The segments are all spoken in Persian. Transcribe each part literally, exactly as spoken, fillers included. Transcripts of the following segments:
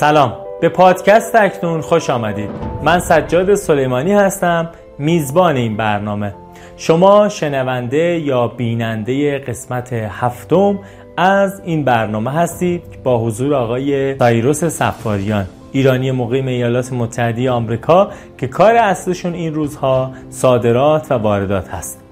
سلام، به پادکست اکنون خوش آمدید. من سجاد سلیمانی هستم، میزبان این برنامه. شما شنونده یا بیننده قسمت هفتم از این برنامه هستید با حضور آقای سایروس صفاریان، ایرانی مقیم ایالات متحده آمریکا که کار اصلشون این روزها صادرات و واردات هست.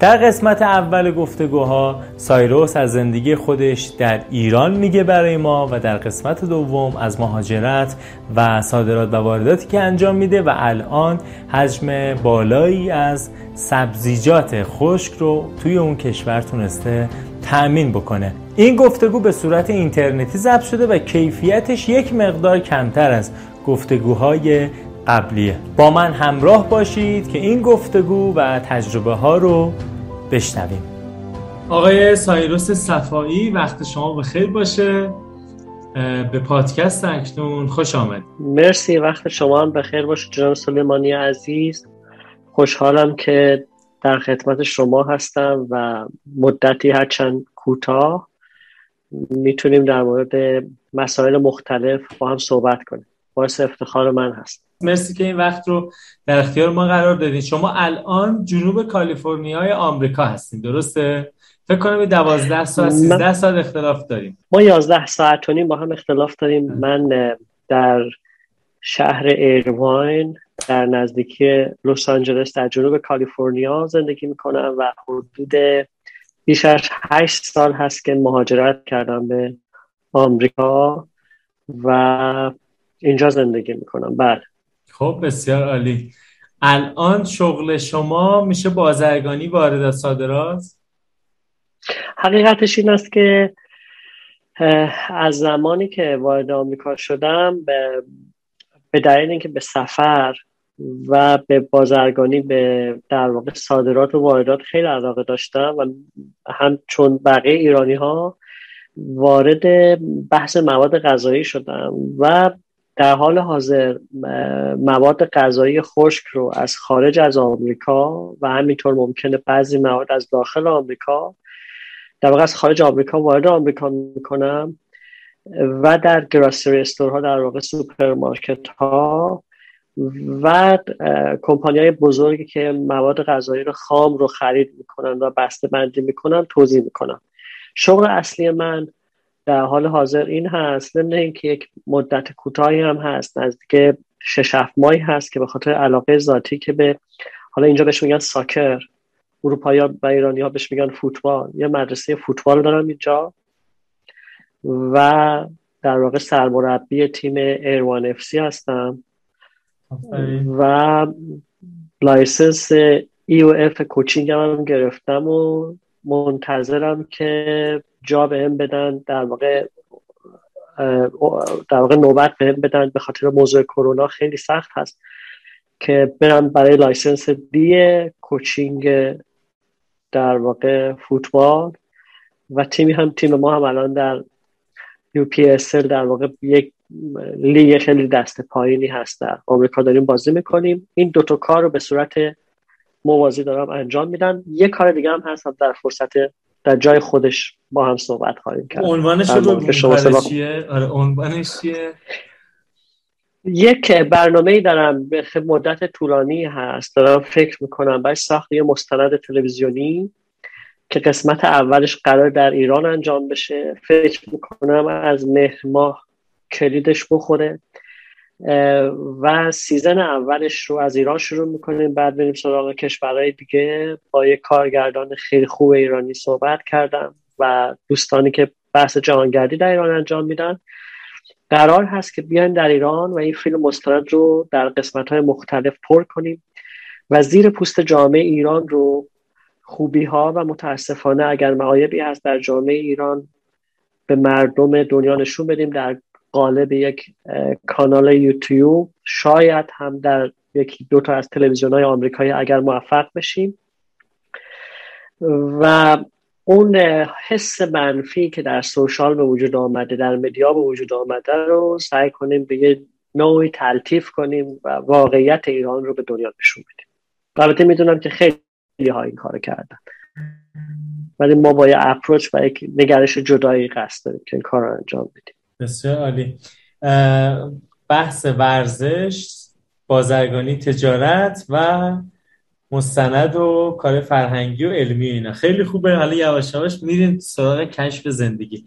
در قسمت اول گفتگوها سایروس از زندگی خودش در ایران میگه برای ما و در قسمت دوم از مهاجرت و صادرات و وارداتی که انجام میده و الان حجم بالایی از سبزیجات خشک رو توی اون کشور تونسته تأمین بکنه. این گفتگو به صورت اینترنتی ضبط شده و کیفیتش یک مقدار کمتر از گفتگوهای قبلیه. با من همراه باشید که این گفتگو و تجربه ها رو بشنویم. آقای سایروس صفاری، وقت شما بخیر باشه. به پادکست اکنون خوش آمد. مرسی، وقت شما هم بخیر باشه جناب سلیمانی عزیز. خوشحالم که در خدمت شما هستم و مدتی هرچند کوتاه میتونیم در مورد مسائل مختلف با هم صحبت کنیم. باعث افتخار من هست. مرسی که این وقت رو در اختیار ما قرار دادین. شما الان جنوب کالیفرنیای آمریکا هستین، درسته؟ فکر کنم دوازده ساعت سیزده ساعت اختلاف داریم. ما یازده ساعت و نیم با هم اختلاف داریم. من در شهر ایرواین در نزدیکی لس آنجلس در جنوب کالیفرنیا زندگی میکنم و حدود بیش از هشت سال هست که مهاجرت کردم به آمریکا و اینجا زندگی میکنم. بله. خب بسیار عالی. الان شغل شما میشه بازرگانی واردات صادرات؟ حقیقتش این است که از زمانی که وارد آمریکا شدم به به دلیل اینکه به سفر و به بازرگانی به در واقع صادرات و واردات خیلی علاقه داشتم و هم چون بقیه ایرانی ها وارد بحث مواد غذایی شدم و در حال حاضر مواد غذایی خشک رو از خارج از آمریکا و همینطور ممکنه بعضی مواد از داخل آمریکا در واقع از خارج آمریکا وارد آمریکا میکنم و در گراسری استورها در واقع سوپرمارکت ها و کمپانی های بزرگی که مواد غذایی رو خام رو خرید میکنن و بسته بندی میکنن توزیع میکنن. شغل اصلی من در حال حاضر این هست، ضمن اینکه یک مدت کوتاهی هم هست، نزدیک شش هفت ماهی هست که به خاطر علاقه ذاتی که به حالا اینجا بهش میگن ساکر، اروپایی‌ها و ایرانی‌ها بهش میگن فوتبال، یه مدرسه فوتبال دارم اینجا و در واقع سرمربی تیم ایروان اف سی هستم و لایسنس ای او اف کوچینگ هم گرفتم و منتظرم که جا به هم بدن، در واقع در واقع نوبت به هم بدن. به خاطر موضوع کرونا خیلی سخت هست که برم برای لایسنس دی کوچینگ در واقع فوتبال و تیمی هم تیم ما هم الان در یو پی اس ال در واقع یک لیگ خیلی دست پایینی هست در آمریکا داریم بازی میکنیم. این دوتا کار رو به صورت موازی دارم انجام میدم. یه کار دیگه هم هست در فرصت در جای خودش با هم صحبت خواهیم کرد. عنوانش رو چیه؟ آره عنوانش چیه؟ یک برنامه‌ای دارم به مدت طولانی هست، دارم فکر میکنم برای ساخت یه مستند تلویزیونی که قسمت اولش قرار در ایران انجام بشه. فکر میکنم از مهر ماه کلیدش بخوره و سیزن اولش رو از ایران شروع میکنیم، بعد بریم سراغ کشورهای دیگه. با یک کارگردان خیلی خوب ایرانی صحبت کردم و دوستانی که بحث جهانگردی در ایران انجام میدن. قرار هست که بیان در ایران و این فیلم مستند رو در قسمت‌های مختلف پر کنیم و زیر پوست جامعه ایران رو خوبی‌ها و متاسفانه اگر معایبی هست در جامعه ایران به مردم دنیا نشون بدیم در قالب یک کانال یوتیوب، شاید هم در یکی دو تا از تلویزیون‌های آمریکایی اگر موفق بشیم و اون حس منفی که در سوشال به وجود آمده، در مدیا به وجود آمده رو سعی کنیم به یه نوعی تلطیف کنیم و واقعیت ایران رو به دنیا نشون بدیم. البته میدونم که خیلی ها این کارو کردن ولی ما با یه اپروچ و یک نگرش جدایی قصد داریم که این کار رو انجام بدیم. بسیار عالی. بحث ورزش، بازرگانی، تجارت و مستند و کار فرهنگی و علمی و اینا. خیلی خوبه. حالا یواش یواش میریم سراغ کشف زندگی.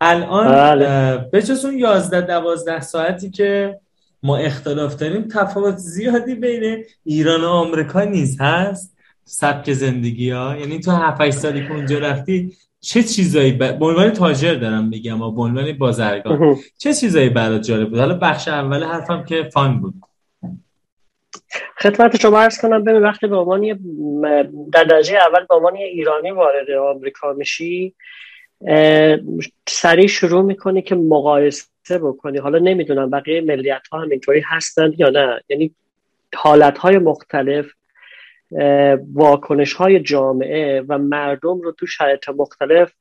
الان به جز اون یازده دوازده ساعتی که ما اختلاف داریم، تفاوت زیادی بین ایران و آمریکا نیز هست سبک زندگی ها. یعنی تو هفت هشت سالی که اونجا رفتی چه چیزایی ب... به عنوان تاجر دارم میگم و به عنوان بازرگان چه چیزایی برات جالب بود؟ حالا بخش اول حرفم که فان بود خدمت شما عرض کنم. ببین وقتی به عنوان در درجه اول به عنوان ایرانی وارد آمریکا میشی، سریع شروع میکنی که مقایسه بکنی. حالا نمیدونم بقیه ملیت ها هم اینطوری هستن یا نه، یعنی حالت های مختلف، واکنش های جامعه و مردم رو تو شرایط مختلف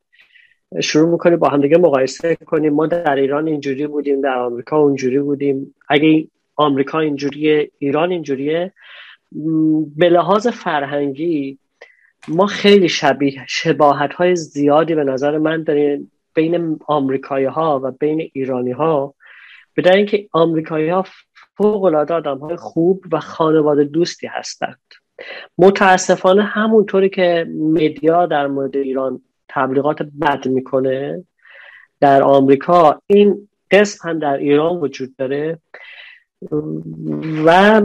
شروع میکنی با هم دیگه مقایسه کنیم. ما در ایران اینجوری بودیم، در آمریکا اونجوری بودیم، اگه آمریکا اینجوریه ایران اینجوریه. به لحاظ فرهنگی ما خیلی شبیه شباهت های زیادی به نظر من داریم بین آمریکایی ها و بین ایرانی ها، به در اینکه آمریکایی ها فوق العاده آدم های خوب و خانواده دوستی هستند. متاسفانه همونطوری که مدیا در مورد ایران تبلیغات بد میکنه، در آمریکا این قسم هم در ایران وجود داره و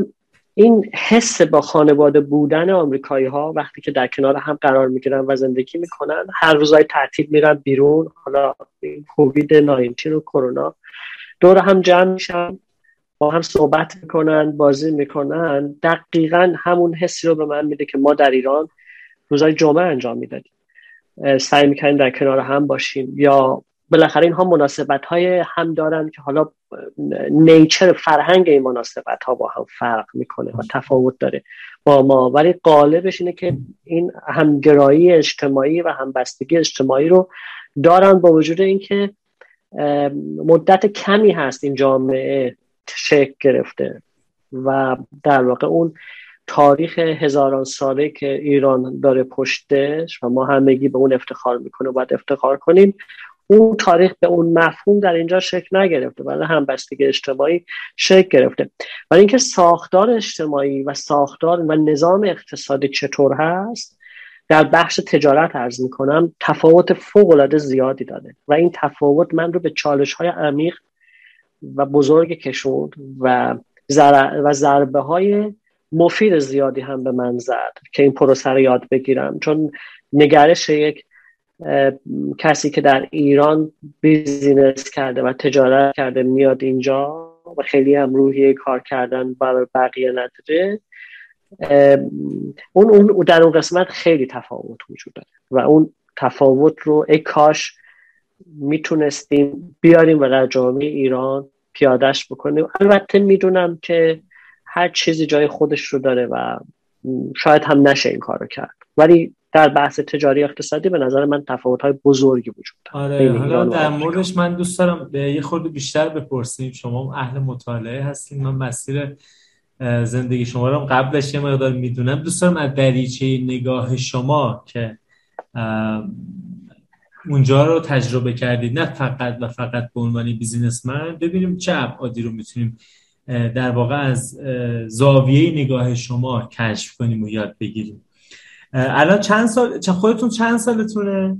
این حس با خانواده بودن آمریکایی ها وقتی که در کنار هم قرار میگیرن و زندگی میکنن، هر روزای تعطیل میرن بیرون، حالا کووید نوزده و کرونا، دور هم جمع میشن، با هم صحبت میکنن، بازی میکنن. دقیقاً همون حسی رو به من میده که ما در ایران روزای جمعه انجام میدادیم، سعی میکنیم در کنار هم باشیم، یا بالاخره اینها مناسبت های هم دارن که حالا نیچر فرهنگ این مناسبت ها با هم فرق میکنه و تفاوت داره با ما، ولی قالبش اینه که این همگرایی اجتماعی و همبستگی اجتماعی رو دارن، با وجود اینکه مدت کمی هست این جامعه شکل گرفته و در واقع اون تاریخ هزاران ساله که ایران داره پشتش و ما همگی به اون افتخار میکنه و باید افتخار کنیم، اون تاریخ به اون مفهوم در اینجا شکل نگرفته، ولی همبستگی اجتماعی شکل گرفته. ولی اینکه ساختار اجتماعی و ساختار و نظام اقتصادی چطور هست، در بخش تجارت عرض میکنم، تفاوت فوق‌العاده زیادی داره و این تفاوت من رو به چالش‌های عمیق و بزرگ کشوند و و ضربه‌های مفید زیادی هم به من زد که این پروسه رو یاد بگیرم، چون نگرش یک کسی که در ایران بیزینس کرده و تجارت کرده میاد اینجا و خیلی هم روحیه کار کردن برای بقیه نداره، اون اون در اون قسمت خیلی تفاوت وجود داره و اون تفاوت رو ای کاش میتونستیم بیاریم و در جامعه ایران پیاده‌اش بکنیم. البته میدونم که هر چیزی جای خودش رو داره و شاید هم نشه این کار رو کرد، ولی در بحث تجاری اقتصادی به نظر من تفاوت‌های بزرگی وجود داره. آره، حالا در موردش من دوست دارم یه خورده بیشتر بپرسیم. شما اهل مطالعه هستین، من مسیر زندگی شما رو قبلش یه مقدار میدونم، دوست دارم از دریچه نگاه شما که اونجا رو تجربه کردید، نه فقط و فقط به عنوان بیزینسمن، ببینیم چه ابعادی رو میتونیم در واقع از زاویه نگاه شما کشف کنیم و یاد بگیریم. الان چند سال خودتون چند سالتونه؟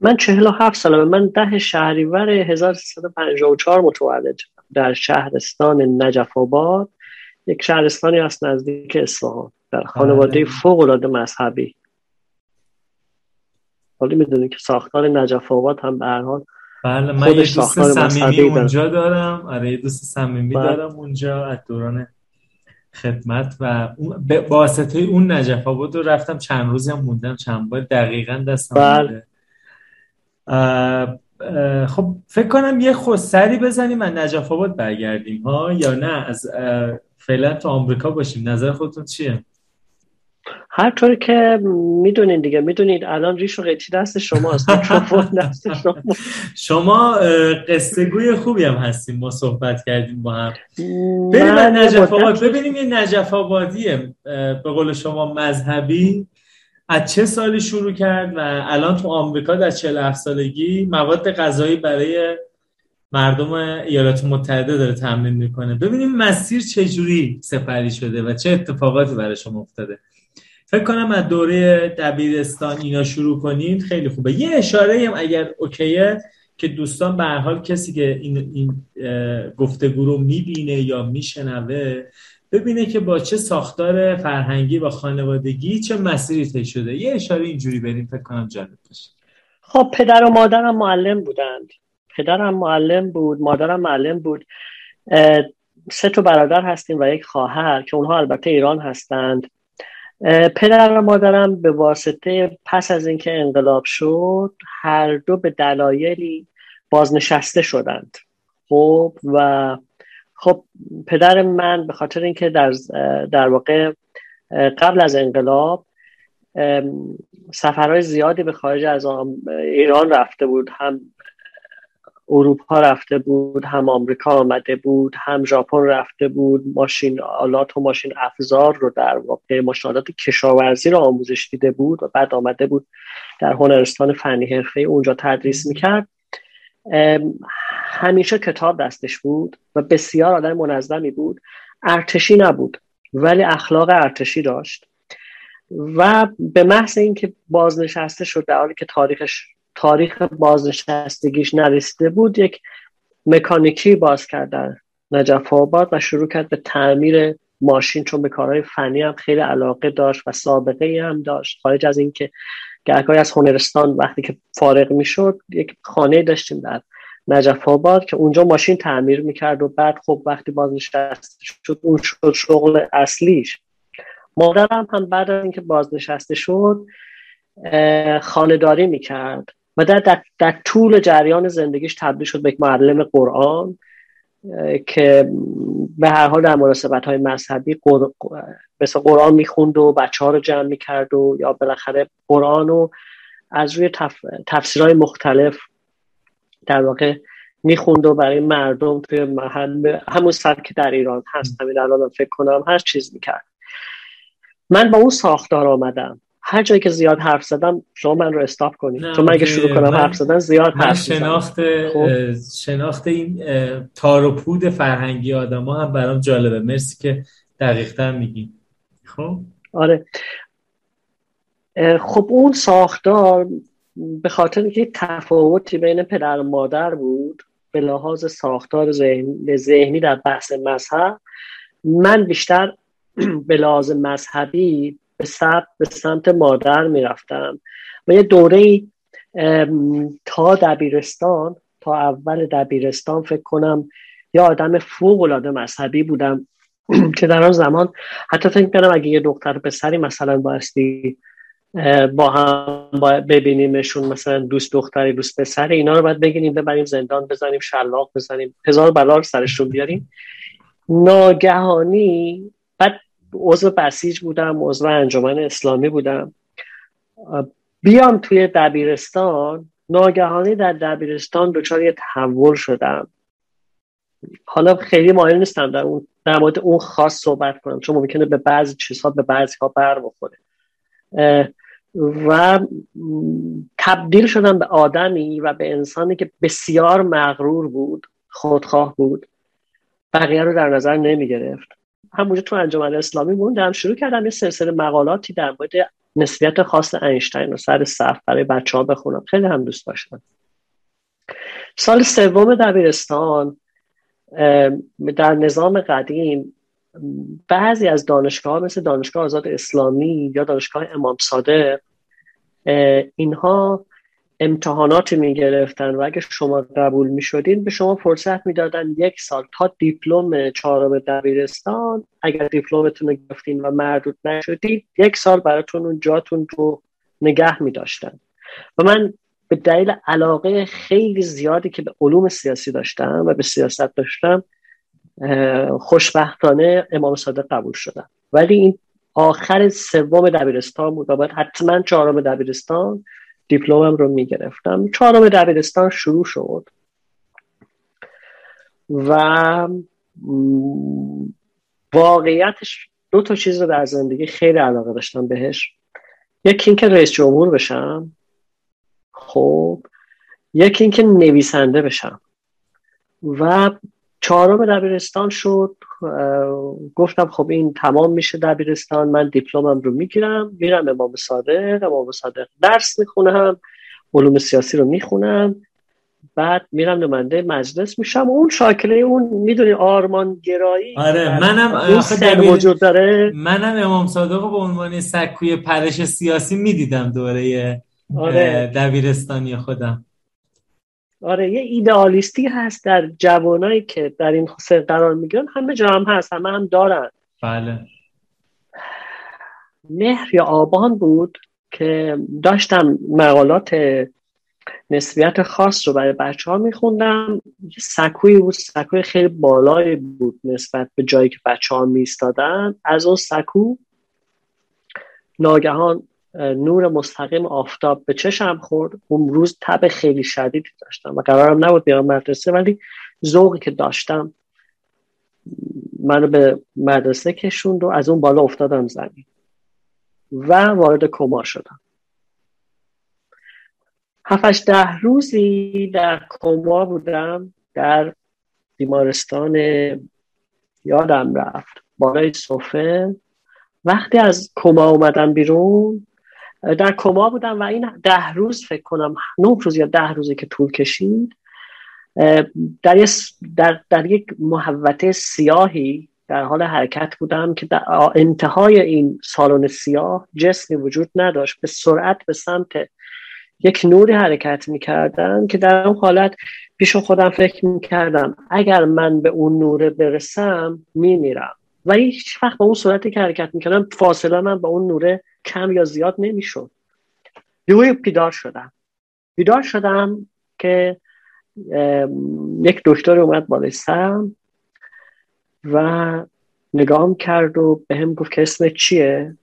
من چهل و هفت سالمه. من ده شهریور هزار و سیصد و پنجاه و چهار متولد شدم در شهرستان نجف آباد، یک شهرستانی هست نزدیک اصفهان، در خانواده فوق‌العاده مذهبی. حالا میدونی که ساختار نجف آباد هم به هر حال، بله، من یه دوست صمیمی اونجا دارم. آره یه دوست صمیمی دارم اونجا از دوران خدمت و به واسطه اون نجف آباد رو رفتم، چند روزی هم موندم، چند بار دقیقاً دستم بوده. خب فکر کنم یه خودسری بزنیم از نجف آباد برگردیم ها، یا نه از فعلا تو آمریکا باشیم؟ نظر خودتون چیه؟ هر طوری که میدونین دیگه، میدونید الان ریش و قیچی دست شماست. شما شما قصه گوی خوبی هم هستیم، ما صحبت کردیم با هم. بریم از نجف آباد ببینیم یه نجف آبادیه به قول شما مذهبی از چه سالی شروع کرد و الان تو آمریکا در چهل و هفت سالگی مواد غذایی برای مردم ایالات متحده داره تامین میکنه. ببینیم مسیر چجوری سپری شده و چه اتفاقاتی برای شما افتاده. فکر کنم از دوره دبیرستان اینا شروع کنید، خیلی خوبه. یه اشاره هم اگر اوکیه که دوستان به هر حال کسی که این, این گفتگو رو میبینه یا میشنوه ببینه که با چه ساختار فرهنگی و خانوادگی چه مسیری طی شده. یه اشاره اینجوری بریم، فکر کنم جالب باشه. خب پدر و مادرم معلم بودند. پدرم معلم بود، مادرم معلم بود. سه تا برادر هستیم و یک خواهر که اونها البته ایران هستند. پدر و مادرم به واسطه پس از اینکه انقلاب شد هر دو به دلایلی بازنشسته شدند. خب و خب پدر من به خاطر اینکه در در واقع قبل از انقلاب سفرهای زیادی به خارج از ایران رفته بود، هم اروپا رفته بود، هم آمریکا آمده بود، هم ژاپن رفته بود، ماشین آلات و ماشین افزار رو در واقع ماشین‌آلات کشاورزی رو آموزش دیده بود و بعد آمده بود در هنرستان فنی حرفه‌ای اونجا تدریس میکرد. همیشه کتاب دستش بود و بسیار آدم منظمی بود. ارتشی نبود ولی اخلاق ارتشی داشت و به محض اینکه بازنشسته شد در حالی که تاریخش تاریخ بازنشستگیش نرسیده بود، یک مکانیکی باز کردن نجف آباد و شروع کرد به تعمیر ماشین، چون به کارهای فنی هم خیلی علاقه داشت و سابقه هم داشت. خارج از این که گهگاهی از هنرستان وقتی که فارغ میشد یک خانه داشتیم در نجف آباد که اونجا ماشین تعمیر میکرد و بعد خب وقتی بازنشسته شد اون شد شغل اصلیش. مادرم هم بعد از اینکه بازنشسته شد خانه‌داری میکرد و در, در, در طول جریان زندگیش تبدیل شد به یک معلم قرآن که به هر حال در مناسبت‌های مذهبی قر... مثل قرآن میخوند و بچه‌ها رو جمع میکرد و یا بالاخره قرآن رو از روی تف... تفسیرهای مختلف در واقع میخوند و برای مردم توی محل همون سر که در ایران هست همین الان فکر کنم هر چیز میکرد. من با اون ساختار آمدم. هر جایی که زیاد حرف زدم شما من رو استاپ کنید، چون من اگه شروع کنم حرف زدن زیاد حرف زدم. شناخت خب. شناخت این تار و پود فرهنگی آدم‌ها هم برام جالبه. مرسی که دقیق‌تر میگین. خب آره، خب اون ساختار به خاطر اینکه تفاوتی بین پدر و مادر بود به لحاظ ساختار ذهنی ذهنی در بحث مذهب، من بیشتر به لحاظ مذهبی به سمت به سمت مادر میرفتم و یه دوره‌ای تا دبیرستان تا اول دبیرستان فکر کنم یه آدم فوق‌العاده مذهبی بودم که در آن زمان حتی فکر کنم اگه یه دختر پسری مثلا بایستی با هم با ببینیمشون مثلا دوست دختری دوست پسری اینا رو باید بگیریم ببریم زندان بزنیم شلاق بزنیم هزار بلا سرشون بیاریم. ناگهانی بعد عضو بسیج بودم، عضو انجمن اسلامی بودم، بیام توی دبیرستان ناگهانی در دبیرستان دچار یه تحول شدم. حالا خیلی مایل نیستم در اون در مورد اون خاص صحبت کنم چون ممکنه به بعضی چیزها به بعضی‌ها بر بخوره و تبدیل شدم به آدمی و به انسانی که بسیار مغرور بود، خودخواه بود، بقیه رو در نظر نمی گرفت. همونجا تو انجمن اسلامی موندم، شروع کردم یه سلسله مقالاتی در مورد نسبیت خاص اینشتین و سر صف برای بچه‌ها بخونم. خیلی هم دوست داشتم. سال سوم دبیرستان در نظام قدیم بعضی از دانشگاه‌ها مثل دانشگاه آزاد اسلامی یا دانشگاه امام صادق اینها امتحاناتی میگرفتن و اگه شما قبول میشدین به شما فرصت میدادن یک سال تا دیپلم چهارم دبیرستان، اگر دیپلمتون رو گرفتین و مردود نشدید یک سال براتون اون جاتون رو نگه میداشتن و من به دلیل علاقه خیلی زیادی که به علوم سیاسی داشتم و به سیاست داشتم خوشبختانه امام صادق قبول شدم، ولی این آخر سوم دبیرستان بود و باید حتما چهارم دبیرستان دیپلمم رو میگرفتم. چهارم دبیرستان شروع شد و واقعیتش دو تا چیز رو در زندگی خیلی علاقه داشتم بهش، یکی اینکه رئیس جمهور بشم، خب یکی اینکه نویسنده بشم. و چهارم دبیرستان شد. گفتم خب این تمام میشه دبیرستان، من دیپلمم رو میگیرم، میرم امام صادق، امام صادق درس میخونم، علوم سیاسی رو میخونم، بعد میرم نماینده مجلس میشم. اون شاکله اون میدونی آرمان گرایی. آره منم آخه وجود داره، منم امام صادق رو به عنوان سکوی پرش سیاسی میدیدم دوره آره. دبیرستانی خودم. آره یه ایدئالیستی هست در جوانایی که در این خصوص قرار میگیرن، همه جا هم هست، همه هم دارن. بله. مهر یا آبان بود که داشتم مقالات نسبیت خاص رو برای بچه ها میخوندم. یه سکوی بود، سکوی خیلی بالایی بود نسبت به جایی که بچه ها میستادن. از اون سکو ناگهان نور مستقیم آفتاب به چشم خورد. اون روز تب خیلی شدید داشتم و قرارم نبود بیام مدرسه، ولی ذوقی که داشتم منو به مدرسه کشوند و از اون بالا افتادم زمین و وارد کما شدم. هفتش ده روزی در کما بودم، در بیمارستان یادم رفت بالای صفه. وقتی از کما اومدم بیرون، در کما بودم و این ده روز فکر کنم نه روز یا ده روزی که طول کشید، در یک در, در یک محوطه سیاهی در حال حرکت بودم که در انتهای این سالن سیاه جسمی وجود نداشت. به سرعت به سمت یک نوری حرکت میکردم که در اون حالت پیش خودم فکر میکردم اگر من به اون نور برسم میمیرم، ولی هیچ وقت با اون سرعتی که حرکت میکردم فاصله من با اون نوره کم یا زیاد نمیشد. یهو بیدار شدم. بیدار شدم که یک دکتر اومد بالای سرم و نگام کرد و بهم گفت که اسم چیه.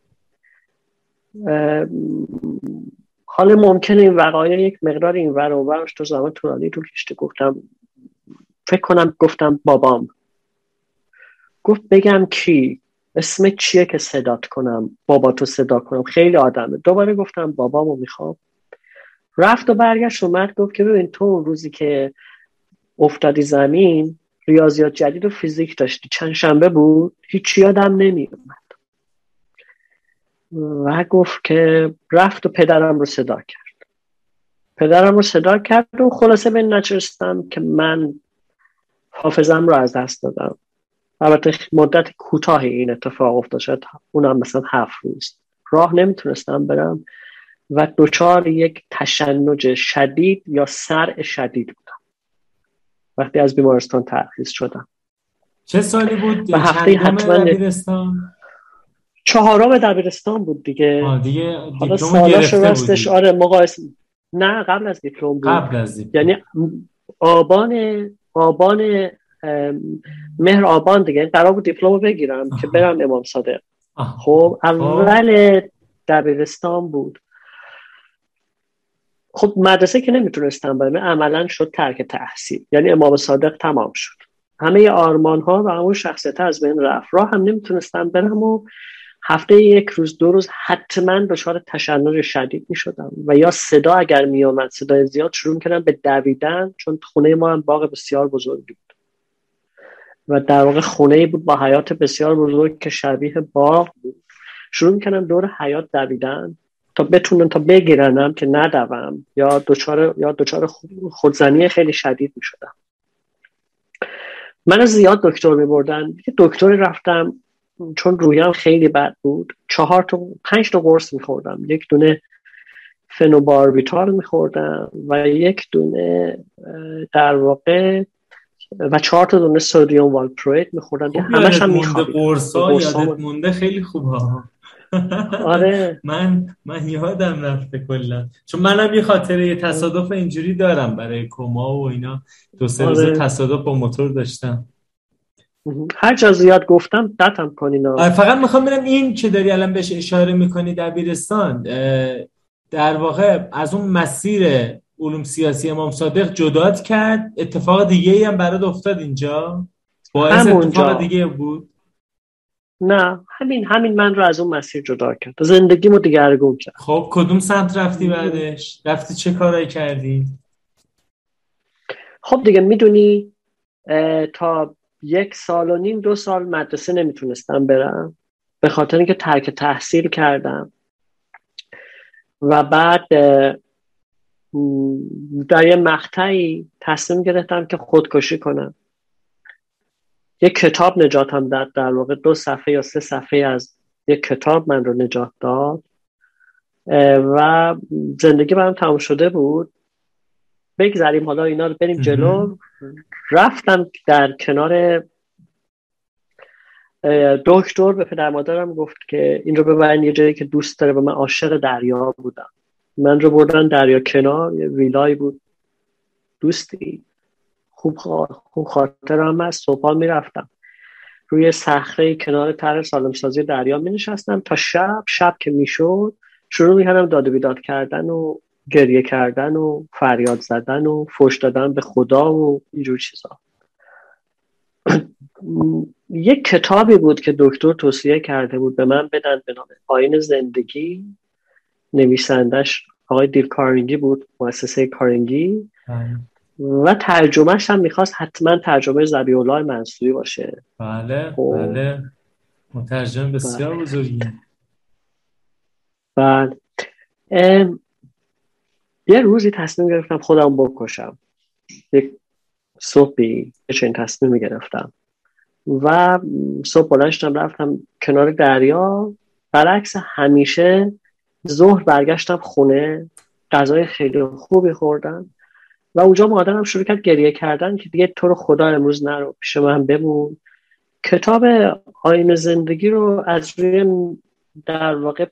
حالا ممکنه این وقایع یک مقدار این ور و ورش تو زمان طولانی تو کشته. گفتم فکر کنم گفتم بابام. گفت بگم کی؟ اسم چیه که صدات کنم؟ بابا تو صدا کنم خیلی آدمه. دوباره گفتم بابامو میخوام. رفت و برگشت اومد گفت که ببین تو اون روزی که افتادی زمین ریاضیات جدید و فیزیک داشتی، چند شنبه بود، هیچی یادم نمیومد. و گفت که رفت و پدرم رو صدا کرد. پدرم رو صدا کرد و خلاصه به نچرستم که من حافظم رو از دست دادم. البته مدت کوتاهی این اتفاق افتاد شد، اونم مثلا هفت روز. راه نمیتونستم برم و دچار یک تشنج شدید یا صرع شدید بودم وقتی از بیمارستان ترخیص شدم. چه سالی بود؟ حتما دبیرستان؟ چهارم دبیرستان بود دیگه. آه دیگه دیپلم سالش راستش آره مقایسه نه قبل از دیپلم بود. قبل از دیپلم. یعنی آبان آبان مهر آبان دیگه قرار بود دیپلم رو بگیرم آه. که برم امام صادق. خب اول دبیرستان بود. خب مدرسه که نمیتونستم برم، عملا شد ترک تحصیل. یعنی امام صادق تمام شد، همه آرمان ها و همون شخصیت ها از بین رفت. راه هم نمیتونستم برم و هفته یک روز دو روز حتما دچار تشنج شدید می شدم و یا صدا اگر می آمد صدای زیاد شروع کردم به دویدن، چون خونه ما هم باغ بسیار بزرگی بود و در واقع خونه بود با حیاط بسیار بزرگ که شبیه باغ بود. شروع کردم دور حیاط دویدن تا بتونم تا بگیرنم که ندوم یا دچار یا دچار خودزنی خیلی شدید می شدم. من زیاد دکتر می بردن. دکتر رفتم چون رویم خیلی بد بود. چهار تا پنج تا قرص میخوردم، یک دونه فنوباربیتال میخوردم و یک دونه در واقع و چهار تا دونه سدیم والپرویت میخوردم. همش هم میخوردم. قرصا یادت مونده؟ خیلی خوبه. آره من من یادم رفته کلا، چون منم یه خاطره یه تصادف اینجوری دارم برای کما و اینا. دو سه روز تصادف با موتور داشتم. هر جا زیاد گفتم دتم کنین. فقط میخوام ببینم این که داری الان بهش اشاره میکنی دبیرستان، در واقع از اون مسیر علوم سیاسی امام صادق جدات کرد، اتفاق دیگه هم برات افتاد اینجا؟ باعث اتفاق دیگه بود؟ نه همین همین من رو از اون مسیر جدا کرد، زندگیمو دگرگون کرد. خب کدوم سمت رفتی بعدش؟ رفتی چه کارایی کردی؟ خب دیگه میدونی تا یک سال و نیم دو سال مدرسه نمیتونستم برم به خاطر اینکه ترک تحصیل کردم و بعد در یه مقطعی تصمیم گرفتم که خودکشی کنم. یک کتاب نجاتم داد، در واقع دو صفحه یا سه صفحه از یک کتاب من رو نجات داد و زندگی برام تموم شده بود. بگذاریم حالا اینا رو بریم جلو. رفتم در کنار دکتر به پدر مادرم گفت که این رو ببرن یه جایی که دوست داره و من عاشق دریا بودم. من رو بردن دریا کنار، یه ویلای بود دوستی خوب خاطرم هست. صبحا میرفتم روی صخره کنار تر سالمسازی دریا می نشستم تا شب. شب که می شد شروع می کردم داد و بیداد کردن و گریه کردن و فریاد زدن و فحش دادن به خدا و اینجور چیزا. یک کتابی بود که دکتر توصیه کرده بود به من بدن به نام آیین زندگی، نویسندش آقای دیل کارنگی بود، مؤسسه کارنگی آه. و ترجمهش هم میخواست حتما ترجمه ذبیح الله منصوری باشه. بله و... بله مترجم بسیار بله. بزرگی. بله ام... یه روزی تصمیم گرفتم خودم بکشم. یک صبحی چنین تصمیم گرفتم و صبح بلند شدم رفتم کنار دریا. برعکس همیشه ظهر برگشتم خونه، غذای خیلی خوبی خوردم و اونجا مادرم شروع کرد گریه کردن که دیگه تو رو خدا امروز نرو، پیش من بمون. کتاب آیین زندگی رو از روی در واقع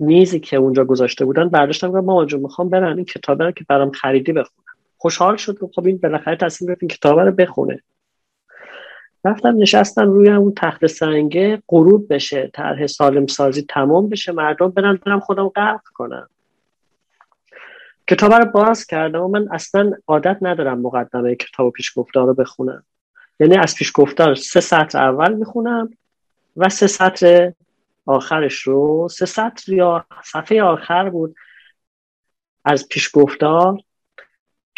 میزی که اونجا گذاشته بودن برداشتم گفتم مامان جون میخوام برم این کتاب رو که برام خریدی بخونم. خوشحال شد که خب این بالاخره تصمیم گرفت این کتاب رو بخونه. رفتم نشستم روی اون تخت سنگه، غروب بشه، طرح سالم سازی تمام بشه، مردم برن، برم خودم غرق کنم. کتاب رو باز کردم و من اصلا عادت ندارم مقدمه کتاب و پیشگفتار رو بخونم. یعنی از پیشگفتار سه سطر اول میخونم و سه سطر آخرش رو، سه سطر یا صفحه آخر بود از پیشگفتار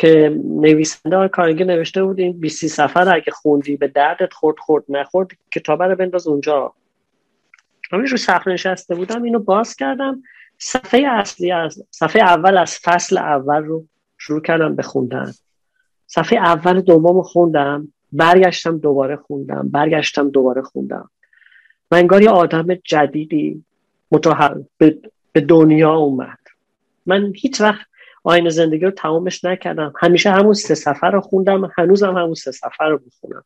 که نویسنده کارنگی نوشته بود این بیست صفحه رو اگه خوندی به دردت خورد خورد نخورد کتاب رو بنداز اونجا. همین رو صفحه نشسته بودم، اینو باز کردم، صفحه اصلی از صفحه اول از فصل اول رو شروع کردم به خوندن. صفحه اول دومو خوندم، برگشتم دوباره خوندم، برگشتم دوباره خوندم. من انگار یه آدم جدیدی متحول به،, به دنیا اومد. من هیچ وقت آیین زندگی رو تمامش نکردم، همیشه همون سه صفحه رو خوندم، هنوزم همون سه صفحه رو میخونم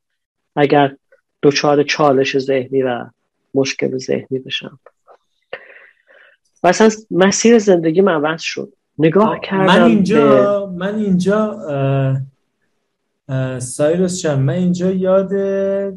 اگر دچار چالش ذهنی و مشکل ذهنی بشم. و اصلا مسیر زندگی من عوض شد. نگاه کردم من اینجا به... من اینجا سایروس جان، من اینجا یاد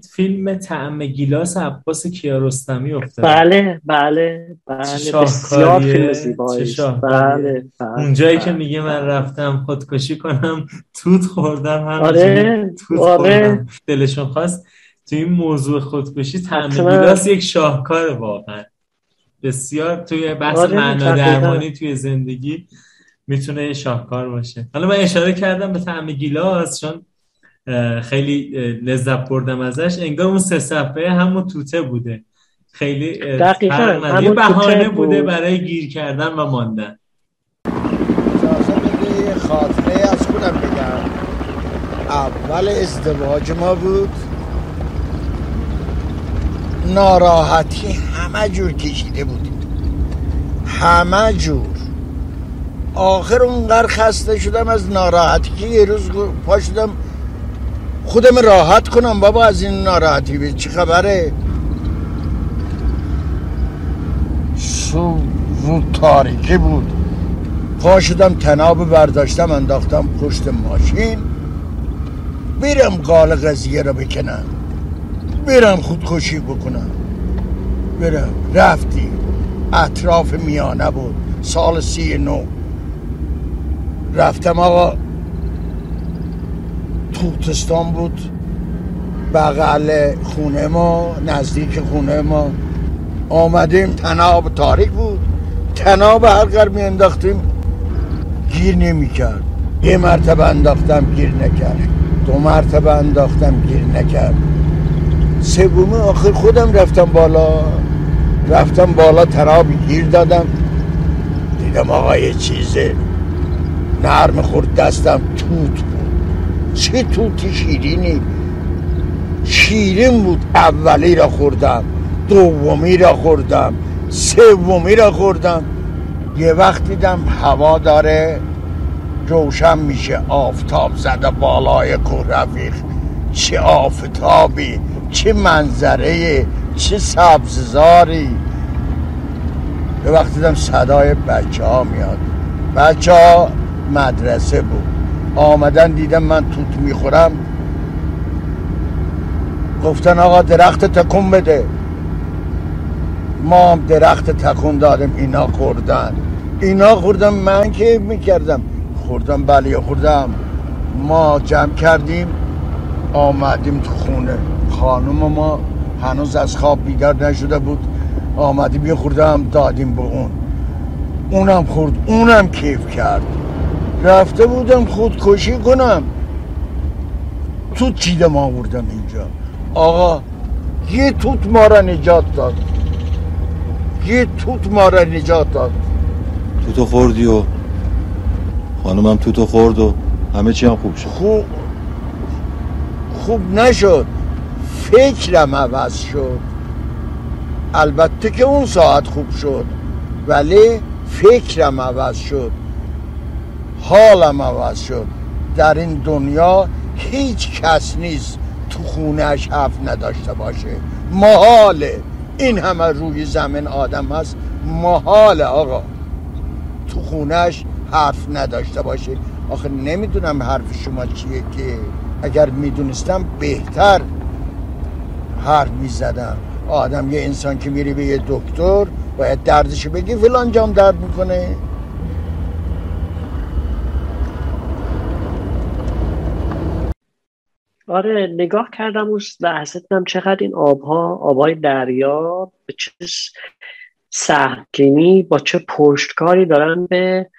فیلم طعم گیلاس عباس کیارستمی افتادم. بله بله بله بسیار فیلم زیبایی. بله اونجایی که میگه من رفتم خودکشی کنم توت خوردم، هم آره، توت آره. خوردم دلشون خواست. تو این موضوع خودکشی طعم گیلاس یک شاهکار واقعا بسیار توی بحث آره، معنا درمانی توی زندگی میتونه شاهکار باشه. حالا من اشاره کردم به طعم گیلاس چون خیلی لذت بردم ازش. انگار اون سه صفحه همون توته بوده، خیلی دقیقاً یه بهانه بوده برای گیر کردن و ماندن. اجازه بدی خاطره از خودم بگم. اول ازدواج ما بود، ناراحتی همه جور کشیده بودیم، همه جور. آخر اونقدر خسته شدم از ناراحتی که یه روز پا شدم خودم راحت کنم. بابا از این ناراحتی به چی خبره؟ سو رو تاریکی بود، پا شدم تناب برداشتم انداختم پشت ماشین، بیرم قال قضیه رو بکنم، بیرم خودکشی بکنم، بیرم. رفتی اطراف میانه بود، سال سی نو رفتم. آقا ترکستان بود، بغل خونه ما، نزدیک خونه ما. آمدیم تناب تاریک بود، تناب هر قدر می انداختیم گیر نمی کرد. یه مرتبه انداختم گیر نکرد، دو مرتبه انداختم گیر نکرد. سومه آخر خودم رفتم بالا رفتم بالا تراب گیر دادم، دیدم آقای چیزه نرم خورد دستم، توت بود. چه توتی شیرینی، شیرین بود. اولی را خوردم، دومی را خوردم، سومی را خوردم. یه وقت دیدم هوا داره روشن میشه، آفتاب زده بالای کوه رفیق. چه آفتابی، چه منظره، چه سبززاری. یه وقت دیدم صدای بچه ها میاد، بچه ها مدرسه بود آمدن، دیدم من توت میخورم، گفتن آقا درخت تکون بده. ما هم درخت تکون دادیم، اینا خوردن اینا خوردن من که میکردم خوردم بله خوردم. ما جمع کردیم آمدیم تو خونه، خانم ما هنوز از خواب بیدار نشده بود. آمدیم یه خورده هم دادیم به اون، اونم خورد، اونم کیف کرد. رفته بودم خودکشی کنم، تو چیدم آوردم اینجا. آقا یه توت ما را نجات داد، یه توت ما را نجات داد. توتو خوردی و خانمم توتو خورد و همه چی هم خوب شد. خوب خوب نشد، فکرم عوض شد. البته که اون ساعت خوب شد، ولی فکرم عوض شد، حالم عوض شد. در این دنیا هیچ کس نیست تو خونهش حرف نداشته باشه، محاله. این همه روی زمین آدم هست، محاله آقا تو خونهش حرف نداشته باشه. آخه نمیدونم حرف شما چیه، که اگر میدونستم بهتر حرف میزدم. آدم یه انسان که میری به یه دکتر باید دردشو بگی فلان جام درد میکنه. آره نگاه کردم اون لحظه دیدم چقدر این آبها، آبهای دریا به چه سهمگینی با چه پشتکاری دارن به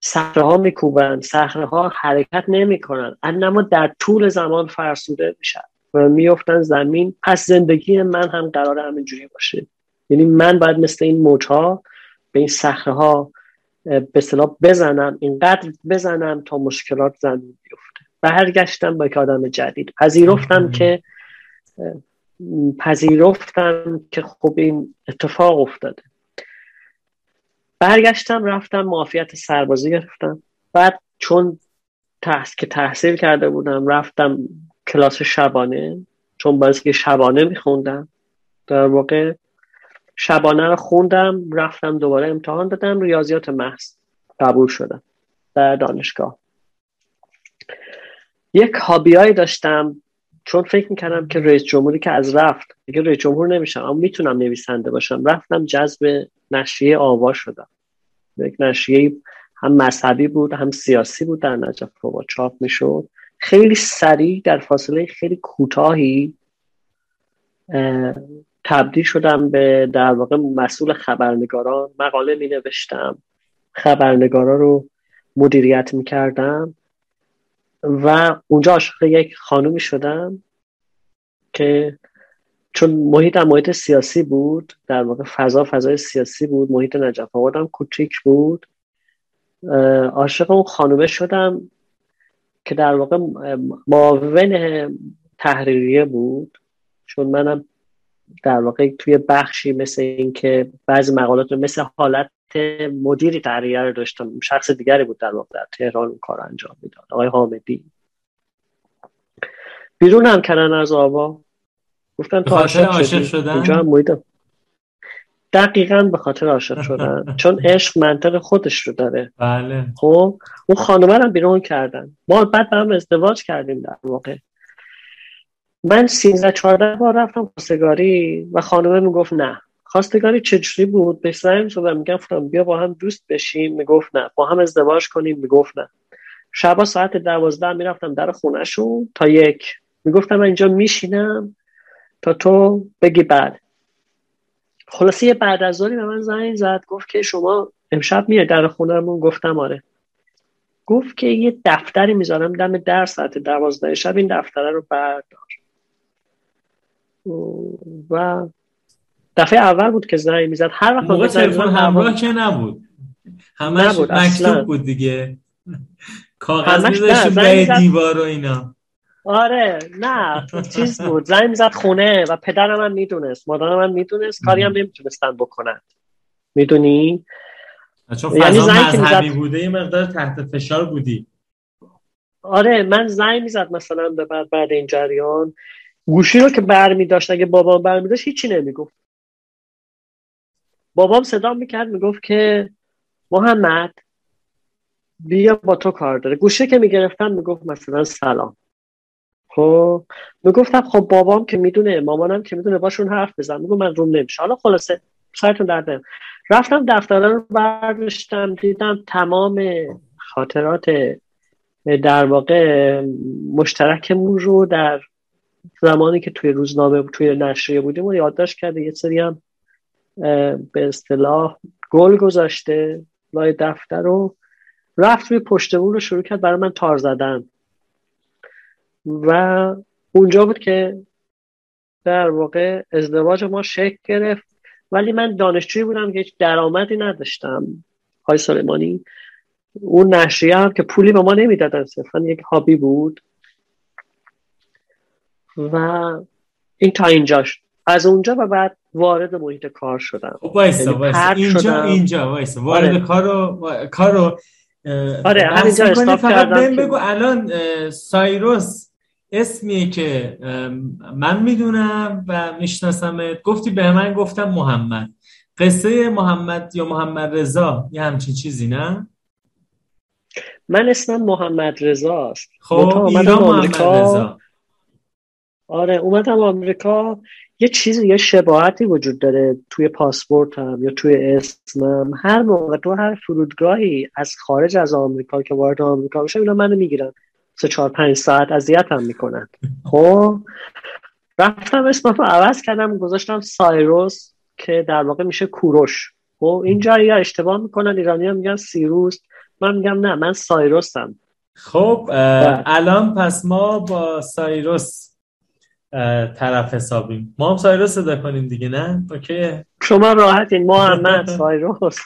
صخره ها میکوبن، صخره ها حرکت نمیکنن، انما در طول زمان فرسوده میشن و میافتن زمین. پس زندگی من هم قراره همینجوری باشه، یعنی من باید مثل این موج ها به این صخره ها به اصطلاح بزنم، اینقدر بزنم تا مشکلات زمین بیفته. و برگشتم با یک آدم جدید، پذیرفتم که پذیرفتم که خب این اتفاق افتاده. برگشتم رفتم معافیت سربازی گرفتم. بعد چون تحصیل که تحصیل کرده بودم رفتم کلاس شبانه، چون باز که شبانه میخوندم در واقع شبانه رو خوندم. رفتم دوباره امتحان دادم، ریاضیات محض قبول شدم در دانشگاه. یک هابیایی داشتم، چون فکر میکردم که رئیس جمهوری که از رفت دیگه رئیس جمهور نمیشم، اما میتونم نویسنده باشم. رفتم جذب نشریه آوا شدم، یک نشریه هم مذهبی بود هم سیاسی بود، در نجف آوا چاپ میشد. خیلی سریع در فاصله خیلی کوتاهی تبدیل شدم به در واقع مسئول خبرنگاران. مقاله می نوشتم، خبرنگارا رو مدیریت می کردم و اونجا عاشق یک خانومی شدم که چون محیطم محیط سیاسی بود، در واقع فضا فضای سیاسی بود، محیط نجف آبادم کوچیک بود. عاشق اون خانومه شدم که در واقع معاون تحریریه بود، چون منم در واقع توی بخشی مثل این که بعضی مقالات رو مثل حالت مدیری تحریریه رو داشتم. شخص دیگری بود در واقع در تهران اون کار انجام میداد، آقای حامدی. بیرون هم کردن از آوا، گفتن تو عاشق عاشق شدن اونجا هم مویدم. دقیقاً به خاطر عاشق شدن، چون عشق منطق خودش رو داره. بله. خب اون خانومه رو بیرون کردن، ما بعد با هم ازدواج کردیم. در واقع من سیزده چهارده بار رفتم خواستگاری و خانومه میگفت نه. خواستگاری چجوری بود؟ به سرم صبح میگفتم بیا با هم دوست بشیم، میگفت نه. با هم ازدواج کنیم، میگفت نه. شبا ساعت دوازده میرفتم در خونه‌شون تا یک، میگفتم من اینجا میشینم تا تو بگی بعد. خلاصه بعد از ظهری به من زنگ زد، گفت که شما امشب میای در خونه‌مون؟ گفتم آره. گفت که یه دفتری میذارم دم در ساعت دوازده شب، این دفتره رو بردار. و دفعه اول بود که زنگ میزد، هر وقت موقع تلفن همراه که نبود، همش مکتوب بود دیگه، کاغذ میذاشت به دیوار و اینا. آره نه چیز بود، زنگ میزد خونه و پدرم هم میدونست، مادرم هم میدونست، کاری هم نمیتونستن بکنن، میدونی؟ چون فضا مذهبی بوده یه مقدار تحت فشار بودی. آره من زنگ میزد مثلا به بعد بعد این جریان گوشی رو که برمی داشت، اگه بابام برمی داشت هیچی نمیگفت. بابام صدا میکرد میگفت که محمد بیا با تو کار داره. گوشی که میگرفتم میگفت مثلا سلام. خب میگفتم خب بابام که میدونه، مامانم که میدونه، باشون حرف بزن. میگم من روم نمیشه. حالا خلاصه سرتون درد نکنه. رفتم دفترا رو برداشتم، دیدم تمام خاطرات در واقع مشترکمون رو در زمانی که توی روزنامه توی نشریه بودیم و یادداشت کرده، یه سری هم به اصطلاح گل گذاشته لای دفتر رو، رفت روی پشت بوم رو شروع کرد برای من تار زدن و اونجا بود که در واقع ازدواج ما شکل گرفت. ولی من دانشجوی بودم که هیچ درآمدی نداشتم آقای سلیمانی، اون نشریه هم که پولی به ما نمیدادن، صرفا یک هابی بود و این تا اینجاش. از اونجا و بعد وارد محیط کار شدم. وایسا وایسا اینجا شدم. اینجا وایسا وارد آره. کارو کارو آره همینجا استاپ کردم. بگو الان سایروس اسمیه که من میدونم و میشناسمت، گفتی به من گفتم محمد، قصه محمد یا محمد رضا یه همچین چیزی نه؟ من اسمم محمد رضا است. خب ایران محمد رضا. آره اومدم آمریکا، یه چیزی یه شباهتی وجود داره توی پاسپورتم یا توی اسمم، هر موقع تو هر فرودگاهی از خارج از آمریکا که وارد آمریکا میشم اینا منو میگیرن، سه چهار پنج ساعت اذیتم میکنن. خب رفتم اسمم رو عوض کردم، گذاشتم سایروس که در واقع میشه کوروش. خب اینجا یا اشتباه میکنن، ایرانی‌ها میگن سیروس، من میگم نه من سایروسم. خب الان پس ما با سایروس طرف حسابیم، ما هم سایروس صدا کنیم دیگه نه؟ اوکی شما راحتین محمد سایروس.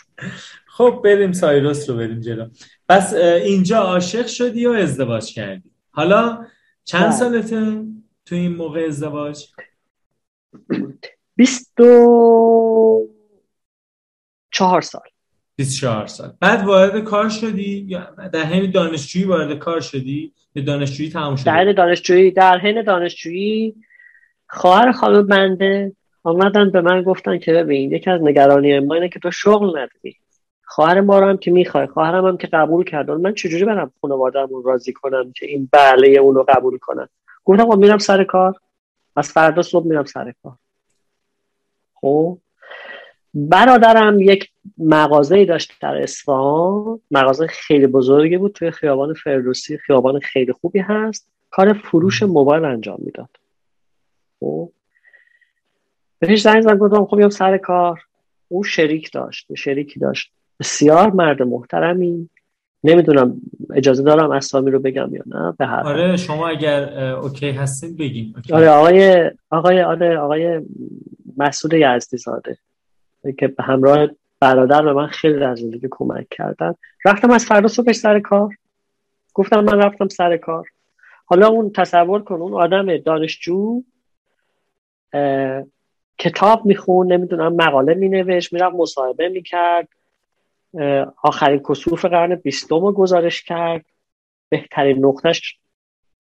خب بریم سایروس رو بریم جلو. بس اینجا عاشق شدی و ازدواج کردی. حالا چند سالته تو این موقع ازدواج؟ بیست و چهار سال. بیست و چهار سال. بعد وارد کار شدی یا در حین دانشجویی وارد کار شدی؟ به دانشجویی تمام شد. در دانشجویی در حین دانشجویی خواهر خاله بنده اومدن به من گفتن که ببین یکی از نگرانی ما اینه که تو شغل نداری، خواهر ما رو هم که میخوای، خواهرم هم که قبول کرد. من چجوری برم خانواده‌مون راضی کنم که این بله اون رو قبول کنن؟ گفتم آقا میرم سر کار، از فردا صبح میرم سر کار. خب برادرم یک مغازه‌ای داشت در اصفهان، مغازه خیلی بزرگی بود توی خیابان فردوسی، خیابان خیلی خوبی هست، کار فروش موبایل انجام میداد. خب بهش زنگ زدم گفتم خب میام سر کار. او شریک داشت، شریکی داشت بسیار مرد محترمی، نمیدونم اجازه دارم اسامی رو بگم یا نه؟ به هر آره شما اگر اوکی هستین بگین. اوکی. آره آقای آقای آره آقای مسعود یزدی زاده که به همراه برادر به من خیلی در زندگی کمک کردن. رفتم از فردا صبح سر کار، گفتم من رفتم سر کار. حالا اون تصور کن اون آدم دانشجو کتاب میخون، نمیدونم مقاله مینوشت، میرفت مصاحبه میکرد، آخرین کسوف قرن بیستم رو گزارش کرد، بهترین نقطش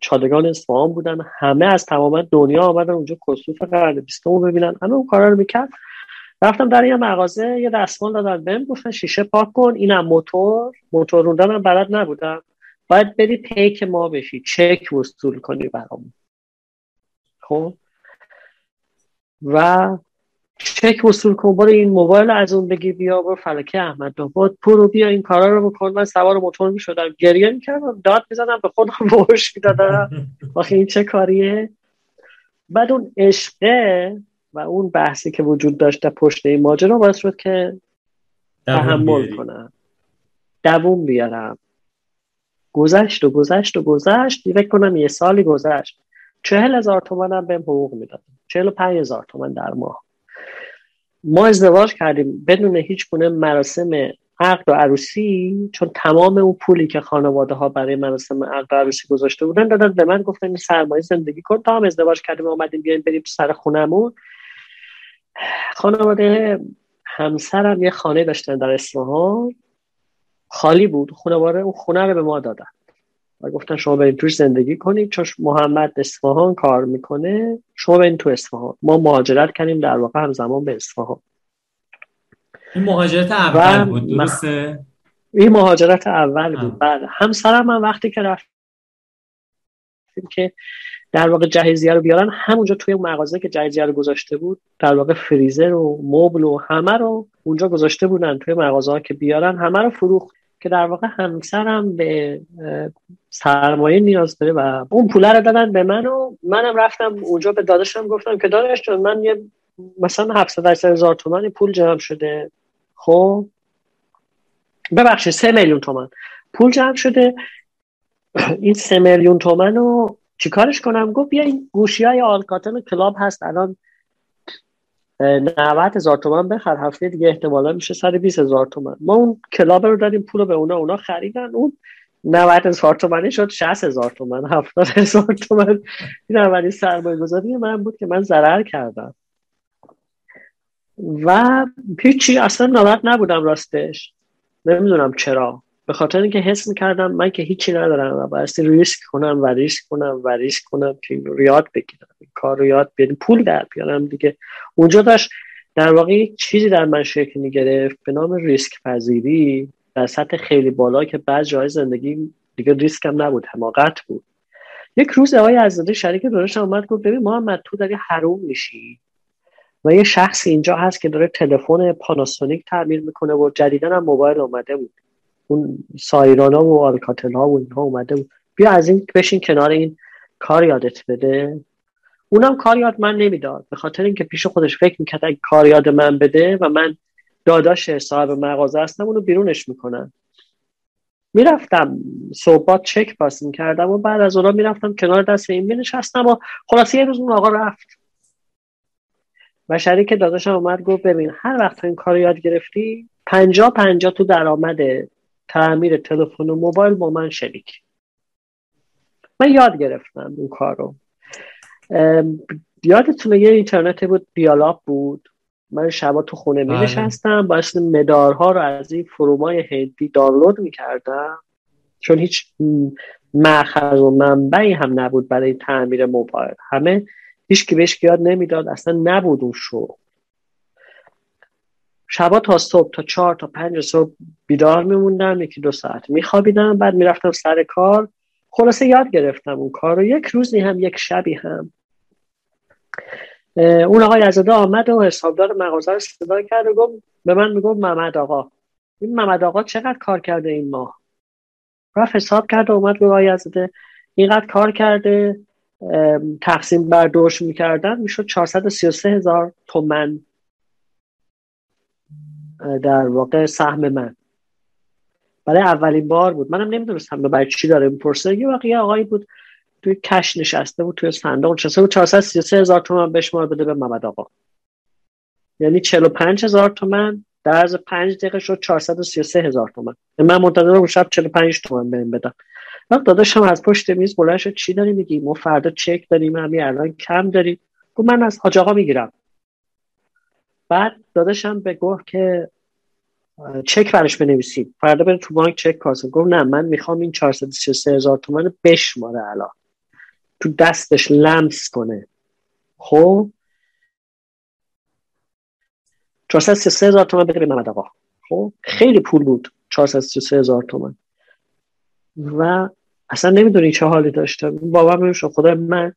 چادگان اصفهان بودن، همه از تمام دنیا آمدن اونجا کسوف قرن بیستم رو ببینن، همه اون کارا رو میکرد. رفتم در یه مغازه یه دستمال دادن بهم، گفتن شیشه پاک کن، اینم موتور، موتور روندن هم بلد نبودم، باید بری پیک ما بشی، چک وصول کنی برامون. خب و چک وصول کن، برو این موبایل از اون بگی بیا، برو فلکه احمدآباد پرو بیا، این کارا رو بکن. من سوار موتور میشدم، گریه میکردم، داد میزدم، به خودم وحش میدادم، آخه این چه کاریه. بعد اون عشقه و اون بحثی که وجود داشت در پشت این ماجرا باعث شد که تحمل کنم، دووم بیارم. گذشت و گذشت و گذشت فکر کنم یه سالی گذشت چهل هزار تومن هم بهم حقوق میدادن، چهل و پنج هزار تومن در ماه. ما ازدواج کردیم بدون هیچ گونه مراسم عقد و عروسی، چون تمام اون پولی که خانواده ها برای مراسم عقد و عروسی گذاشته بودن دادن به من، گفتن این سرمایه زندگی کن. تا هم ازدواج کردیم اومدیم بیایم بریم سر خونمون، خانواده همسرم یه خانه داشتن در اصفهان خالی بود، خانواده اون خونه رو به ما دادن و گفتن شما برید توش زندگی کنید، چون محمد اصفهان کار میکنه شما برید تو اصفهان. ما مهاجرت کردیم در واقع همزمان به اصفهان. این مهاجرت اول بود درسته؟ این مهاجرت اول بود. بله همسرم هم وقتی که رفتیم که در واقع جهیزیه رو بیارن، همونجا توی اون مغازه که جهیزیه رو گذاشته بود در واقع فریزر و مبل و همه رو اونجا گذاشته بودن توی مغازه ها که بیارن، همه رو فروخت که در واقع همسرم به سرمایه نیاز داره و اون پوله رو دادن به من و منم رفتم اونجا به داداشم گفتم که داداش جان من یه مثلا هفتصد هزار تومان پول جمع شده، خب ببخشید سه میلیون تومان پول جمع شده، این سه میلیون تومان رو چیکارش کنم؟ گفت بیا این گوشی‌های آلکاتل کلاب هست الان نود هزار تومان بخر، هفته دیگه احتمالا میشه صد و بیست هزار تومان. ما اون کلاب رو دادیم پول رو به اونا، اونا خریدن، اون نود هزار تومانی شد شصت هزار تومان، هفتاد هزار تومان. این اولین سرمایه‌گذاری من بود که من ضرر کردم و هیچی اصلا ناراحت نبودم راستش، نمیدونم چرا، به خاطر اینکه حس میکردم من که هیچی ندارم و بایستی ریسک کنم و ریسک کنم و ریسک کنم که رو یاد بگیرم، این کار رو یاد بگیرم، پول در بیارم دیگه. اونجا داشت در واقع چیزی در من شکل میگرفت به نام ریسک پذیری در سطح خیلی بالا که بعض جای زندگی دیگه ریسکم نبود، حماقت بود. یک روز آقای عزیزاده شریک دورشم اومد گفت ببین محمد تو داری حروم میشی و یه شخصی اینجا هست که داره تلفن پاناسونیک تعمیر میکنه و جدیدن هم موبایل اومده بود، اون سایرانا و آلکاتل ها و اینها اومده بود، بیا از این بشین کنار این کار یادت بده. اونم کار یاد من نمیداد به خاطر اینکه پیش خودش فکر میکرد اگه کار یاد من بده و من داداش صاحب مغازه هستم اونو بیرونش میکنن. میرفتم صبحات چک پاس میکردم و بعد از اونها میرفتم کنار دست این مینشستم و خلاصه یه روز اون آقا رفت و شریک داداشم اومد گفت ببین هر وقت این کارو یاد گرفتی پنجاه پنجاه تو درآمد تعمیر تلفن و موبایل با من شریک. من یاد گرفتم اون کارو. یادتونه یه اینترنت بود دیالاب بود، من شبا تو خونه می نشستم باعث مدارها رو از این فرومای هندی دانلود میکردم چون هیچ مأخذ و منبعی هم نبود برای تعمیر موبایل، همه هیچ که بهش یاد نمیداد، اصلا نبود اون شروع. شبا تا صبح تا چهار تا پنج صبح بیدار میموندم، یکی دو ساعت میخوابیدم، بعد میرفتم سر کار. خلاصه یاد گرفتم اون کار رو. یک روزی هم یک شبی هم اون آقای عزیزاده آمد و حسابدار مغازه رو صدا کرد و گفت به من میگفت محمد آقا، این محمد آقا چقدر کار کرده این ماه؟ رفت حساب کرد و اومد به آقای عزیزاده اینقدر کار کرده تقسیم بر دوش میکردن میشد چهارصد و سی و سه هزار تومن در واقع سهم من. برای اولین بار بود، منم نمیدونستم به برای چی داره میپرسه. یه واقعیه آقایی بود توی کش نشسته بود توی صندوق نشسته بود چهارصد و سی و سه هزار تومن بهش مال بده به محمد آقا، یعنی چهل و پنج هزار تومن در عرض پنج دقیقه شد چهارصد و سی و سه هزار تومن. من منتظر بودم شب چهل و پنج تومن بهم بدن. من داداشم از پشت میز بلند شد چی داری میگی؟ ما فردا چک داریم همین الان کم داریم. گفت من از حاج آقا میگیرم. بعد داداشم به گفت که چک برش بنویسید فردا بره تو بانک چک کاسه. گفت نه من میخوام این چهارصد و سی و سه هزار تومان بشماره الان تو دستش لمس کنه. خب چهارصد و سی و سه هزار تومان بده به محمد آقا. خب خیلی پول بود چهارصد و سی و سه هزار تومان و اصلا نمیدونی چه حالی داشتم. بابام میگه خدای من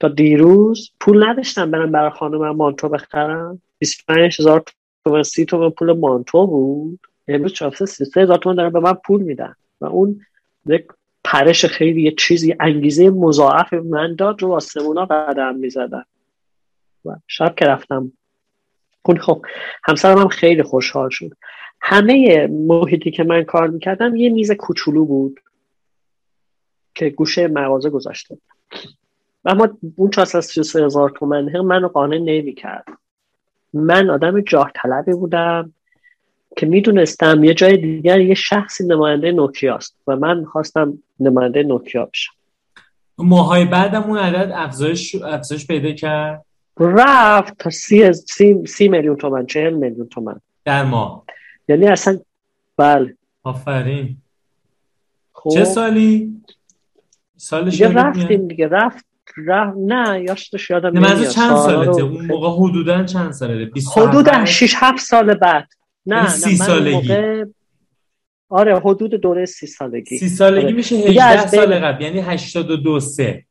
تا دیروز پول نداشتم برم برای خانمم مانتو بخرم، بیست و پنج هزار تومان سی تومن پول مانتو بود، امروز چهارصد و سی و سه هزار تومان دارن به من پول میدن و اون یک پرش خیلی یه چیزی انگیزه مضاعف من داد. رو آسمونا قدم میزدن و شب که رفتم اون خب همسرم هم خیلی خوشحال شد. همه محیطی که من کار میکردم یه میز کوچولو بود که گوشه مغازه گذاشته بود. اما اون چهارصد و سی و سه هزار تومنه منو قانع نمی‌کرد. من آدم جاه طلبی بودم که میدونستم یه جای دیگر یه شخصی نماینده نوکیاست و من می‌خواستم نماینده نوکیا بشم. ماهای بعدم اون عدد افزایش افزایش پیدا کرد. رفت تا سی, سی, سی میلیون تومن، چهل میلیون تومن در ماه. یعنی اصلا بله. آفرین. خوب. چه سالی؟ سالش دیگه رفتیم دیگه رفت رفت نه یاشتش یادم نمیاد. منظور چند سالته؟ اون موقع حدوداً چند ساله؟ حدوداً شش هفت سال بعد. نه سی سالگی. آره حدود دوره سی سالگی. سی سالگی آره. میشه هجده سال قبل، یعنی هشتاد و دو سه.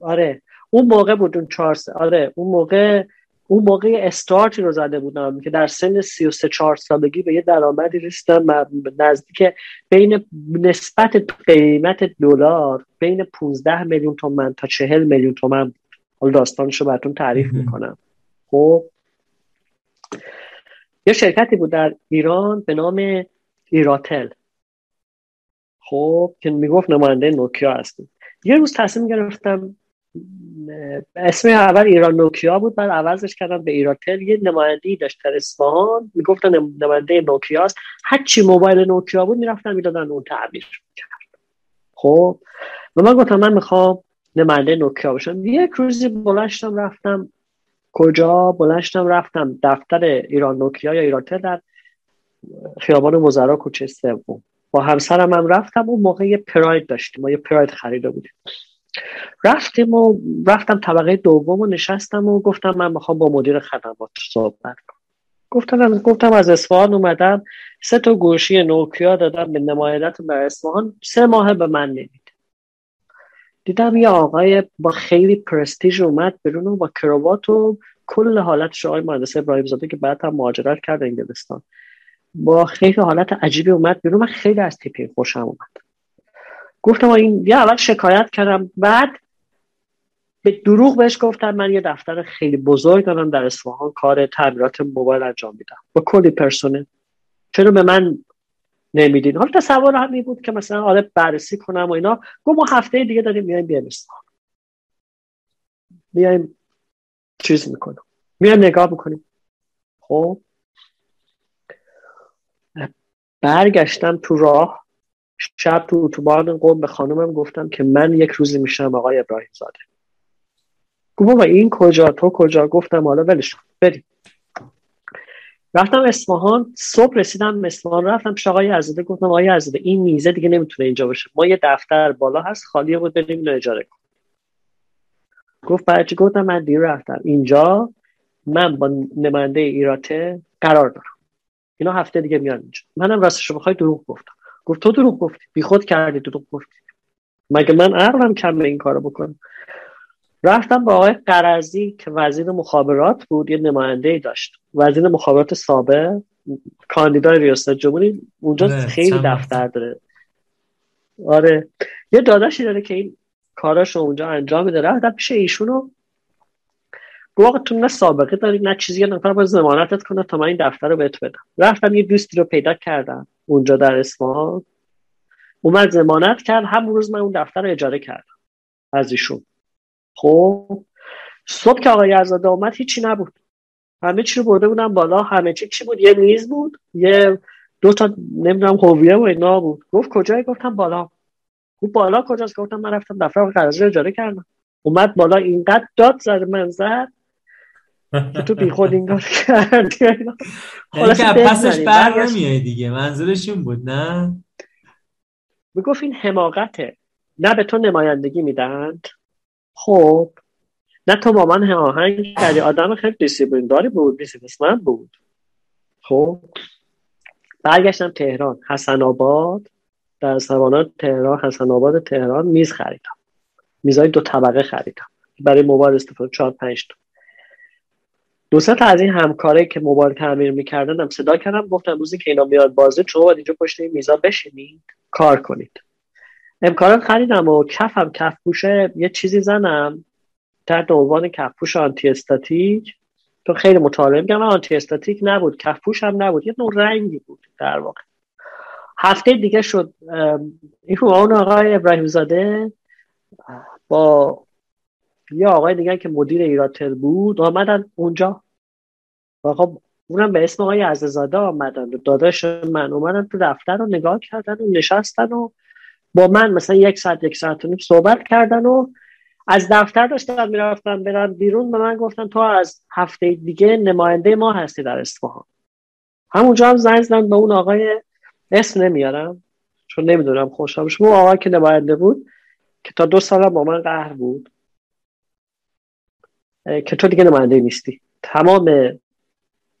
آره اون موقع بود اون چهار سه. آره اون موقع اون موقع استارتی رو زده بودم که در سن سی و سه چهار سالگی به یه درآمدی رسیدم نزدیک بین نسبت قیمت دلار بین پانزده میلیون تومان تا چهل میلیون تومان. حالا داستانشو براتون تعریف میکنم. خب یه شرکتی بود در ایران به نام ایراتل، خب که میگفت نماینده نوکیا هستیم. یه روز تصمیم گرفتم، اسم اول ایران نوکیا بود، بعد عوضش کردم به ایراتل. یه نماینده‌ای داشت در اصفهان، میگفتن نماینده نوکیاست، هر چی موبایل نوکیا بود میرفتن میدادن اون تعمیر کرد. خب و من گفتم من میخوام نماینده نوکیا بشم. یک روزی بلاشتم رفتم کجا بلاشتم رفتم دفتر ایران نوکیا یا ایراتل در خیابان وزرا کوچه سوم. با همسرم هم رفتم، اون موقع یه پراید داشتیم، ما یه پراید خریده بودیم. رفتیم و رفتم طبقه دوم و نشستم و گفتم من میخوام با مدیر خدمات صحبت کنم. گفتم گفتم از اصفهان اومدم، سه تا گوشی نوکیا دادم به نماینده‌ت در اصفهان، سه ماه به من ندید. دیدم یه آقای با خیلی پرستیژ اومد بیرون و با کراوات و کل حالتش، آقای مهندس ابراهیمزاده که بعد هم مهاجرت کرد انگلستان، با خیلی حالت عجیبی اومد بیرون. من خیلی از تیپی خوشم اومد. گفتم این یه اول شکایت کردم، بعد به دروغ بهش گفتم من یه دفتر خیلی بزرگ دارم در اصفهان، کار تعمیرات موبایل انجام میدم با کلی پرسنل، چرا به من نمیدین؟ حالا تصور هم این بود که مثلا آره بررسی کنم و اینا. گفت ما هفته دیگه داریم میایم بیایم اصفهان، میایم چیز میکنم، میایم نگاه میکنیم. خب برگشتم تو راه، شب تو اتوبان قم به خانومم گفتم که من یک روزی میشم آقای ابراهیم زاده. گفت بابا این کجا، تو کجا؟ گفتم حالا ولش کن بریم. رفتم اصفهان، صبح رسیدم اصفهان، رفتم پیش آقای عزیزاده، گفتم آقای عزیزاده این میزه دیگه نمیتونه اینجا باشه، ما یه دفتر بالا هست خالیه بود، بریم اینو اجاره کن. گفت برای چی؟ گفتم من دیر رفتم اینجا، من با نماینده ایراته قرار دارم، اینا هفته دیگه میان اینجا. منم راستش رو بخوای دروغ گفتم. گفت تو دروغ گفتی، بیخود کردی، دروغ گفتی، مگه من عقلم کمه این کارو بکنم؟ رفتم با آقای قرازی که وزیر مخابرات بود، یه نماینده‌ای داشت، وزیر مخابرات سابق، کاندیدای ریاست جمهوری، اونجا خیلی دفتر داره. آره یه داداشی داره که این کاراشو اونجا انجام میده. رفتم پیش ایشونو، گفت تو نه سابقه داری نه چیزی، یه نفر باید ضمانتت کنه تا من این دفتر رو بهت بدم. رفتم یه دوستی رو پیدا کردم اونجا در اصفهان، اومد ضمانت کرد، همون روز من اون دفتر رو اجاره کردم از ایشون. خب صبح که آقای عزیزاده اومد هیچی نبود، همه چی رو برده بودن بالا، همه چی چی بود؟ یه میز بود، یه دو تا نمیدونم هویه و اینا بود. گفت کجایی؟ گفتم بالا. گفت بالا کجاست؟ گفتم من رفتم دفتر رو قرازی اجاره کردم. اومد بالا اینقدر داد زد من زد که تو بی خود این کار کردی، یعنی که پسش بر نمیای دیگه. منظورش این بود نه؟ میگفت این حماقته، نه به تو نمایندگی میدند، خب نه تو با من هماهنگ کردی. آدم خیلی دیسیپلین داری بود، بیزنسمن بود. خب برگشتم تهران، حسن آباد، در سوانان تهران، حسن آباد تهران میز خریدم، میزای دو طبقه خریدم برای موبایل استفاده، چهار پنج تا. دو سه تا از این همکارایی که موبایل تعمیر می‌کردن هم صدا کردم، گفتم روزی که اینا میاد بازه شما باید اینجا پشت این میزا بشینید کار کنید. امکانات خریدم و کفم کفپوشه یه چیزی زنم تحت عنوان کفپوش آنتی استاتیک، تو خیلی مطالعه می‌گم، آنتی استاتیک نبود، کفپوش هم نبود، یه نوع رنگی بود در واقع. هفته دیگه شد این اون آقای ابراهیمزاده با یه آقای دیگه که مدیر ایراتل بود آمدن اونجا و خب اونم به اسم آقای عزیزاده آمدن، داداش من اومدن تو دفتر رو نگاه کردن و نشستن و با من مثلا یک ساعت یک ساعت و نیم صحبت کردن و از دفتر داشتن میرفتن برن بیرون به من گفتن تو از هفته دیگه نماینده ما هستی در اصفهان. همونجا هم زنگ زدن به اون آقای، اسم نمیارم چون نمیدونم خوشحالش، اون آقای که نماینده بود که تا دو سال با من قهر بود که تو دیگه نماینده نیستی، تمام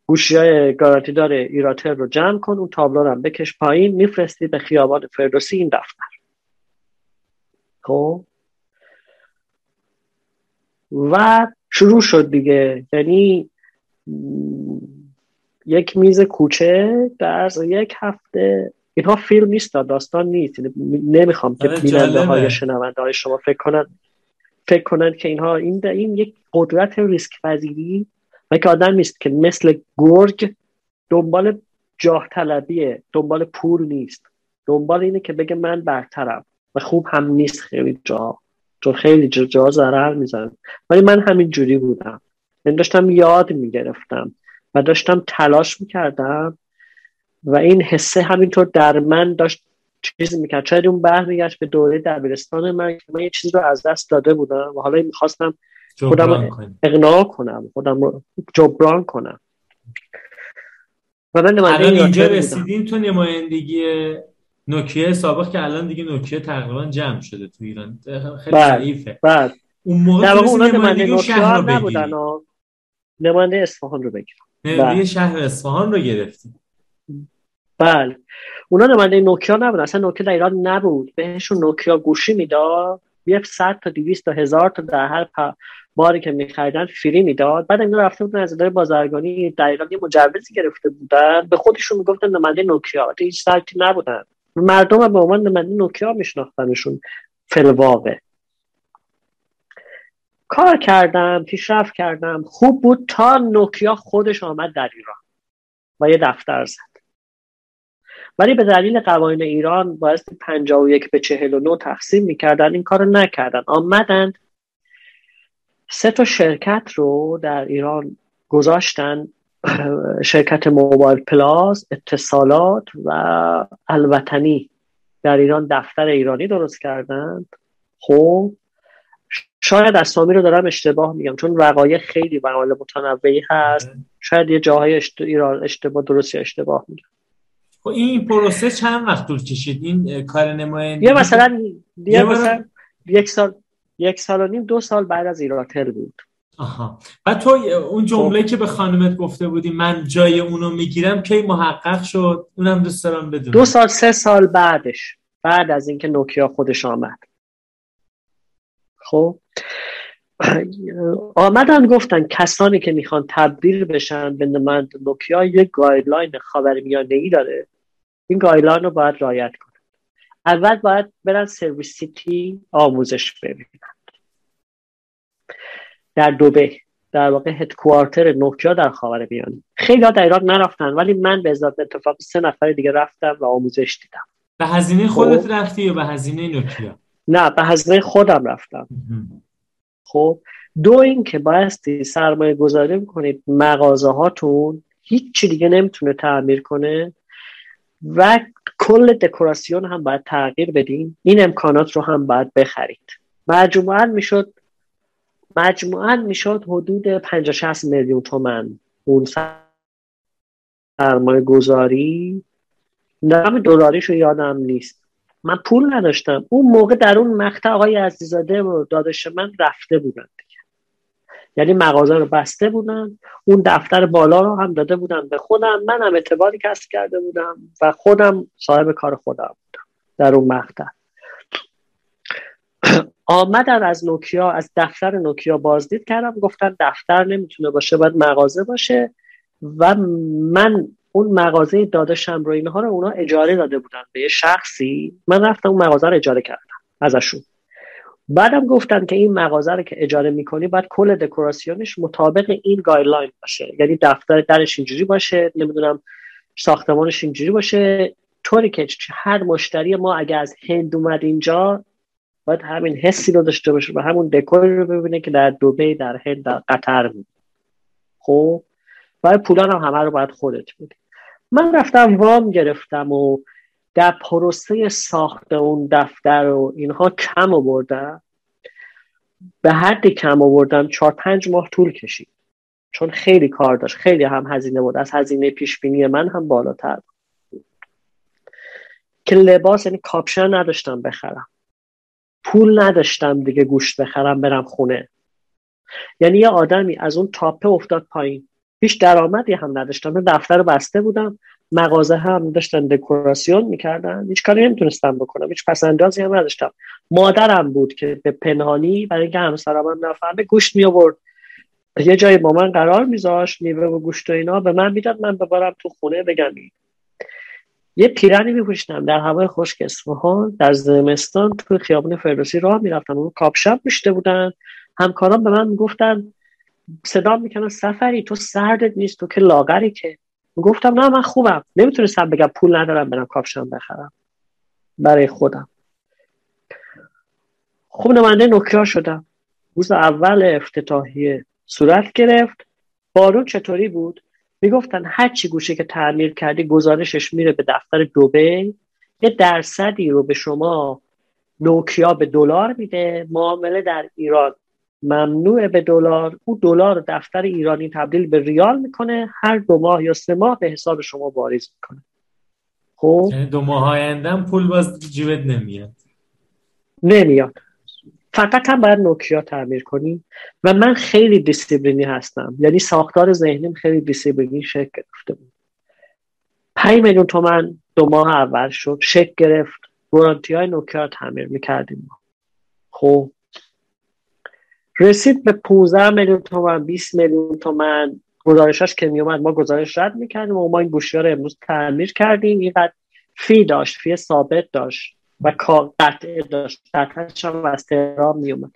گوشی‌های گارانتی دار ایراتل رو جمع کن، اون تابلو رو هم بکش پایین میفرستی به خیابان فردوسی این دفتر. خب و شروع شد دیگه، یعنی یک میز کوچه در یک هفته. اینها فیلم نیست، داستان نیست، نمیخوام که بیننده های شنونده های شما فکر کنن فکر کنن که اینها این این یک قدرت ریسک پذیری و که آدم نیست که مثل گرگ دنبال جاه طلبیه، دنبال پول نیست، دنبال اینه که بگه من برترم و خوب هم نیست خیلی جا، چون خیلی جا ضرر میزنم. ولی من همین جوری بودم، من داشتم یاد میگرفتم و داشتم تلاش میکردم و این حسه همینطور در من داشت چیز میکرد. شاید اون برمیگشت به دوره دبیرستان من که من یه چیز رو از دست داده بودم و حالا میخواستم خودم اقناع کنم، خودم رو جبران کنم. و من الان اینجا رسیدیم تو نمایندگی نوکیا سابق که الان دیگه نوکیا تقریبا جمع شده تو ایران، خیلی ضعیفه. بعد اون موقع نماینده نوکیا نبودن، نماینده اصفهان رو بگیرن، نماینده شهر اصفهان رو گرفتیم. بله اونا نماینده نوکیا نبودن، اصلا نوکیا در ایران نبود، بهشون نوکیا گوشی میداد یه صد تا دویست تا هزار تا در هر باری که می‌خریدن فری میداد. بعد اینا رفته بودن از اداره بازرگانی در ایران یه مجوزی گرفته بودن به خودشون میگفتن نماینده نوکیا، این سایتی نبودن، مردم به عنوان نماینده نوکیا میشناختنشون. فلواقع کار کردم، پیشرفت کردم، خوب بود تا نوکیا خودش آمد در ایران و یه دفتر زد، ولی به دلیل قوانین ایران باید پنجاه و یک به چهل و نه تقسیم میکردن، این کار رو نکردن. آمدن سه تا شرکت رو در ایران گذاشتن، شرکت موبایل پلاس، اتصالات و الوطنی در ایران دفتر ایرانی درست کردند. خب شاید اسامی رو دارم اشتباه میگم چون وقایع خیلی وقایع متنوعی هست، شاید یه جاهای ایران اشتباه درست یا اشتباه میگم. خب این پروسه چند وقت طول کشید این کار نماینده؟ یه مثلا یه مثلا یک سال یک سال و نیم دو سال بعد از ایراتل بود. آها. و تو اون جمله که به خانمت گفته بودی من جای اونو میگیرم کی محقق شد؟ اونم دوست دارم بدونم. دو سال سه سال بعدش، بعد از اینکه نوکیا خودش آمد. خب آمدن گفتن کسانی که میخوان تبدیل بشن به نماینده نوکیا یک گایدلاین خاورمیانه‌ای داره، این گایدلاین رو باید رعایت کنن. اول باید برن سرویس سیتی آموزش ببینن در دبی، در واقع هدکوارتر نوکیا در خاورمیانه. خیلی ها در ایران نرفتن ولی من به ازداد اتفاق سه نفر دیگه رفتم و آموزش دیدم. به هزینه خودت خب. رفتی یا به هزینه نوکیا؟ نه به هزینه خودم رفتم. خب دو این که بایستی سرمایه گذاری میکنید مغازه هاتون هیچ چی دیگه نمیتونه تعمیر کنه و کل دکوراسیون هم باید تغییر بدین، این امکانات رو هم باید بخرید. مجموعاً میشد مجموعاً میشد حدود پنجاه شصت میلیون تومان اون سرمایه گذاری. نام دلاریشو یادم نیست، من پول نداشتم اون موقع. در اون مقطع آقای عزیزاده و داداش من رفته بودن دیگه، یعنی مغازه رو بسته بودن، اون دفتر بالا رو هم داده بودن به خودم، من هم اعتباری کسب کرده بودم و خودم صاحب کار خودم بودم در اون مقطع. آمدن از نوکیا، از دفتر نوکیا بازدید کردم، گفتن دفتر نمیتونه باشه باید مغازه باشه و من اون مغازه داداشم رو اینها رو اونا اجاره داده بودن به یه شخصی، من رفتم اون مغازه رو اجاره کردم ازشون. بعدم گفتن که این مغازه رو که اجاره میکنی باید کل دکوراسیونش مطابق این گایدلاین باشه، یعنی دفتر درش اینجوری باشه، نمیدونم ساختمانش اینجوری باشه، طوری که هر مشتری ما اگر از هند اومد اینجا باید همین حسی رو داشته باشه و همون دکور رو ببینه که در دبی، در هند، در قطر بود. خب باید پولان هم همه رو باید خودت بدی. من رفتم وام گرفتم و در پروسه ساخت اون دفتر و اینها کم آوردم، به حد کم آوردم، چهار پنج ماه طول کشید چون خیلی کار داشت، خیلی هم هزینه بود، از هزینه پیشبینی من هم بالاتر بود. که لباس یعنی کاپشن نداشتم بخرم، پول نداشتم دیگه گوشت بخرم برم خونه. یعنی یه آدمی از اون تاپه افتاد پایین. هیچ درآمدی هم نداشتم، من دفتر بسته بودم، مغازه هم داشتن دکوراسیون میکردن، هیچ کاری نمیتونستم بکنم، هیچ پسندازی هم نداشتم. مادرم بود که به پنهانی برای اینکه همسرم هم نفهمه گوشت میآورد، یه جای با من قرار میذاشت، میوه و گوشت و اینا به من میداد، من ببرم تو خونه بگم. یه پیرنی میپوشیدم در هوای خشک اصفهان در زمستان، تو خیابان فردوسی راه میرفتم، اون کاپشن پوشیده بودن، همکاران به من میگفتن، صدا میکنن سفری تو سردت نیست، تو که لاغری. که گفتم نه من خوبم، نمیتونستم بگم پول ندارم برم کاپشن بخرم برای خودم. خب نماینده نوکیا شدم، روز اول افتتاحیه صورت گرفت. بارون چطوری بود؟ میگفتن هر چی گوشه که تعمیر کردی گزارشش میره به دفتر دبی، یه درصدی رو به شما نوکیا به دلار میده، معامله در ایران ممنوع به دلار، او دلار دفتر ایرانی تبدیل به ریال میکنه، هر دو ماه یا سه ماه به حساب شما واریز میکنه. خب یعنی دو ماه آیندهم پول باز جیبت نمیاد. نمیاد. فقط هم باید نوکیا تعمیر کنی و من خیلی دیسیپلینی هستم، یعنی ساختار ذهنیم خیلی دیسیپلینی شکل گرفته بود. پنج میلیون تومان دو ماه اول شد، شکل گرفت، گارانتی های نوکیا رو تعمیر میکردیم. خب رسید به پانزده میلیون تومان، بیست میلیون تومان، گزارشاش که میومد ما گزارش رد میکردیم و ما این گوشی ها رو امروز تعمیر کردیم. اینقدر فی داشت، فی ثابت داشت و قطعه داشت، قطعهش هم از تهران میومد.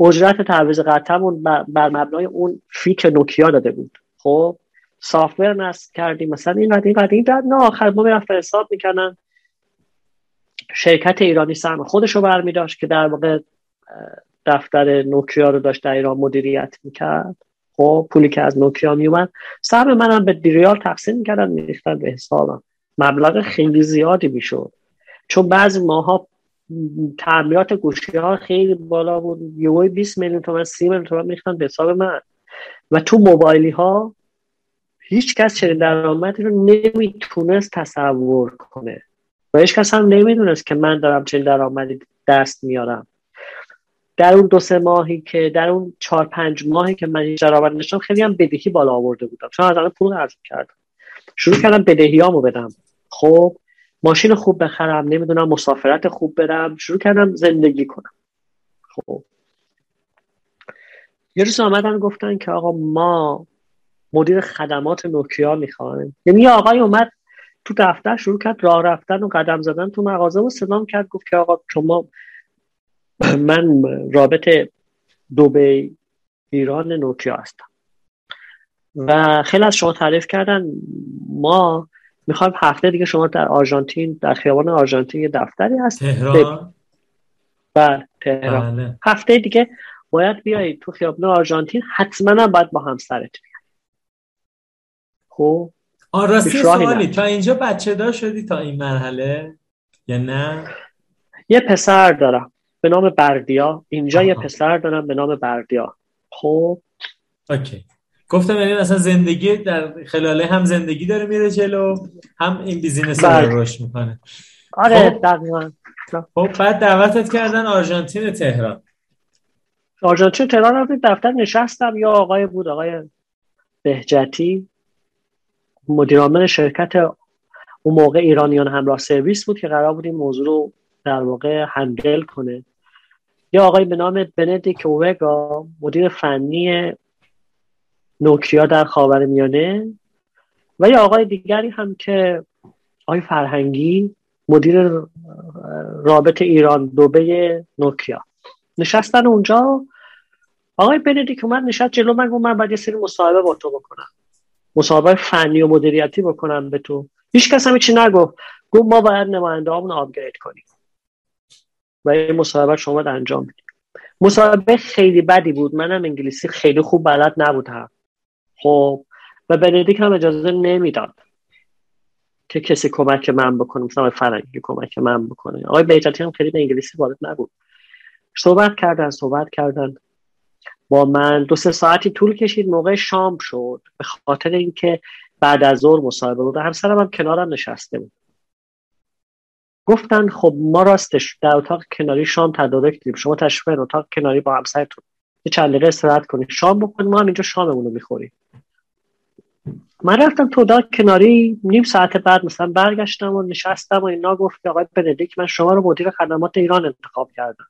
اجرت تعویض قطعه‌مون بر مبنای اون فی که نوکیا داده بود. خب سافر نصب کردیم مثلا اینقدر اینقدر اینقدر، نه آخر ما میرفت حساب میکنن، شرکت ایرانی سهم خودش رو برمیداشت که در واقع دفتر نوکیا رو داشت در ایران مدیریت میکرد. خب پولی که از نوکیا میومد سهم منم به دیریال تقسیم میکردن میریختن به حسابم، مبلغ خیلی زیادی میشد چون بعضی ماها تعمیرات گوشی ها خیلی بالا بود، یهوی بیست میلیون تومان، سی میلیون تومان میریختن به حساب من. و تو موبایلی ها هیچ کس چنین درآمدی رو نمیتونست تصور کنه و هیچ کس هم نمیدونست که من دارم چنین درآمدی دست میارم. در اون دو سه ماهی که در اون چهار پنج ماهی که من درآمد داشتم خیلی هم بدهی بالا آورده بودم چون از الان پول قرض کردم، شروع کردم بدهیامو بدم. خب ماشین خوب بخرم، نمیدونم مسافرت خوب برم، شروع کردم زندگی کنم. خب یه روز اومدن گفتن که آقا ما مدیر خدمات نوکیا میخوایم. یعنی یه آقای اومد تو دفتر شروع کرد راه رفتن و قدم زدن تو مغازه و سلام کرد، گفت که آقا شما، من رابط دبی ایران نوکیا هستم و خیلی از شما تعریف کردن، ما میخوایم هفته دیگه شما در آرژانتین، در خیابان آرژانتین یه دفتری هست تهران و تهران بله. هفته دیگه باید بیایید تو خیابان آرژانتین، حتما باید با همسرت بیایید. خب راستی سوالی، تا اینجا بچه دار شدی تا این مرحله یا نه؟ یه پسر دارم به نام بردیا اینجا. آها. یه پسر دارم به نام بردیا. خب اوکی، گفتم یعنی اصلا زندگی در خلاله هم زندگی داره میره جلو، هم این بیزینس رو رشد میکنه. آره دقیقاً. خب بعد دعوتت کردن آرژانتین تهران. آرژانتین تهران رفتم دفتر نشستم، یا آقای بود آقای بهجتی مدیر عامل شرکت اون موقع ایرانیان همراه سرویس بود که قرار بود این موضوع رو در واقع هندل کنه، یا آقای به نام بندی وگا مدیر فنی نوکیا در خاورمیانه، و یا آقای دیگری هم که آقای فرهنگی مدیر رابط ایران دبی نوکیا. نشستن اونجا، آقای بندی که اومد نشست جلو من گفت من باید یه سری مصاحبه با تو بکنم، مصاحبه فنی و مدیریتی بکنم به تو. هیچ کس هم چیزی نگفت، گفت ما باید نماینده هامون آپگرید کنیم و این مصاحبه شما انجام بدیم. مصاحبه خیلی بدی بود، منم انگلیسی خیلی خوب بلد نبودم خب، و بندیک هم اجازه نمیداد که کسی کمک من بکنه، مثلا فرهنگی کمک من بکنه، آقای بهجتی هم خیلی به انگلیسی وارد نبود. صحبت کردن صحبت کردن با من، دو سه ساعتی طول کشید، موقع شام شد به خاطر اینکه بعد از ظهر مصاحبه بود، همسرم هم کنارم نشسته بود. گفتن خب ما راستش در اتاق کناری شام تدارک دیدیم، شما تشریف برید اتاق کناری با همسرتون یه چند دقیقه استراحت کنید، شام بخورید، ما هم اینجا شاممون رو می‌خوریم. من رفتم تو اتاق کناری، نیم ساعت بعد مثلا برگشتم و نشستم و اینا، گفت آقای بندیک من شما رو مدیر خدمات ایران انتخاب کردم.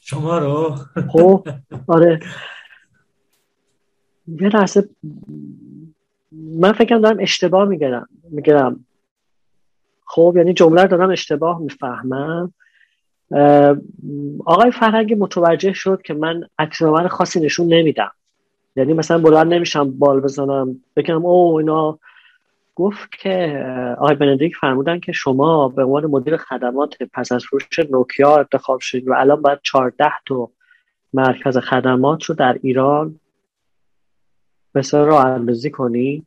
شما رو خب آره، یه لحظه من فکرم دارم اشتباه میگم میگم خب، یعنی جمله رو دارم اشتباه میفهمم. آقای فرهنگی متوجه شد که من عکس‌العمل خاصی نشون نمیدم، یعنی مثلا بلند نمیشم بال بزنم بگم او اینا. گفت که آقای بندیک فرمودن که شما به عنوان مدیر خدمات پس از فروش نوکیا انتخاب شدید و الان باید چهارده تا مرکز خدمات رو در ایران مثلا راه اندازی کنی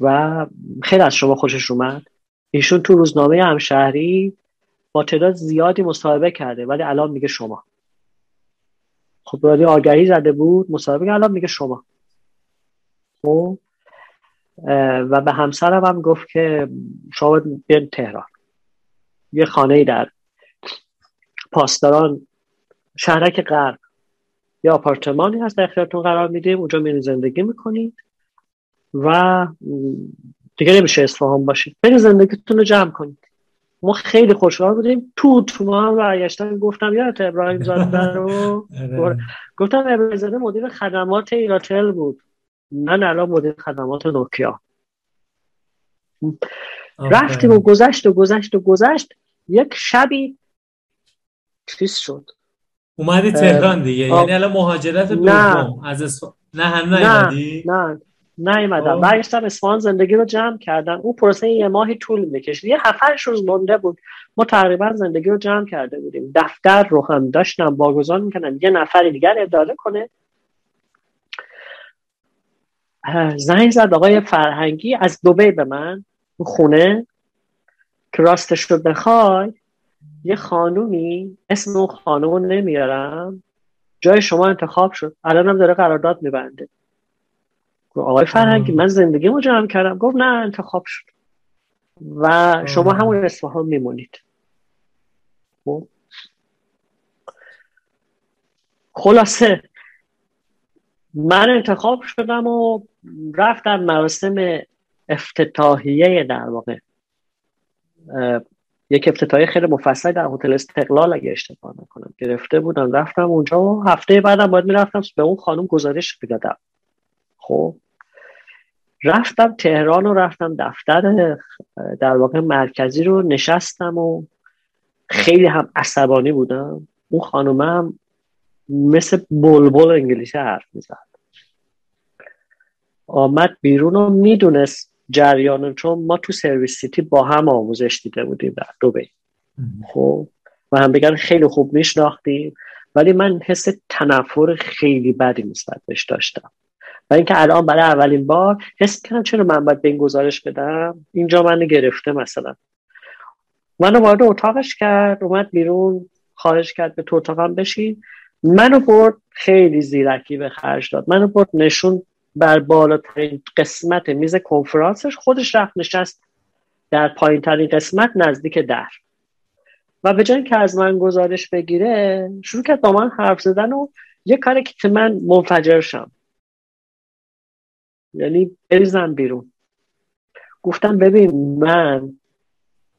و خیلی از شما خوشش اومد. ایشون تو روزنامه همشهری با تعداد زیادی مصاحبه کرده ولی الان میگه شما. خب برای آگهی زده بود مصاحبه، الان میگه شما. خب و به همسرم هم گفت که شما بیاین تهران، یه خانه‌ای در پاسداران شهرک غرب یه آپارتمانی هست در اختیارتون قرار میدیم، اونجا میرین زندگی میکنید و دیگه نمیشه اصفهان باشید، برید زندگیتون رو جمع کنید. ما خیلی خوشحال بودیم. تو تو هم برگشتم گفتم یادت ابراهیمزاده رو گفتم ابراهیمزاده مدیر خدمات ایراتل بود، من الان مدیر خدمات نوکیا. رفتیم و گذشت و گذشت و گذشت یک شبی چیز شد، اومدی تهران دیگه. یعنی الان مهاجرت دوم از اصفهان؟ نه هم نیومدی؟ نه نه ایمدم، برگشتم اصفهان زندگی رو جمع کردم. اون پروسه یه ماهی طول میکشید، یه هفت روز مونده بود ما تقریبا زندگی رو جمع کرده بودیم. دفتر رو هم داشتم واگذار میکنم یه نفر دیگر اداره کنه. زنگ زد آقای فرهنگی از دبی به من خونه که راستش رو بخوای یه خانومی، اسم اون خانومو نمیارم، جای شما انتخاب شد، الانم داره قرارداد میبنده. آقای فرهنگی من زندگیمو جمع کردم. گفت نه انتخاب شد و شما همون اصفهان میمونید. خلاصه من انتخاب شدم و رفتم مراسم افتتاحیه، در واقع یک افتتاحیه خیلی مفصل در هتل استقلال اگه اشتباه نکنم گرفته بودم، رفتم اونجا و هفته بعدم باید میرفتم به اون خانم گزارش میدادم. خب رفتم تهران و رفتم دفتر در واقع مرکزی رو نشستم و خیلی هم عصبانی بودم. اون خانومم مثل بلبل انگلیسی حرف میزد، آمد بیرون و میدونست جریان، چون ما تو سرویس سیتی با هم آموزش دیده بودیم در دبی خب و هم بگن خیلی خوب میشناختیم، ولی من حس تنفر خیلی بدی نسبت بهش داشتم و اینکه الان برای اولین بار حس کردم چرا من باید به این گزارش بدم، اینجا منو گرفته مثلا. منو وارد اتاقش کرد، اومد بیرون، خواهش کرد به تو اتاقم بشین، منو برد، خیلی زیرکی به خرج داد، منو برد نشون بر بالاترین قسمت میز کنفرانسش، خودش رفت نشست در پایین ترین قسمت نزدیک در و به جای اینکه از من گزارش بگیره شروع کرد با من حرف زدن و یه کاری که من منفجر شم، یعنی بریزم بیرون. گفتم ببین من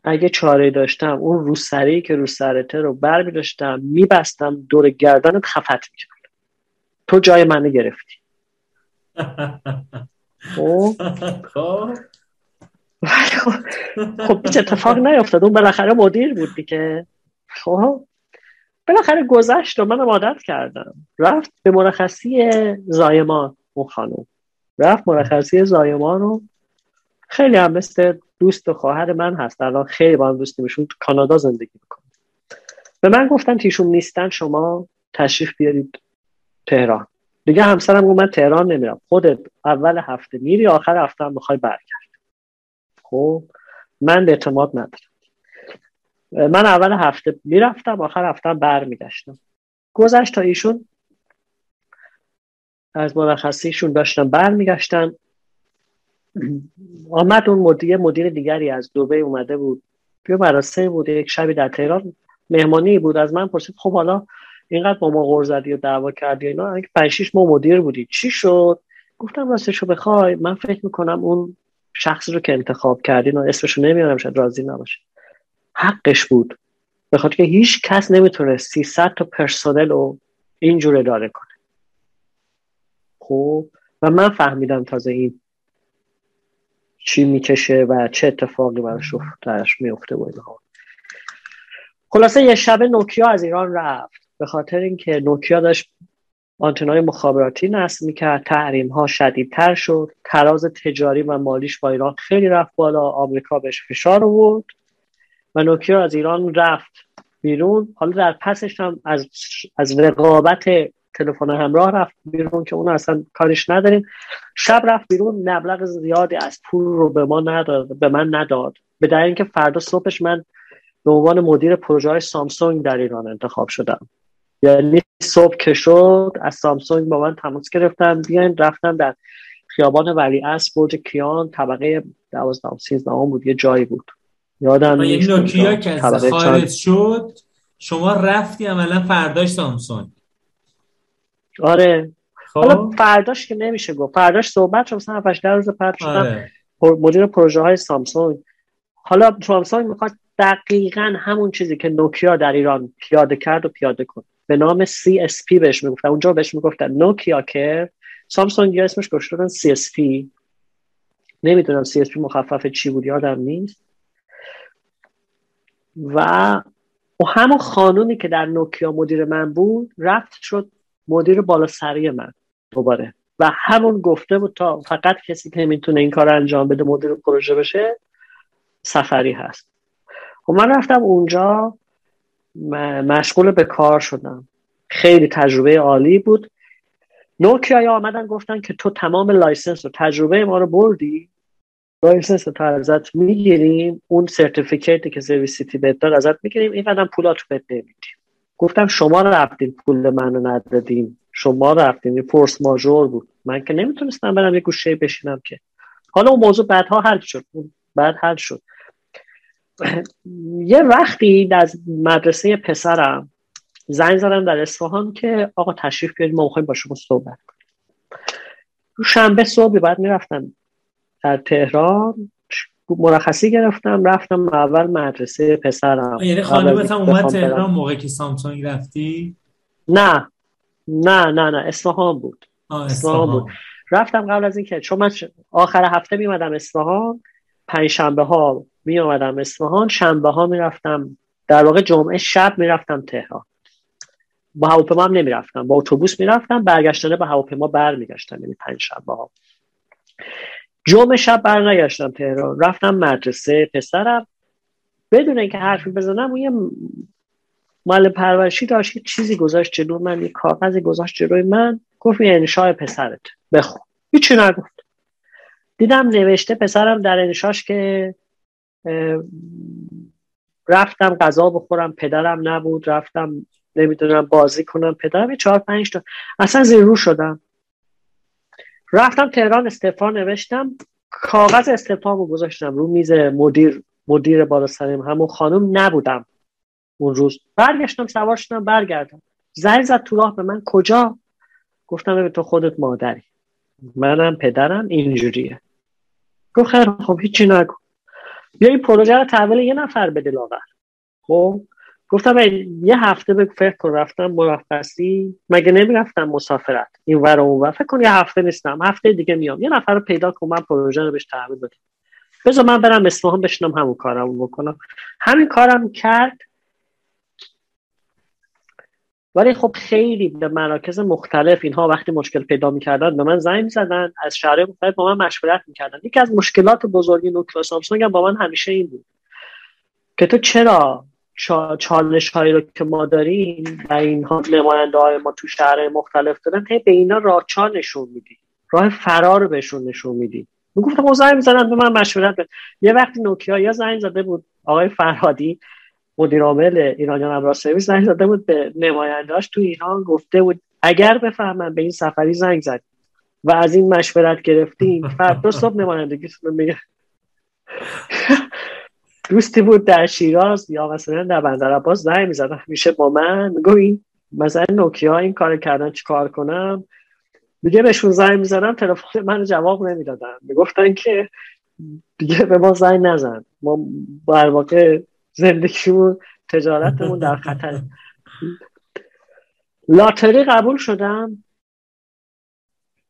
اگه چاره داشتم اون روسری که رو سرته رو برمی داشتم میبستم دور گردنت خفت میکرد، تو جای منو گرفتی. خب خب هیچ اتفاق نیفتاد، اون بالاخره مدیر بود دیگه. خب بالاخره گذشت و منم عادت کردم. رفت به مرخصی زایمان، اون خانم رفت مرخصی زایمان رو خیلی هم مثل دوست و خواهر من هست، الان خیلی با هم دوستیمشون تو کانادا زندگی میکنه. به من گفتن تیشون نیستن، شما تشریف بیارید تهران. دیگه همسرم گفت من تهران نمیرم، خودت اول هفته میری آخر هفته هم میخوای برگرد. خب من اعتماد ندارم، من اول هفته میرفتم آخر هفته هم برمیگشتم. گذشت تا ایشون از مرخصیشون داشتم برمیگشتم، آمد اون مدیر مدیر دیگری از دبی اومده بود، یه مراسمی بود یک شبی در تهران، مهمانی بود. از من پرسید خب حالا اینقدر با ما غر زدی و دعوا کردی اینا، اگه پنج شش ما مدیر بودی چی شد؟ گفتم راستشو بخوای من فکر میکنم اون شخصی رو که انتخاب کردین و اسمشو نمیارم شاید راضی نباشه. حقش بود، به خاطر که هیچ کس نمیتونه سیصد تا پرسنل رو اینجور اداره کنه. خب و من فهمیدم تازه این چی میکشه و چه اتفاقی براش افتادش میفته و اینها. خلاصه یه شب نوکیا از ایران رفت، به خاطر اینکه نوکیا داشت آنتنای مخابراتی نصب میکرد، تحریم‌ها شدیدتر شد، تراز تجاری و مالیش با ایران خیلی رفت بالا، آمریکا بهش فشار آورد و نوکیا از ایران رفت بیرون. حالا در پسش هم از از رقابت تلفن همراه رفت بیرون که اون اصلا کارش نداریم. شب رفت بیرون، مبلغ زیادی از پول رو به ما نداد، به من نداد، به دلیل اینکه فردا صبحش من به عنوان مدیر پروژه‌های سامسونگ در ایران انتخاب شدم. یعنی صبح که شد از سامسونگ با من تماس گرفتن بیاین، رفتم در خیابان ولیعصر برج کیان طبقه دوازده سیزده بود، یه جایی بود یادم نیست. یعنی نوکیا که از خارج شد شما رفتی عملا فرداش سامسونگ؟ آره خب. حالا فرداش که نمیشه گفت، فرداش صحبت شد مثلا هفت هشت روز بعد شدم آره. مدیر پروژه های سامسونگ. حالا سامسونگ میخواد دقیقاً همون چیزی که نوکیا در ایران پیاده کرد و پیاده کنه، به نام سی اس پی بهش میگفتن، اونجا بهش میگفتن نوکیا که سامسونگ اسمش گذاشتن سی اس پی. نمیدونم سی اس پی مخفف چی بود یادم نیست. و و همون خانومی که در نوکیا مدیر من بود رفت شد مدیر بالا سری من دوباره و همون گفته بود تا فقط کسی که میتونه این کار انجام بده مدیر پروژه بشه صفاری هست. و من رفتم اونجا مشغول به کار شدم، خیلی تجربه عالی بود. نوکیا آمدن گفتن که تو تمام لایسنس و تجربه ما رو بردی، لایسنس رو ازت میگیریم، اون سرتیفیکیتی که سرویس سیتی بهت داد ازت میگیریم، اینقدرم پولات رو بهت نمیدیم. گفتم شما رفتین پول منو ندادین، شما رفتین، یه فورس ماژور بود، من که نمیتونستم برم یه گوشه بشینم که. حالا اون موضوع بعدها حل شد، بعد حل شد. یه وقتی از مدرسه پسرم زنگ زدم در اصفهان که آقا تشریف بیارید ما می‌خوایم با شما صحبت کنیم. شنبه صبح بعد میرفتم در تهران، مرخصی گرفتم، رفتم اول مدرسه پسرم. یعنی خانومت هم اومد تهران موقعی که سامسونگ رفتی؟ نه نه نه نه اصفهان بود. آه اصفهان. اصفهان بود. رفتم قبل از اینکه، چون من آخر هفته میمدم اصفهان، پنج شنبه ها می آمدم اصفهان، شنبه ها می رفتم، در واقع جمعه شب می رفتم تهران. با هواپیما هم نمی رفتم، با اتوبوس می رفتم، برگشتنه با هواپیما بر می گشتم. یعنی پنج شنبه ها. جمعه شب بر نگشتم تهران، رفتم مدرسه پسرم. بدون اینکه حرفی بزنم اون یه معلم پرورشی داشت یه چیزی گذاشت جلوی من، یه کاغذی گذاشت جلوی من، گفت این انشاء پسرت بخون. هیچی نگفت. دیدم نوشته پسرم در انشاش که رفتم غذا بخورم پدرم نبود، رفتم نمیدونم بازی کنم پدرم، چهار پنج تا اصلا زیر رو شدم. رفتم تهران استعفا نوشتم، کاغذ استعفامو گذاشتم رو میز مدیر مدیر بالا سرم، همون خانم نبودم اون روز. برگشتم سوار شدم برگردم، زنگ زد تو راه به من کجا، گفتم به تو خودت مادری، منم پدرم اینجوریه. گفت خیر خب هیچی نگو، بیا این پروژه رو تحویل یه نفر بده لاغر. خب گفتم یه هفته به فکر کن، رفتم مرخصی مگه نمیرفتم مسافرت این ور اون ور، فکر کن یه هفته نیستم، هفته دیگه میام، یه نفر رو پیدا کنم من پروژه رو بهش تحویل بدم، بذار من برم اصفهان بشینم همون کارم بکنم. همین کارم کرد. ولی خب خیلی به مراکز مختلف اینها وقتی مشکل پیدا می‌کردن به من زنگ می‌زدن، از شهرهای مختلف با من مشورت می‌کردن. یکی از مشکلات بزرگی نوکیا سامسونگ هم با من همیشه این بود که تو چرا چا... چالش هایی رو که ما داریم و اینها نماینده های ما تو شهرهای مختلف دارن هی به اینا راهچا نشون میدی، راه فرار بهشون نشون میدی. میگفتم زنگ می‌زنن به من مشورت بده. یه وقتی نوکیا یا زنگ زده بود آقای فرهنگی مدیر عامل ایرانیان ابراز سرویس زنگ زده بود به نماینده‌اش تو ایران، گفته بود اگر بفهمم به این سفری زنگ زد و از این مشورت گرفتیم فردا صبح نمایندگیتون رو میگم. دوستی بود در شیراز یا مثلا در بندرعباس زنگ میزد همیشه با من، میگفت این مثلا نوکیا این کارو کردن چیکار کنم، دیگه بهشون زنگ میزدم تلفن من جواب نمیدادن، میگفتن که دیگه به ما زنگ نزن، ما در واقع زندگیمون تجارتمون در خطر. لاتری قبول شدم.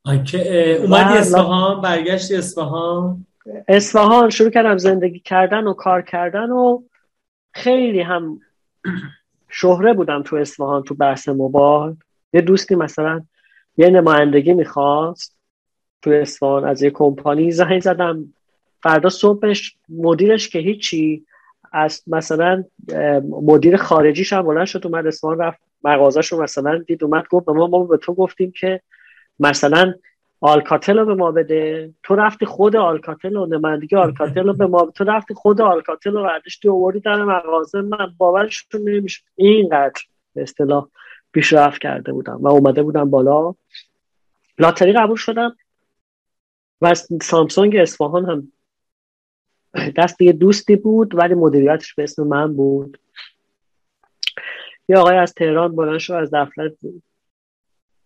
اوکی، اومدی اصفهان، برگشتی اصفهان. اصفهان شروع کردم زندگی کردن و کار کردن و خیلی هم شهره بودم تو اصفهان تو بحث موبایل. یه دوستی مثلا یه نمایندگی میخواست تو اصفهان از یه کمپانی، زنگ زدم فردا صبحش مدیرش که هیچی، از مثلا مدیر خارجیش هم بلند شد اومد اصفهان رفت مغازه‌ش رو مثلا دید اومد گفت ما ما به تو گفتیم که مثلا آلکاتل رو به ما بده، تو رفتی خود آلکاتل و نمایندگی آلکاتل رو به ما، تو رفتی خود آلکاتل رو برداشتی آوردی در مغازه من، باورش نمیشه. اینقدر به اصطلاح پیشرفت کرده بودم و اومده بودم بالا. لاتری قبول شدم و سامسونگ اصفهان هم دست یه دوستی بود ولی مدیریتش به اسم من بود. یه آقای از تهران بلند شد از دفتر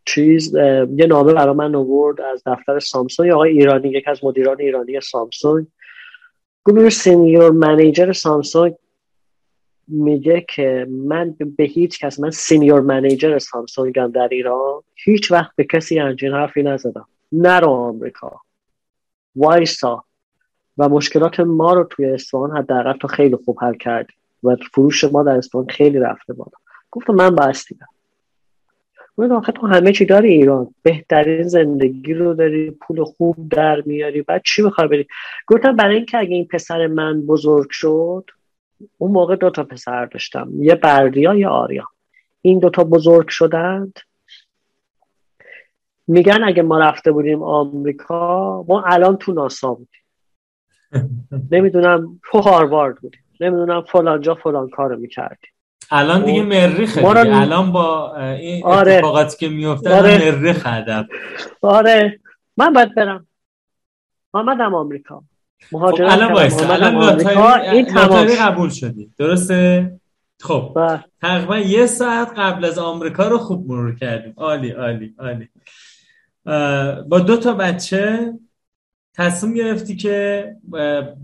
چیز یه نامه برای من آورد از دفتر سامسونگ، آقای ایرانی، یک از مدیران ایرانی سامسونگ، گفت سینیور منیجر سامسونگ میگه که من به هیچ کس، من سینیور منیجر سامسونگم در ایران، هیچ وقت به کسی همچین حرفی نزدم، نرو آمریکا، وایسا و مشکلات ما رو توی اصفهان حداقل تا خیلی خوب حل کرد و فروش ما در اصفهان خیلی رفته بالا. گفتم من بستیدم. گفتم آخه تو همه چی داری ایران، بهترین زندگی رو داری، پول خوب در میاری، بعد چی می‌خوای بری؟ گفتم برای اینکه اگه این پسر من بزرگ شد، اون موقع دو تا پسر داشتم، یه بردیا یه آریا، این دوتا بزرگ شدند، میگن اگه ما رفته بودیم آمریکا ما الان تو ناسا بودیم. نمیدونم تو هاروارد بودیم، نمیدونم فلان جا فلان کارو میکردیم. الان دیگه مریخه، الان با این آره. اتفاقاتی که میفته آره. مریخ هدف آره من باید برم آمدم آمریکا مهاجرت خب، الان وایس الان آمریکا این تمامی قبول شدی درسته؟ خب تقریبا یه ساعت قبل از آمریکا رو خوب مرور کردیم. عالی عالی عالی. با دو تا بچه تصمیم گرفتی که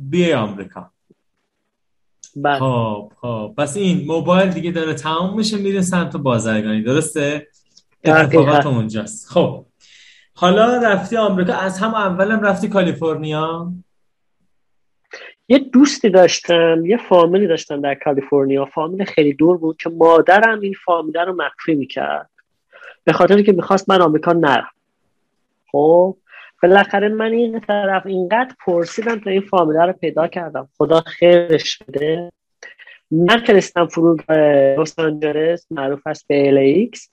بیای آمریکا. بله. خب خب پس این موبایل دیگه داره تمام میشه، میره سمت بازرگانی، درسته؟ اتفاقات اونجاست. خب حالا رفتی آمریکا، از هم اولم رفتی کالیفرنیا. یه دوستی داشتم، یه فامیلی داشتم در کالیفرنیا، فامیل خیلی دور بود که مادرم این فامیل رو مخفی میکرد به خاطر که میخواست من آمریکا نرم. خب بالاخره من این طرف اینقدر پرسیدم تا این فامیله رو پیدا کردم، خدا خیرش بده. من فرستم فرودگاه لس آنجلس، معروف است به ال ایکس،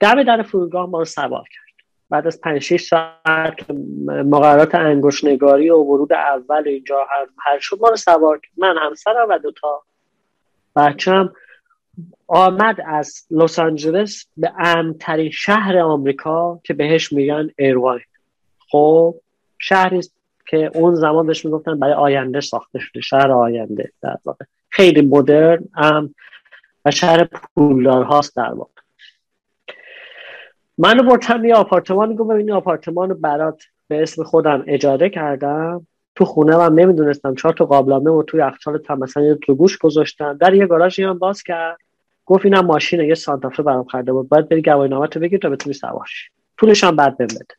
دم در فرودگاه ما رو سوار کرد. بعد از پنج شش ساعت مقررات انگشت نگاری و ورود اول اینجا هر شب ما رو سوار کرد. من همسرم و دوتا بچه‌م آمد از لس آنجلس به امن‌ترین شهر آمریکا که بهش میگن ایراتل. خب شهری که اون زمان بهش میگفتن برای آینده ساخته شده، شهر آینده در واقع، خیلی مدرن ام و شهر پولدار هاست در واقع. منو بردن یه آپارتمان، گفتم این آپارتمانو برات به اسم خودم اجاره کردم، تو خونه من نمیدونستم چهار تا قابلمه و توی یخچال تام مثلا یه تو گوش گذاشتم، در یه گاراژ اینم باز کرد، گفت اینم ماشینه، یه سانتافه برام خریده بود، باید بری گواهینامه تو بگیر تا بتونی سوارش، پولش هم بعد بهم بده.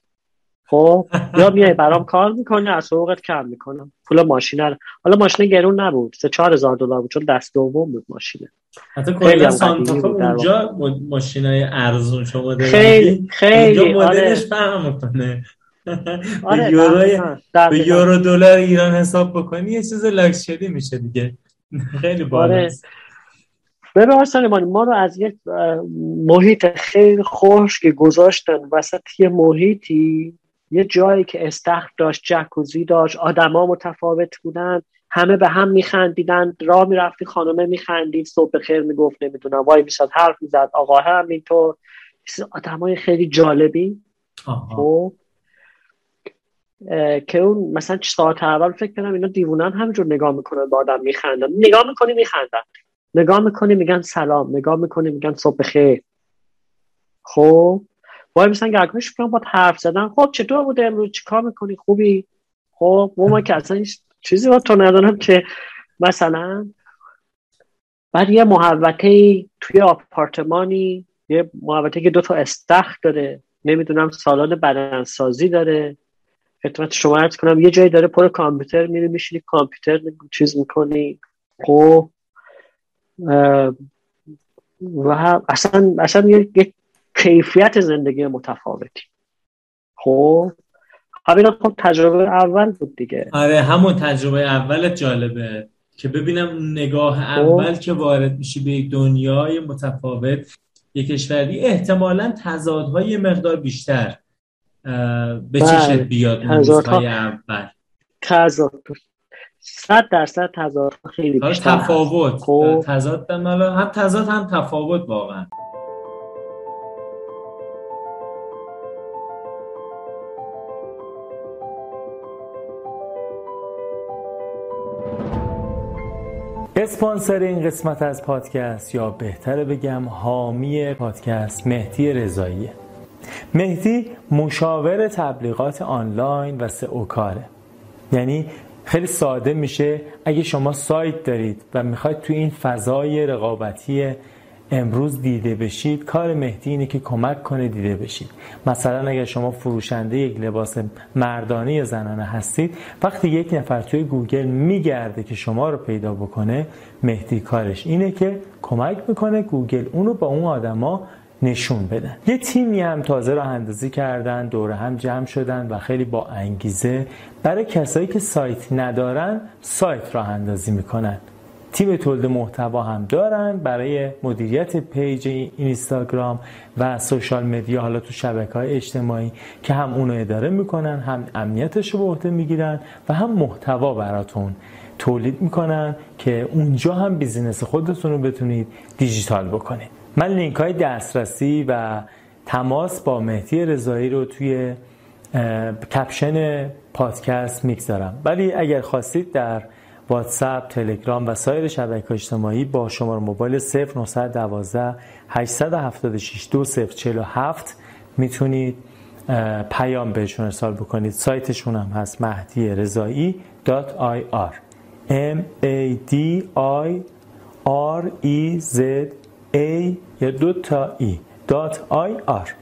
خب یا میای برام کار میکنه، از حقوقت کم میکنم. پول ماشینه، حالا ماشین گرون نبود، سه چهار هزار دلار بود چون دست دوم بود ماشینه. حتی کلا سانتوفا اونجا ماشینای ارزون شما دارید، خیلی خیلی اونجا مدلش فهم میکنه. آره به یورو دلار ایران حساب بکنی یه چیز لاکچری میشه دیگه. خیلی بالاست. ببین آرسلمان، ما رو از یک محیط خیلی خوش که گذاشتن وسط یه محیطی، یه جایی که استخر داشت، جکوزی داشت، آدما متفاوت بودن، همه به هم میخندیدن، راه میرفتی خانمه میخندید، صبح بخیر میگفت، نمیدونم وای میشد حرف میزد، آقا هم اینطور، آدمای خیلی جالبی. خب که اون مثلا چه ساعت اول فکر کنم اینا دیوونن، همینجور نگاه میکنن به آدم میخندن، نگاه میکنی میخندن، نگاه میکنی میگن سلام، نگاه میکنی میگن صبح بخیر. خب وای مثلا گرگوش میکنم با حرف زدن، خب چطور بوده امروز، چیکار میکنی، خوبی؟ خب ما که اصلا چیزی با تو ندارم که مثلا. بعد یه محوطه‌ای توی آپارتمانی، یه محوطه‌ای که دو تا استخر داره، نمیدونم سالن بدنسازی داره، خدمت شما عرض کنم، یه جایی داره پر کامپیوتر، میری میشینی کامپیوتر چیز میکنی. خب و اصلا اصلا یک کیفیت زندگی متفاوتی. خب همین خب تجربه اول بود دیگه. آره همون تجربه اولت جالبه که ببینم نگاه اول که وارد میشی به یک دنیای متفاوت، یک کشوری احتمالاً تضادهای مقدار بیشتر به چشت بیاد تضادهای اول، تضاد صد درصد تضاد خیلی بیشتر، تفاوت تضاد هم تضاد هم تفاوت واقعا. اسپانسر این قسمت از پادکست، یا بهتره بگم حامی پادکست، مهدی رضایی. مهدی مشاور تبلیغات آنلاین و سئو کاره. یعنی خیلی ساده میشه، اگه شما سایت دارید و میخواید تو این فضای رقابتی امروز دیده بشید، کار مهدی اینه که کمک کنه دیده بشید. مثلا اگر شما فروشنده یک لباس مردانه یا زنانه هستید، وقتی یک نفر توی گوگل میگرده که شما رو پیدا بکنه، مهدی کارش اینه که کمک میکنه گوگل اونو با اون آدما نشون بدن. یه تیمی هم تازه راه اندازی کردن، دوره هم جمع شدن و خیلی با انگیزه برای کسایی که سایت ندارن سایت راه اندازی میکنن. تیم تولید محتوا هم دارن برای مدیریت پیج اینستاگرام و سوشال مدیا، حالا تو شبکه‌های اجتماعی، که هم اونو اداره میکنن، هم امنیتش رو به عهده میگیرن و هم محتوا براتون تولید میکنن که اونجا هم بیزینس خودتون رو بتونید دیجیتال بکنید. من لینک‌های دسترسی و تماس با مهدی رضایی رو توی کپشن پادکست میگذارم، ولی اگر خواستید در واتساپ، تلگرام و سایر شبکه‌های اجتماعی با شماره موبایل صفر نه یک دو هشت هفت شش دو صفر چهار هفت میتونید پیام بهشون ارسال بکنید. سایتشون هم هست مهدی رضایی دات آی آر، ام ای دی آی آر ای زد ای یا دو تا ای دات آی آر.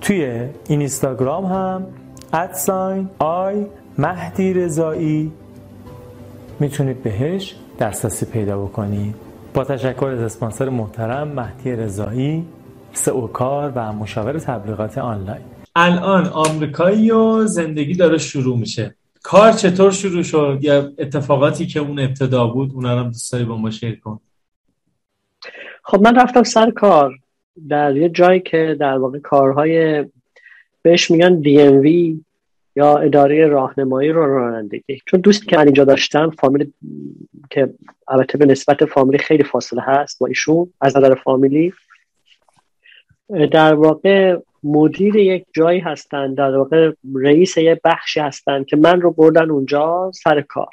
توی اینستاگرام هم ادساین آی مهدی رضایی میتونید بهش دسترسی پیدا بکنید. با تشکر از اسپانسر محترم مهدی رضایی، سئو کار و مشاور تبلیغات آنلاین. الان آمریکایی و زندگی داره شروع میشه. کار چطور شروع شد یا اتفاقاتی که اون ابتدا بود اونا رو هم دوست داری با ما شیر کن؟ خب من رفتم سر کار در یه جایی که در واقع کارهای بهش میگن دی ام وی یا اداره راهنمایی رو رانندگی. چون دوستی که من اینجا داشتم، فامیلی که البته به نسبت فامیلی خیلی فاصله هست با ایشون از نظر فامیلی، در واقع مدیر یک جایی هستن، در واقع رئیس یک بخشی هستن که من رو بردن اونجا سر کار.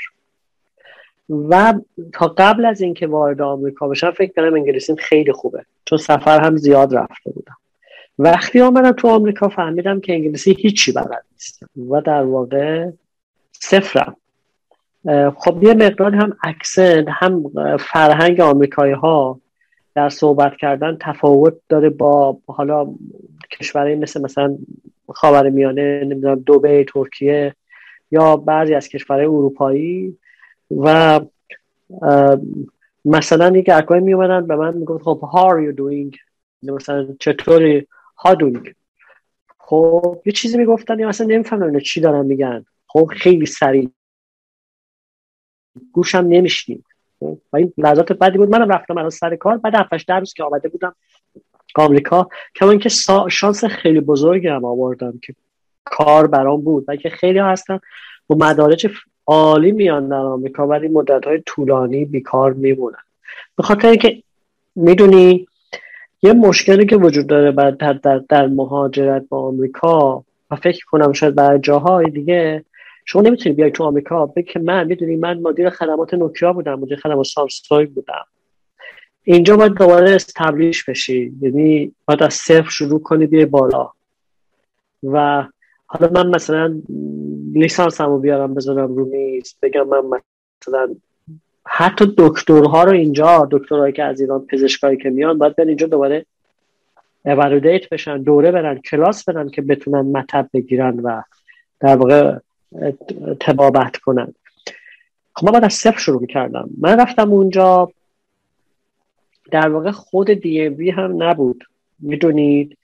و تا قبل از اینکه وارد آمریکا بشم فکر کنم انگلیسیم خیلی خوبه، چون سفر هم زیاد رفته بودم. وقتی آمدم تو آمریکا فهمیدم که انگلیسی هیچی بلد نیستم و در واقع صفرم. خب یه مقدار هم اکسنت، هم فرهنگ آمریکایی ها در صحبت کردن تفاوت داره با حالا کشورهایی مثل مثلا خاورمیانه، نمیدونم دبی، ترکیه یا بعضی از کشورهای اروپایی. و مثلا یک اکوای می اومدن به من میگفت خب how are you doing، مثلا چطوری، how doing. خب یه چیزی میگفتن یا مثلا نمیفهمم چی دارن میگن. خب خیلی سریع گوشم نمیشنید و این لحظات بعدی بود. منم رفتم الان سر کار بعد هفت هشت روز که آمده بودم آمریکا، کما اینکه شانس خیلی بزرگی هم آوردم که کار برام بود و که خیلی هستن با مدارج عالی میان در آمریکا ولی مدت‌های طولانی بیکار میمونن. به خاطر اینکه میدونی یه مشکلی که وجود داره بعد در, در, در مهاجرت با آمریکا و فکر کنم شاید برای جاهای دیگه، شما نمیتونی بیای تو آمریکا بگی که من میدونی من مدیر خدمات نوکیا بودم، مدیر خدمات سامسونگ بودم. اینجا باید دوباره استبلیش بشی، یعنی باید از صفر شروع کنی بیای بالا. و حالا من مثلا لیسانسمو بیارم بذارم رو میز بگم من مثلا حتی دکترها رو اینجا، دکترهایی که از ایران، پزشکایی که میان باید برن اینجا دوباره اوالودیت بشن، دوره برن، کلاس برن که بتونن مطب بگیرن و در واقع تبابت کنن. خب من باید از صفر شروع میکردم. من رفتم اونجا در واقع خود دی ام وی هم نبود، میدونید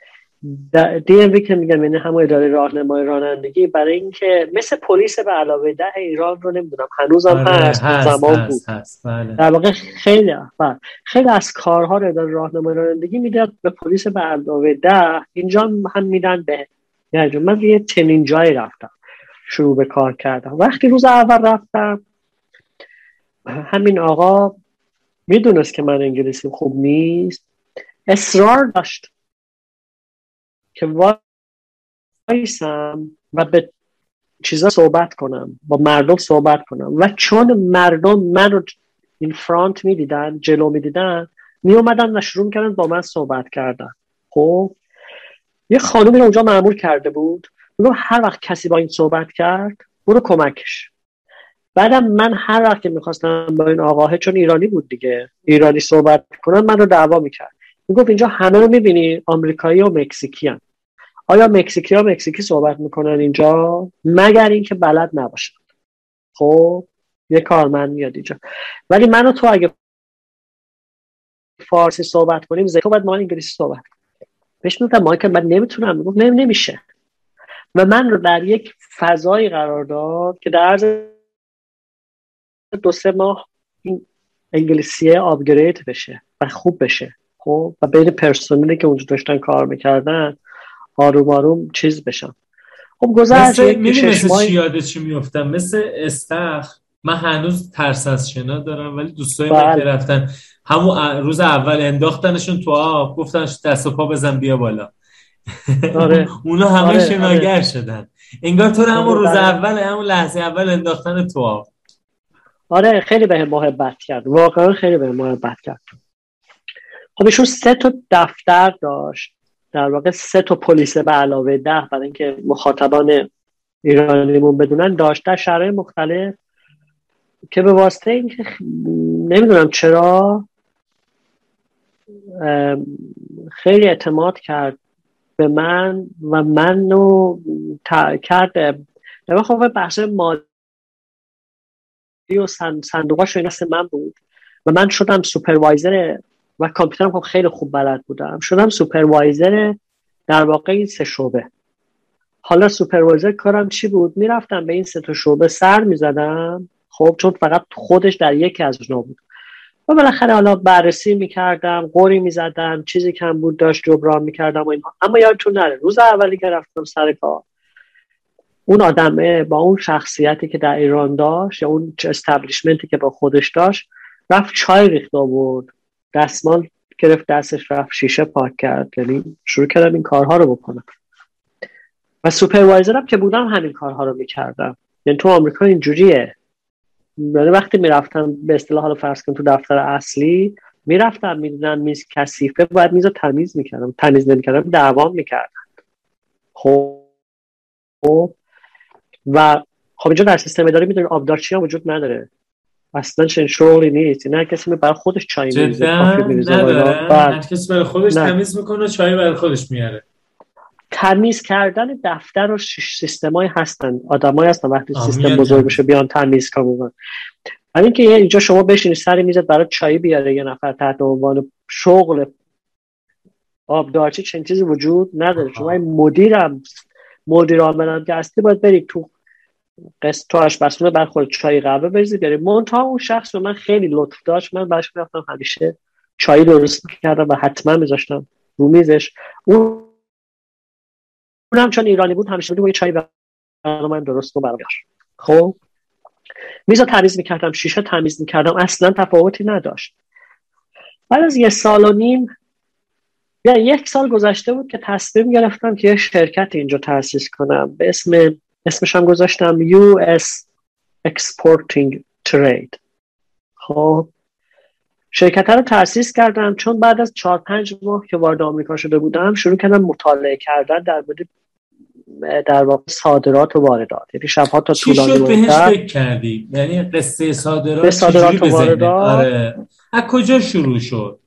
دی ام وی که میگم یعنی همون اداره راهنمای رانندگی، برای اینکه مثل پلیس به علاوه ده ایران رو نمیدونم هنوزم هست، هست زمان هست، بود هست، هست، در واقع خیلی بله. خیلی از کارها رو اداره راهنمای رانندگی میداد به پلیس به علاوه ده، اینجا هم میدن به یعنی من یه چنین جایی رفتم شروع به کار کردم. وقتی روز اول رفتم همین آقا میدونست که من انگلیسی خوب نیست، اصرار داشت که وایسم و به چیزا صحبت کنم، با مردم صحبت کنم. و چون مردم من رو این فرانت می دیدن، جلو می دیدن، می اومدن و شروع کردن با من صحبت کردن. خب یه خانومی رو اونجا مأمور کرده بود، میگم هر وقت کسی با این صحبت کرد برو کمکش. بعدم من هر وقت که میخواستم با این آقاه، چون ایرانی بود دیگه، ایرانی صحبت کنم، من رو دعوا میکرد. میگفت اینجا همه رو میبینی آمریکایی و مکزیکی هم. آیا مکزیکی ها مکزیکی صحبت میکنن اینجا؟ مگر اینکه بلد نباشن. خب یه کارمند میاد اینجا، ولی من و تو اگه فارسی صحبت کنیم زیاد، تو باید ما انگلیسی صحبت کنیم. بهش میگفتم ما که من نمیتونم، میگفت نمیشه. و من رو در یک فضایی قرار داد که در عرض دو سه ماه این انگلیسیه آپگرید بشه و خوب بشه. خب و بین پرسنلی که اونجا داشتن کار میکردن آروم آروم چیز بشم. خب گذشت میبینی مثل ماه... چی یاده چی میفتم مثل استخ. من هنوز ترس از شنا دارم، ولی دوستای من که رفتن همون روز اول انداختنشون تو آب، گفتنش دست و پا بزن بیا بالا. آره. اونا همه آره. شناگر آره. شدن انگار تو همون روز اول، همون لحظه اول انداختن تو آب. آره خیلی به محبت کرد، واقعا خیلی به محبت کرد. خب ایشون سه تا دفتر داشت، در واقع سه تا پلیس به علاوه ده، برای اینکه مخاطبان ایرانیمون بدونن، داشت در شهرهای مختلف که به واسطه اینکه نمیدونم چرا خیلی اعتماد کرد به من و منو تا... کرد در واقع بحث مادی و صندوقاش این دست من بود و من شدم سوپروایزر و کامپیوترم خیلی خوب بلد بودم، شدم سوپروایزر در واقع این سه شعبه. حالا سوپروایزر کارم چی بود؟ میرفتم به این سه تا شعبه سر میزدم، خب چون فقط خودش در یکی از اونا بود و بالاخره حالا بررسی میکردم، قوری میزدم، چیزی کم بود داشت جبران میکردم و اینها. اما یادتون نره روز اولی که رفتم سر کار، اون آدمه با اون شخصیتی که در ایران داشت یا اون استبلیشمنتی که با خودش داشت، رفت چای ریخت آورد، دستمال گرفت دستش، رفت شیشه پاک کرد. یعنی شروع کردم این کارها رو بکنم و سوپروایزرم که بودم همین کارها رو میکردم. یعنی تو آمریکا اینجوریه، یعنی وقتی میرفتم به اصطلاح حالا فرض کن تو دفتر اصلی میرفتم میدیدن میز کثیفه، باید میز رو تمیز میکردم، تمیز نمیکردم دعوام میکردن. خب و خب اینجا در سیستم اداری میدونید آبدارچی هم وجود نداره، اصلا چنین شغلی نیست. نه کسی برای خودش چای میریزه، کافی میریزه، نه کسی برای خودش تمیز میکنه، چای برای خودش میاره. تمیز کردن دفتر و سیستمای هستن، آدمای هستن وقتی سیستم بزرگ بشه بیان تمیز کنن. همین که اینجا شما بشینید سر میزت برای چای بیاره یه نفر تحت عنوان شغل آبدارچی، چنین چیزی وجود نداره. شما مدیرم مدیر عاملم که هستی باید برید تو قسط آشپزخونه بر خود چای قهوه بریزید بیارید. منتها اون شخص رو من خیلی لطف داشت، من براش می‌رفتم همیشه چای درست می‌کردم و حتما می‌ذاشتم رو میزش. اون اونم چون ایرانی بود همیشه بود چای برام من درست و برام بیار. خب میزو تمیز می‌کردم، شیشه تمیز می‌کردم، اصلا تفاوتی نداشت. بعد از یه سال و نیم یا یک سال گذشته بود که تصمیم گرفتم که یه شرکت اینجا تأسیس کنم به اسم، اسمش هم گذاشتم یو اس Exporting Trade. خب شرکت رو تأسیس کردم چون بعد از چهار پنج ماه که وارد آمریکا شده بودم شروع کردم مطالعه کردن در مورد در واقع صادرات و واردات. یعنی شب‌ها تا طولانی مدت بهش فکر کردی؟ یعنی قصه صادرات، صادرات و واردات. آره. از کجا شروع شد؟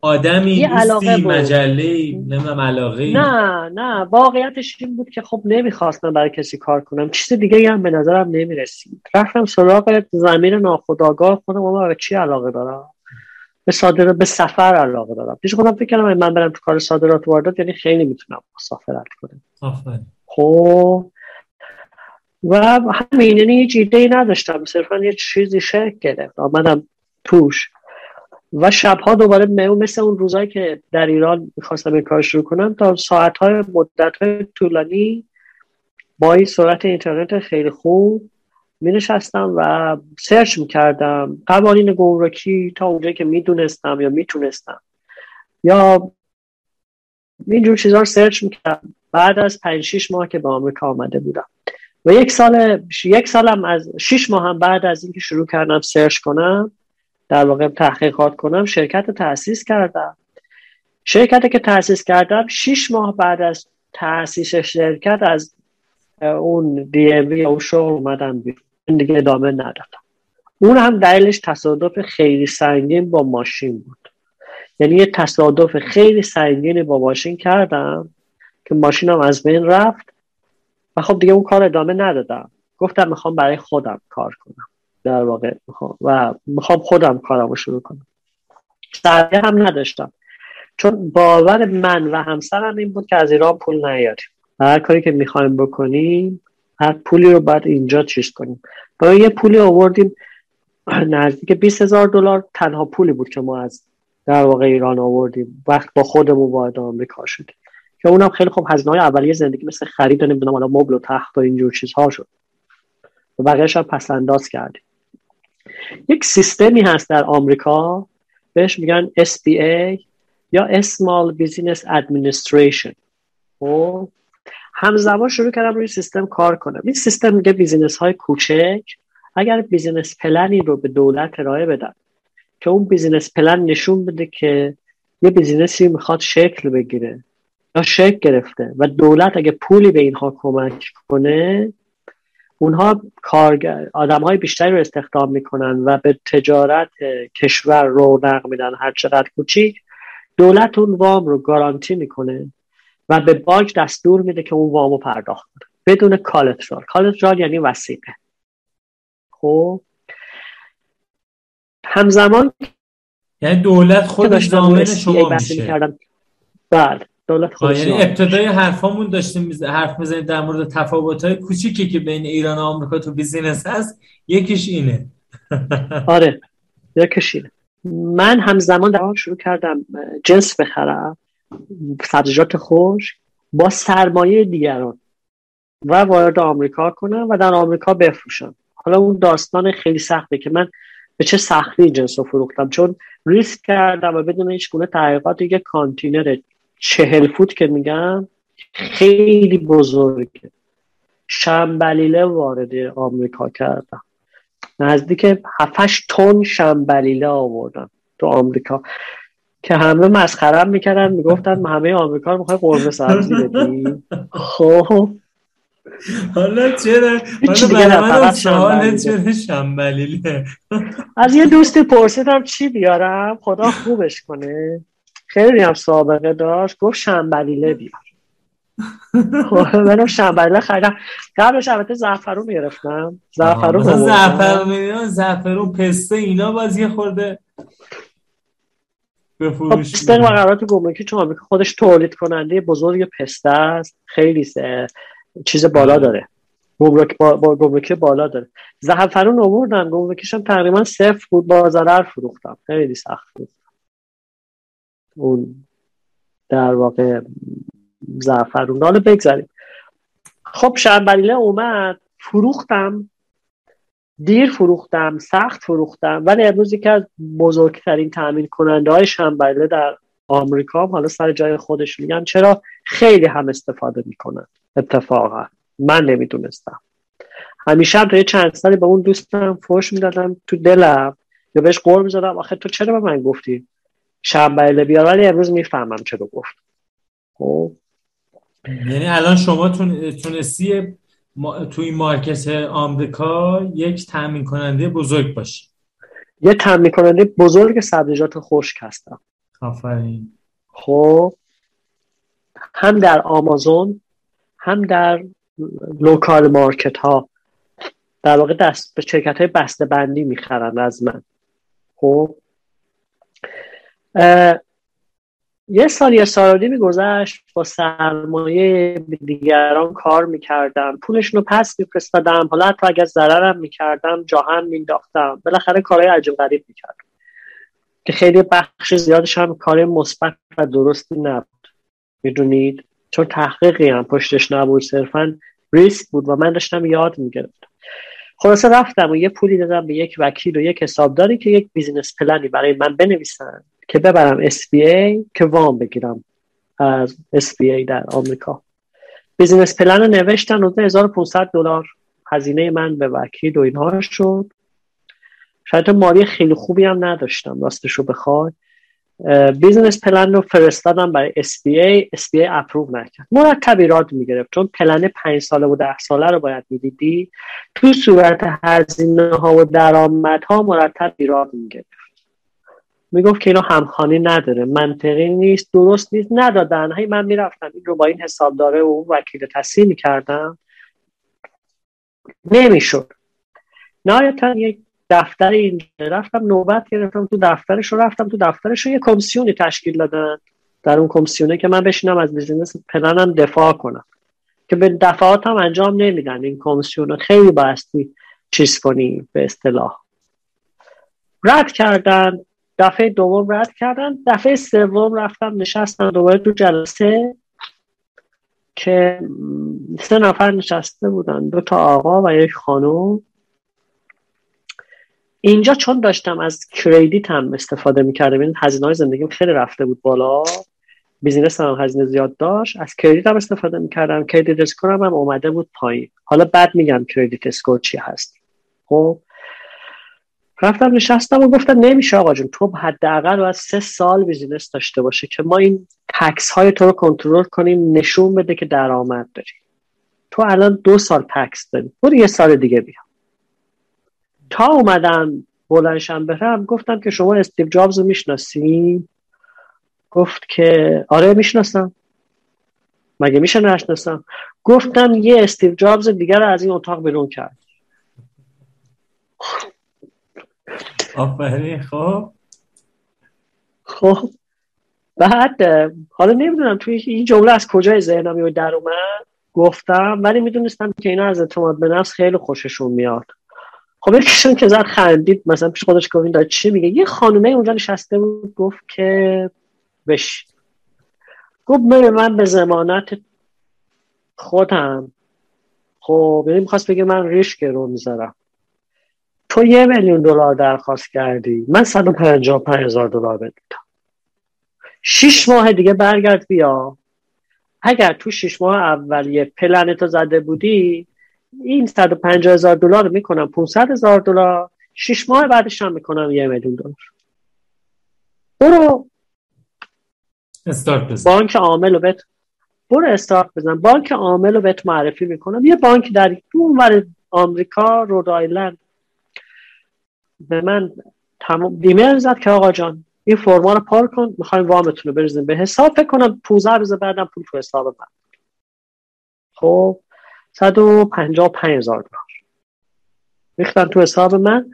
آدمی دوستی مجله نمیدونم علاقه؟ نه نه واقعیتش این بود که خب نمیخواستم برای کسی کار کنم، چیز دیگه هم به نظرم نمیرسید. رفتم سراغ زمین ناخودآگاه خودم، اما به چی علاقه دارم؟ به صادر، به سفر علاقه دارم. پیش خودم فکر کردم من برم تو کار صادرات واردات یعنی خیلی میتونم مسافرت کنم. آفرین. خب و همین، یعنی هیچ ایده‌ای نداشتم، صرفا یه چیزی شکل گرفت آمدم توش و شبها دوباره میو مثل اون روزایی که در ایران می‌خواستم این کار شروع کنم تا ساعت‌های مدت‌های طولانی با این سرعت اینترنت خیلی خوب می‌نشستم و سرچ می‌کردم قوانین گمرکی تا اونجایی که می‌دونستم یا می‌تونستم یا اینجور چیزا رو سرچ می‌کردم. بعد از پنج شش ماه که به آمریکا آمده بودم و یک سال یک سالم از شش ماه هم بعد از اینکه شروع کردم سرچ کنم، در واقع تحقیقات کنم، شرکت رو تأسیس کردم. شرکتی که تأسیس کردم شش ماه بعد از تأسیس شرکت از اون دی ام وی اون شغل اومدم بیرون، دیگه ادامه ندادم. اون هم دلیلش تصادف خیلی سنگین با ماشین بود. یعنی یه تصادف خیلی سنگین با ماشین کردم که ماشینم از بین رفت و خب دیگه اون کار ادامه ندادم. گفتم میخوام برای خودم کار کنم، در واقع میخوام و میخوام خودم کارامو شروع کنم. سعی هم نداشتم چون باور من و همسرم این بود که از ایران پول نیاریم، هر کاری که میخوایم بکنیم هر پولی رو باید اینجا چیز کنیم. ما یه پولی آوردیم نزدیک بیست هزار دلار تنها پولی بود که ما از در واقع ایران آوردیم وقت با خودمون وارد آمریکا شدیم که اونم خیلی خوب هزینه‌های اولیه زندگی مثل خرید نمیدونم حالا مبل و تخت و اینجور چیزها شد و بقیه‌اش هم پس‌انداز کردیم. یک سیستمی هست در آمریکا بهش میگن اس بی ای یا Small Business Administration. و همزمان شروع کردم روی سیستم کار کنم. این سیستم میگه بیزینس های کوچک اگر بیزینس پلنی رو به دولت ارائه بدن که اون بیزینس پلن نشون بده که یه بیزینسی میخواد شکل بگیره یا شکل گرفته و دولت اگه پولی به اینها کمک کنه اونها کارگر آدم‌های بیشتری رو استخدام می‌کنن و به تجارت کشور رونق میدن. هر چقدر کوچیک دولت اون وام رو گارانتی می‌کنه و به بانک دستور میده که اون وامو پرداخت کنه بدون کالترال. کالترال یعنی وثیقه. خب همزمان یعنی دولت خودش ضامن شما میشه. بله دولت خودش. یعنی ابتدای حرفامون داشتیم حرف می‌زدیم در مورد تفاوت‌های کوچیکی که بین ایران و آمریکا تو بیزینس هست، یکیش اینه. آره یکیش اینه. من همزمان درام شروع کردم جنس بخرم، سبزیجات خشک با سرمایه دیگران و وارد آمریکا کنم و در آمریکا بفروشم. حالا اون داستان خیلی سخته که من به چه سختی جنس رو فروختم چون ریسک کردم و بدون هیچ‌گونه تحقیقات یک کانتینر چهل فوت که میگم خیلی بزرگه شنبلیله وارد آمریکا کردم. نزدیک هفت هشت تن شنبلیله آوردم تو آمریکا که همه مسخره‌ام میکردن میگفتن همه آمریکا رو میخوای قرمه سبزی بدی. خب حالا چرا حالا برای من سواله چرا شنبلیله؟ از یه دوستی پرسیدم چی بیارم خدا خوبش کنه، خیلی هم سابقه داشت، گفت شنبلیله بیار. خب منم شنبله خریدم، قبلش البته زعفرون گرفتم، زعفرون زعفرون زعفرون پسته اینا باز یه خورده بفروش. پسته مقررات گمرکی چون آمریکا خودش تولید کننده بزرگ پسته است، خیلی چیز بالا داره، گمرک با گمرکی بالا داره. زعفرون آوردم گمرکیشم تقریبا صفر بود، با ضرر فروختم، خیلی سخت بود اون در واقع زعفرون. حالا بگذاریم. خب شنبلیله اومد، فروختم، دیر فروختم، سخت فروختم، ولی امروز یکی از بزرگترین تامین کننده های شنبلیله در آمریکا، حالا سر جای خودش میگم چرا خیلی هم استفاده میکنن. اتفاقا من نمیدونستم، همیشه هم تا یه چند سالی به اون دوستم فوش میدادم تو دلم یا بهش قول میزدم آخه تو چرا به من گفتی شنبلیله بیار، ولی امروز میفهمم چرا گفت. خب یعنی الان شما تونستی تو این مارکت آمریکا یک تامین کننده بزرگ باشی. یه تامین کننده بزرگ سبزیجات خشک هستم. آفرین. خب هم در آمازون هم در لوکال مارکت ها در واقع دست به شرکت های بسته بندی میخرن از من. خب یه سال یه سالی میگذشت، با سرمایه دیگران کار میکردم، پولشون رو پس میفرستادم، حالا حتی اگر ضررم میکردم جاهم مینداختم، بالاخره کارهای عجیب غریب میکردم که خیلی بخش زیادش هم کار مثبت و درستی نبود، میدونید، چون تحقیقی هم پشتش نبود، صرفا ریسک بود و من داشتم یاد میگرفتم. خلاصه رفتم و یه پولی دادم به یک وکیل و یک حسابداری که یک بیزینس پلنی برای من بنویسن که ببرم اس بی ای که وام بگیرم از اس بی ای در آمریکا. بیزینس پلن رو نوشتن، حدود هزار و پانصد دلار هزینه من به وکیل و اینها شد. شرایط مالی خیلی خوبی هم نداشتم راستش رو بخوای. بیزینس پلن رو فرستادم برای اس بی ای، اس بی ای اپروو نکرد، مرتب ایراد میگرفت چون پلن پنج ساله و ده ساله رو باید میدیدی، تو صورت هزینه ها و درآمد ها مرتب ایراد میگرفت، میگفت که اینا همخوانی نداره، منطقی نیست، درست نیست، ندادن. هی من میرفتم این رو با این حسابداره و اون وکیل تصحیح میکردم، نمیشد. نهایتا یک دفتر اینجا رفتم، نوبت گرفتم تو دفترش رو رفتم تو دفترش رو یه کمیسیونی تشکیل دادن، در اون کمیسیونه که من بشینم از بیزینس پلنم دفاع کنم که به دفعاتم انجام نمیدن. این کمیسیون رو خیلی باستی چیز کنی به اصطلاح. رد کردن، دفعه دوم رد کردن، دفعه سوم رفتم نشستم دوباره تو جلسه که سه نفر نشسته بودن، دو تا آقا و یک خانم. اینجا چون داشتم از کریدیت هم استفاده می‌کردم، این هزینه‌های زندگیم خیلی رفته بود بالا، بیزینس هم هزینه زیاد داشت، از کریدیت هم استفاده می‌کردم، کریدیت اسکورم هم اومده بود پایین. حالا بعد میگم کریدیت اسکور چی هست. خب رفتم نشستم و گفتم نمیشه آقا جون، تو حداقل باید سه سال بیزینس داشته باشه که ما این تکس های تو رو کنترل کنیم، نشون بده که درآمد داری. تو الان دو سال تکس داری، برو یه سال دیگه بیا. تا اومدم بلندشم برم گفتم که شما استیو جابز رو میشناسین؟ گفت که آره میشناسم، مگه میشه نشناسم؟ گفتم یه استیو جابز دیگر رو از این اتاق بیرون کرد. آفرین. خب خب بعد حالا نمیدونم توی این جمله از کجای ذهنم یه در اومد گفتم، ولی میدونستم که اینا از اعتماد به نفس خیلی خوششون میاد. خب یکیشون که زد خندید مثلا پیش خودش گفت این داره چی میگه. یه خانومه اونجا نشسته بود گفت که بش گفت من من به ضمانت خودم، خب یعنی میخواست بگه من ریسک رو میذارم، تو یه میلیون دلار درخواست کردی، من صد و پنجاه و پنج هزار دلار بدم، شش ماه دیگه برگرد بیا، اگر تو شش ماه اولیه پلنتو زده بودی این صد و پنجاه هزار دلار میکنم پانصد هزار دلار، شش ماه بعدش هم میکنم یه میلیون دلار. برو استارت بزن، بانک عامل رو بت برو استارت بزن، بانک عامل رو بهت معرفی میکنم، یه بانک در اونور آمریکا رود آیلند. به من تمام بیمه زد که آقا جان این فرما رو پر کن، میخوایم وامتون رو بریزیم به حساب، فکر کنم پونزده روز بعدم پول تو حساب من. خب صد و پنجاه و پنج هزار دلار ریختن تو حساب من.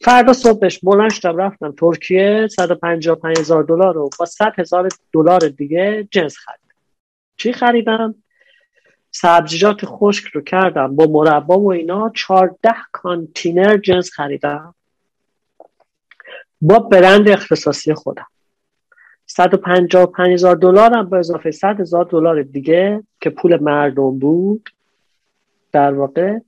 فردا صبحش بلند شدم رفتم ترکیه صد و پنجاه و پنج هزار دلار رو با صد هزار دلار دیگه جنس خریدم. چی خریدم؟ سبزیجات خشک رو کردم با مربا و اینا چهارده کانتینر جنس خریدم با برند اختصاصی خودم. صد و پنجاه و پنج هزار دلار هم به اضافه صد هزار دلار دیگه که پول مردم بود در واقع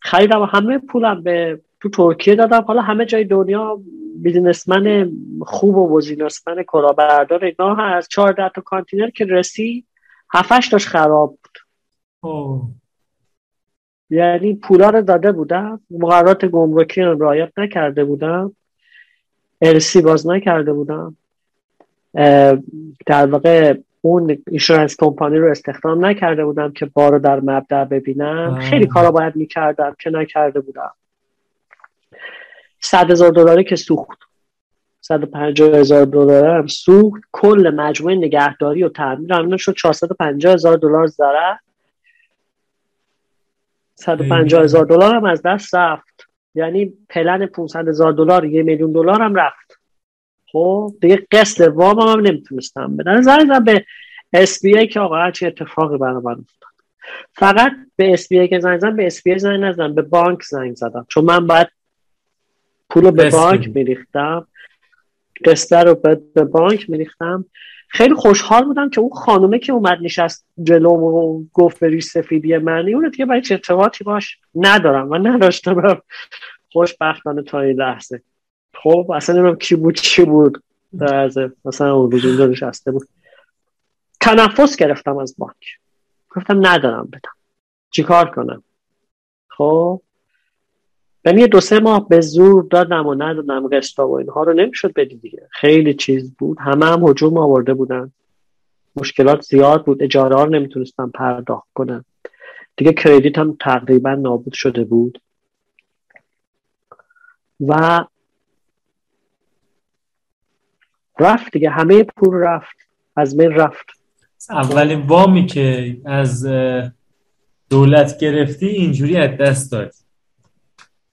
خریدم و همه پولم به تو ترکیه دادم. حالا همه جای دنیا بیزینسمن خوب و بیزینسمن کلاهبردار اینا هست. چهارده تا کانتینر که رسید هفتش تاش خراب بود. آه. یعنی پولا رو داده بودم، مقررات گمرکی رو رعایت نکرده بودم، ارسی باز نکرده بودم، در واقع اون اینشورنس کمپانی رو استخدام نکرده بودم که بارو در مبدأ ببینم. آه. خیلی کارا باید میکردم که نکرده بودم. صد هزار دلاری که سوخت، صد و پنجاه هزار دلار هم سوخت. کل مجموعه نگهداری و تعمیر هم شد چهارصد و پنجاه هزار دلار ضرر. صد و پنجاه هزار دلار هم از دست رفت. یعنی پلن پانصد هزار دلار یه میلیون دلار هم رفت. خب دیگه قسط وام هم, هم نمیتونستم بدن. زنگ به اس بی ای که آقا چه اتفاقی برام افتاد. فقط به اس بی ای که زنگ زدم، به اس بی ای زنگ نزدم، به بانک زنگ زدم، چون من باید پولو به بانک میریختم، قسطه رو به بانک میریختم. خیلی خوشحال بودم که اون خانومه که اومد نشست جلوم و گفت بری سفیدی منی، اون دیگه باید چه ارتباطی باش ندارم و نداشتم خوشبختانه تا این لحظه. خب اصلا نمیدونم کی بود چی بود درازه. مثلا اون روز اونجا نشسته بود، تنفس گرفتم از بانک، گفتم ندارم بدم، چیکار کنم؟ خب یعنی دو سه ماه به زور دادم و ندادم. قسطا و اینها رو نمیشد بدی دیگه، خیلی چیز بود، همه هم هجوم آورده بودن، مشکلات زیاد بود، اجاره ها رو نمیتونستم پرداخت کنم دیگه، کردیت هم تقریبا نابود شده بود. و رفت دیگه، همه پول رفت از من، رفت. اولین وامی که از دولت گرفتی اینجوری از دست داد.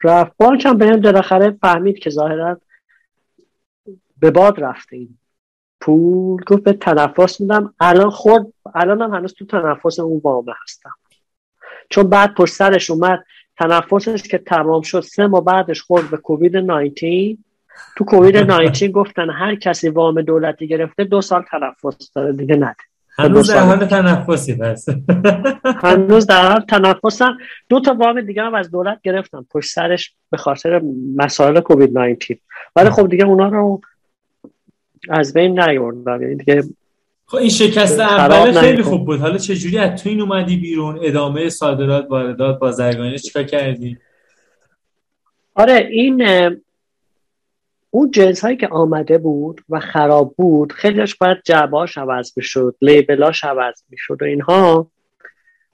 رفت بانک هم به هم در آخره فهمید که ظاهرا به باد رفته این پول، گفت به تنفس میدم. الان خود الان هم هنوز تو تنفس اون وامه هستم، چون بعد پشت سرش اومد تنفسش که تمام شد سه ماه بعدش خورد به کووید نوزده. تو کووید نوزده گفتن هر کسی وام دولتی گرفته دو سال تنفس داره دیگه نده. هنوز در حال تنفسی بس. هنوز در حال تنفسم. دو تا وام دیگه هم از دولت گرفتم پشت سرش به خاطر مسائل کووید نوزده، ولی خب دیگه اونا رو از بین نیاوردم. یعنی دیگه خب این شکست اول خیلی خوب بود. حالا چه جوری از تو این اومدی بیرون؟ ادامه صادرات، واردات، بازرگانی چیکار کردی؟ آره این اون جنس هایی که آمده بود و خراب بود خیلیش باید جعبهاش عوض میشد، لیبلاش عوض میشد و اینها،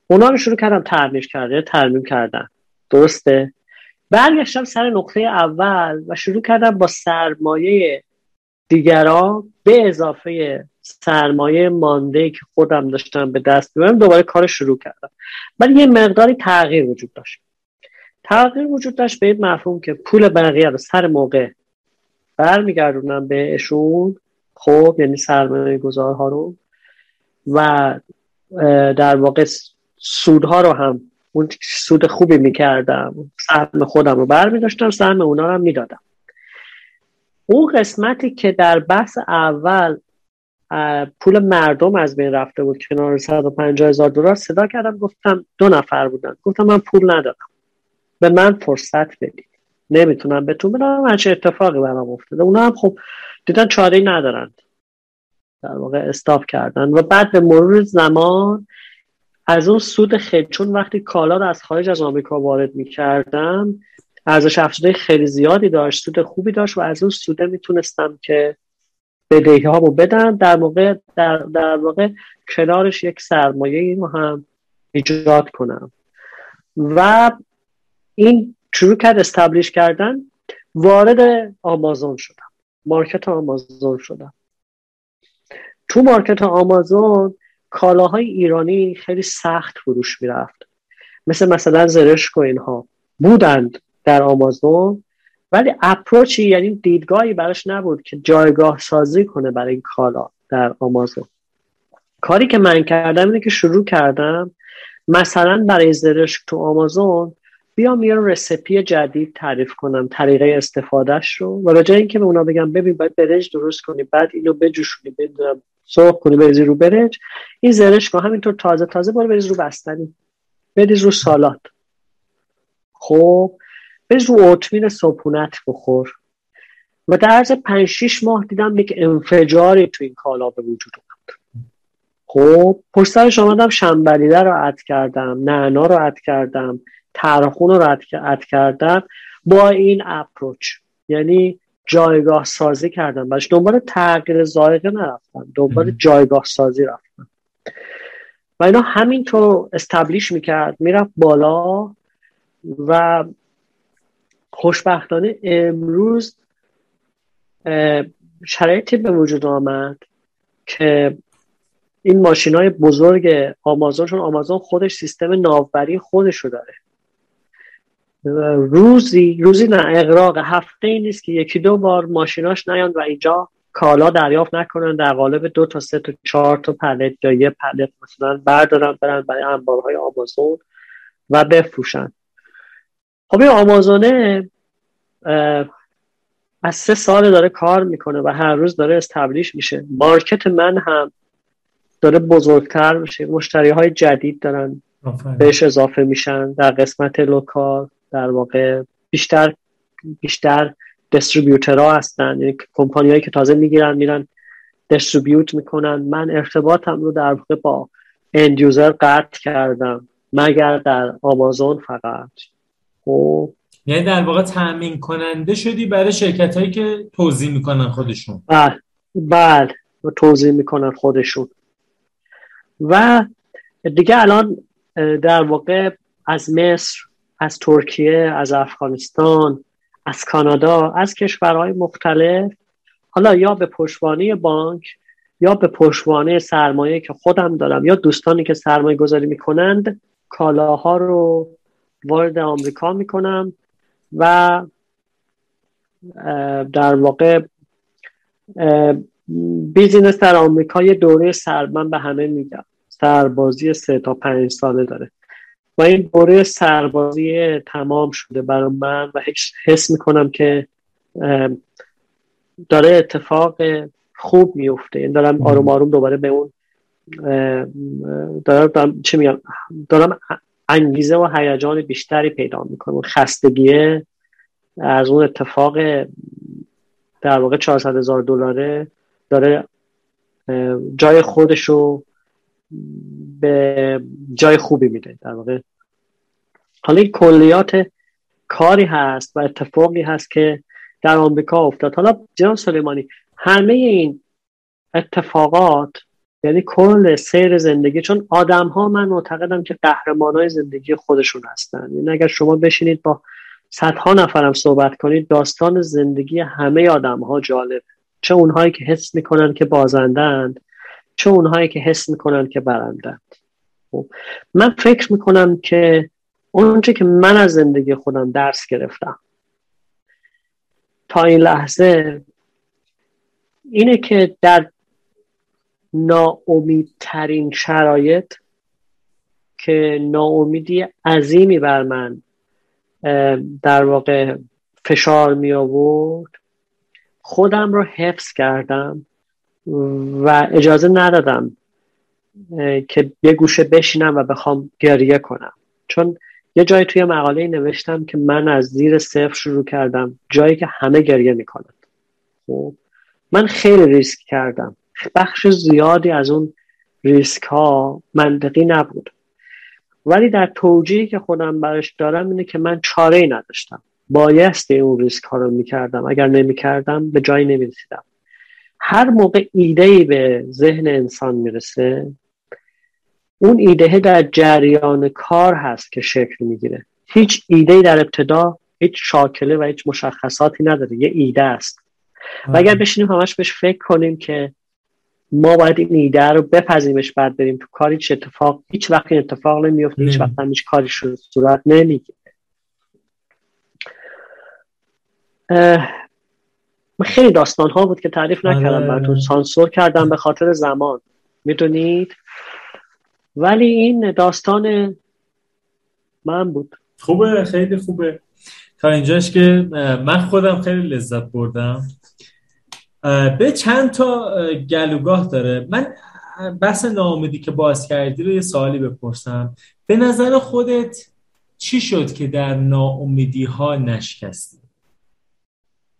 اونا رو شروع کردم ترمیم کردن ترمیم کردن درسته. برگشتم سر نقطه اول و شروع کردم با سرمایه دیگران به اضافه سرمایه ماندهی که خودم داشتم به دست میارم دوباره کار شروع کردم. ولی یه مقداری تغییر وجود داشت. تغییر وجود داشت به این مفهوم که پول بقیه رو سر موقع برمیگردونم بهشون، خب یعنی سرمایه گذارها رو، و در واقع سودها رو هم اون سود خوبی میکردم سهم خودم رو برمیداشتم، سهم اونا رو هم میدادم. اون قسمتی که در بحث اول پول مردم از بین رفته بود کنار صد و پنجاه هزار دلار صدا کردم، گفتم دو نفر بودن، گفتم من پول ندارم، به من فرصت بدید، نمیتونم بهتون بدم هر چه اتفاقی برام افتاده. اونا هم خب دیدن چاره‌ای ندارند، در واقع استاپ کردن. و بعد به مرور زمان از اون سود خیلی، چون وقتی کالا رو از خارج از آمریکا وارد می‌کردم ارزش افزوده خیلی زیادی داشت، سود خوبی داشت و از اون سوده میتونستم که بدهی‌هامو بدم، در موقع در, در واقع کنارش یک سرمایه‌ای رو هم ایجاد کنم. و این شروع کرد استبلیش کردن. وارد آمازون شدم، مارکت آمازون شدم. تو مارکت آمازون کالاهای ایرانی خیلی سخت فروش میرفت، مثل مثلا زرشک و اینها بودند در آمازون، ولی اپروچی یعنی دیدگاهی براش نبود که جایگاه سازی کنه برای این کالا در آمازون. کاری که من کردم اینه که شروع کردم مثلا برای زرشک تو آمازون بیام یه رسپی جدید تعریف کنم، طریقه استفادهش رو، و به جای اینکه به اونا بگم ببین باید برنج درست کنی بعد اینو بجوشونی بدونم سرخ کنی بریزی رو برنج، این زرشک همینطور تازه تازه برو بریز رو بستنی، بریز رو سالاد، خب بریز رو اوتمیل صبحونت بخور. و در عرض پنج شیش ماه دیدم یک انفجاری تو این کالا به وجود اومد. خب پشترش آمدم شنبلیده رو عد کردم، نعنا رو عد کردم، ترخون رو رد کردم با این اپروچ، یعنی جایگاه سازی کردم باش، دنبال تغییر ذائقه نرفتم، دنبال جایگاه سازی رفتم و اینا همینطور استبلیش میکرد میرفت بالا. و خوشبختانه امروز شرایطی به وجود آمد که این ماشینای بزرگ آمازون، چون آمازون خودش سیستم ناوبری خودش رو داره، روزی روزی نه اغراق هفته ای نیست که یکی دو بار ماشیناش نیان و اینجا کالا دریافت نکنن در قالب دو تا سه تا چهار تا پلت یا یه پلت مثلا بردارن برن برای انبارهای آمازون و بفروشن. خب این آمازونه از سه سال داره کار میکنه و هر روز داره استبلیش میشه، مارکت من هم داره بزرگتر میشه، مشتریهای جدید دارن آفاید. بهش اضافه میشن در قسمت لوکال، در واقع بیشتر بیشتر دیستریبیوترها هستن، یعنی کمپانیایی که تازه میگیرن میرن دیستریبیوت میکنن. من ارتباطم رو در واقع با اند یوزر قطع کردم مگر در آمازون فقط. و یعنی در واقع تامین کننده شدی برای شرکتایی که توزیع میکنن خودشون. بله بله توزیع میکنن خودشون. و دیگه الان در واقع از مصر، از ترکیه، از افغانستان، از کانادا، از کشورهای مختلف، حالا یا به پشتوانه بانک یا به پشتوانه سرمایه که خودم دارم یا دوستانی که سرمایه گذاری میکنند، کالاها رو وارد آمریکا میکنم و در واقع بیزینس در آمریکا یه دوره سر من به همه میگم سربازی سه تا پنج ساله داره و این دوره سربازی تمام شده برای من و حس میکنم که داره اتفاق خوب میفته، دارم آروم آروم دوباره به اون دارم, دارم چه میگم دارم انگیزه و هیجان بیشتری پیدا میکنم، خستگی از اون اتفاق در واقع چهارصد هزار دلاره داره جای خودشو به جای خوبی میده در واقع. حالا این کلیات کاری هست و اتفاقی هست که در آمریکا افتاد. حالا جناب سلیمانی همه این اتفاقات یعنی کل سیر زندگی، چون آدم ها من معتقدم که قهرمانای زندگی خودشون هستن، یعنی اگر شما بشینید با صدها نفرم صحبت کنید داستان زندگی همه آدم ها جالب، چه اونهایی که حس میکنن که بازندند، چه اونهایی که حس میکنن که برندند. من فکر میکنم که اونچه که من از زندگی خودم درس گرفتم تا این لحظه اینه که در ناامیدترین شرایط که ناامیدی عظیمی بر من در واقع فشار می آورد، خودم رو حفظ کردم و اجازه ندادم که یه گوشه بشینم و بخوام گریه کنم. چون یه جایی توی مقاله نوشتم که من از زیر صفر شروع کردم، جایی که همه گریه میکنند. خب من خیلی ریسک کردم، بخش زیادی از اون ریسک ها منطقی نبود، ولی در توجیهی که خودم برش دارم اینه که من چاره‌ای نداشتم، بایستی اون ریسک ها رو میکردم، اگر نمیکردم به جایی نمیرسیدم. هر موقع ایده‌ای به ذهن انسان میرسه، اون ایده در جریان کار هست که شکل میگیره. هیچ ایده‌ای در ابتدا هیچ شاکله و هیچ مشخصاتی نداره، یه ایده است. و اگر بشینیم همش بهش فکر کنیم که ما باید این ایده رو بپذیریمش، بعد بریم تو کاری. چه اتفاق هیچ وقت این اتفاق نمیفته، هیچ وقت هیچ کاری شروع صورت نمیگیره. خیلی داستان ها بود که تعریف نکردم براتون، سانسور کردم به خاطر زمان، میدونید. ولی این داستان من بود. خوبه، خیلی خوبه تا اینجاش که من خودم خیلی لذت بردم. به چند تا گلوگاه داره. من بحث ناامیدی که باز کردی رو یه سوالی بپرسم. به نظر خودت چی شد که در ناامیدی ها نشکستی؟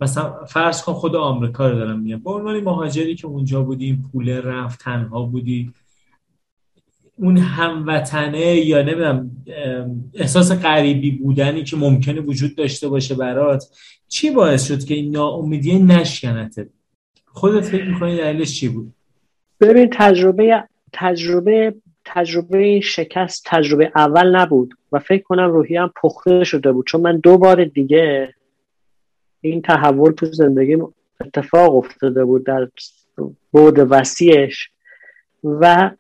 مثلا فرض کن خود آمریکا رو دارم میگم، به عنوان مهاجری که اونجا بودیم، پول رفت، تنها بودی، اون هموطنه یا نمیدونم احساس غریبی بودنی که ممکنه وجود داشته باشه برات، چی باعث شد که این ناامیدی نشکنته؟ خودت فکر می‌کنی دلیلش چی بود؟ ببین، تجربه تجربه تجربه شکست تجربه اول نبود و فکر کنم روحیه‌ام پخته شده بود، چون من دو بار دیگه این تحول تو زندگیم اتفاق افتاده بود در بعد وسیعش. و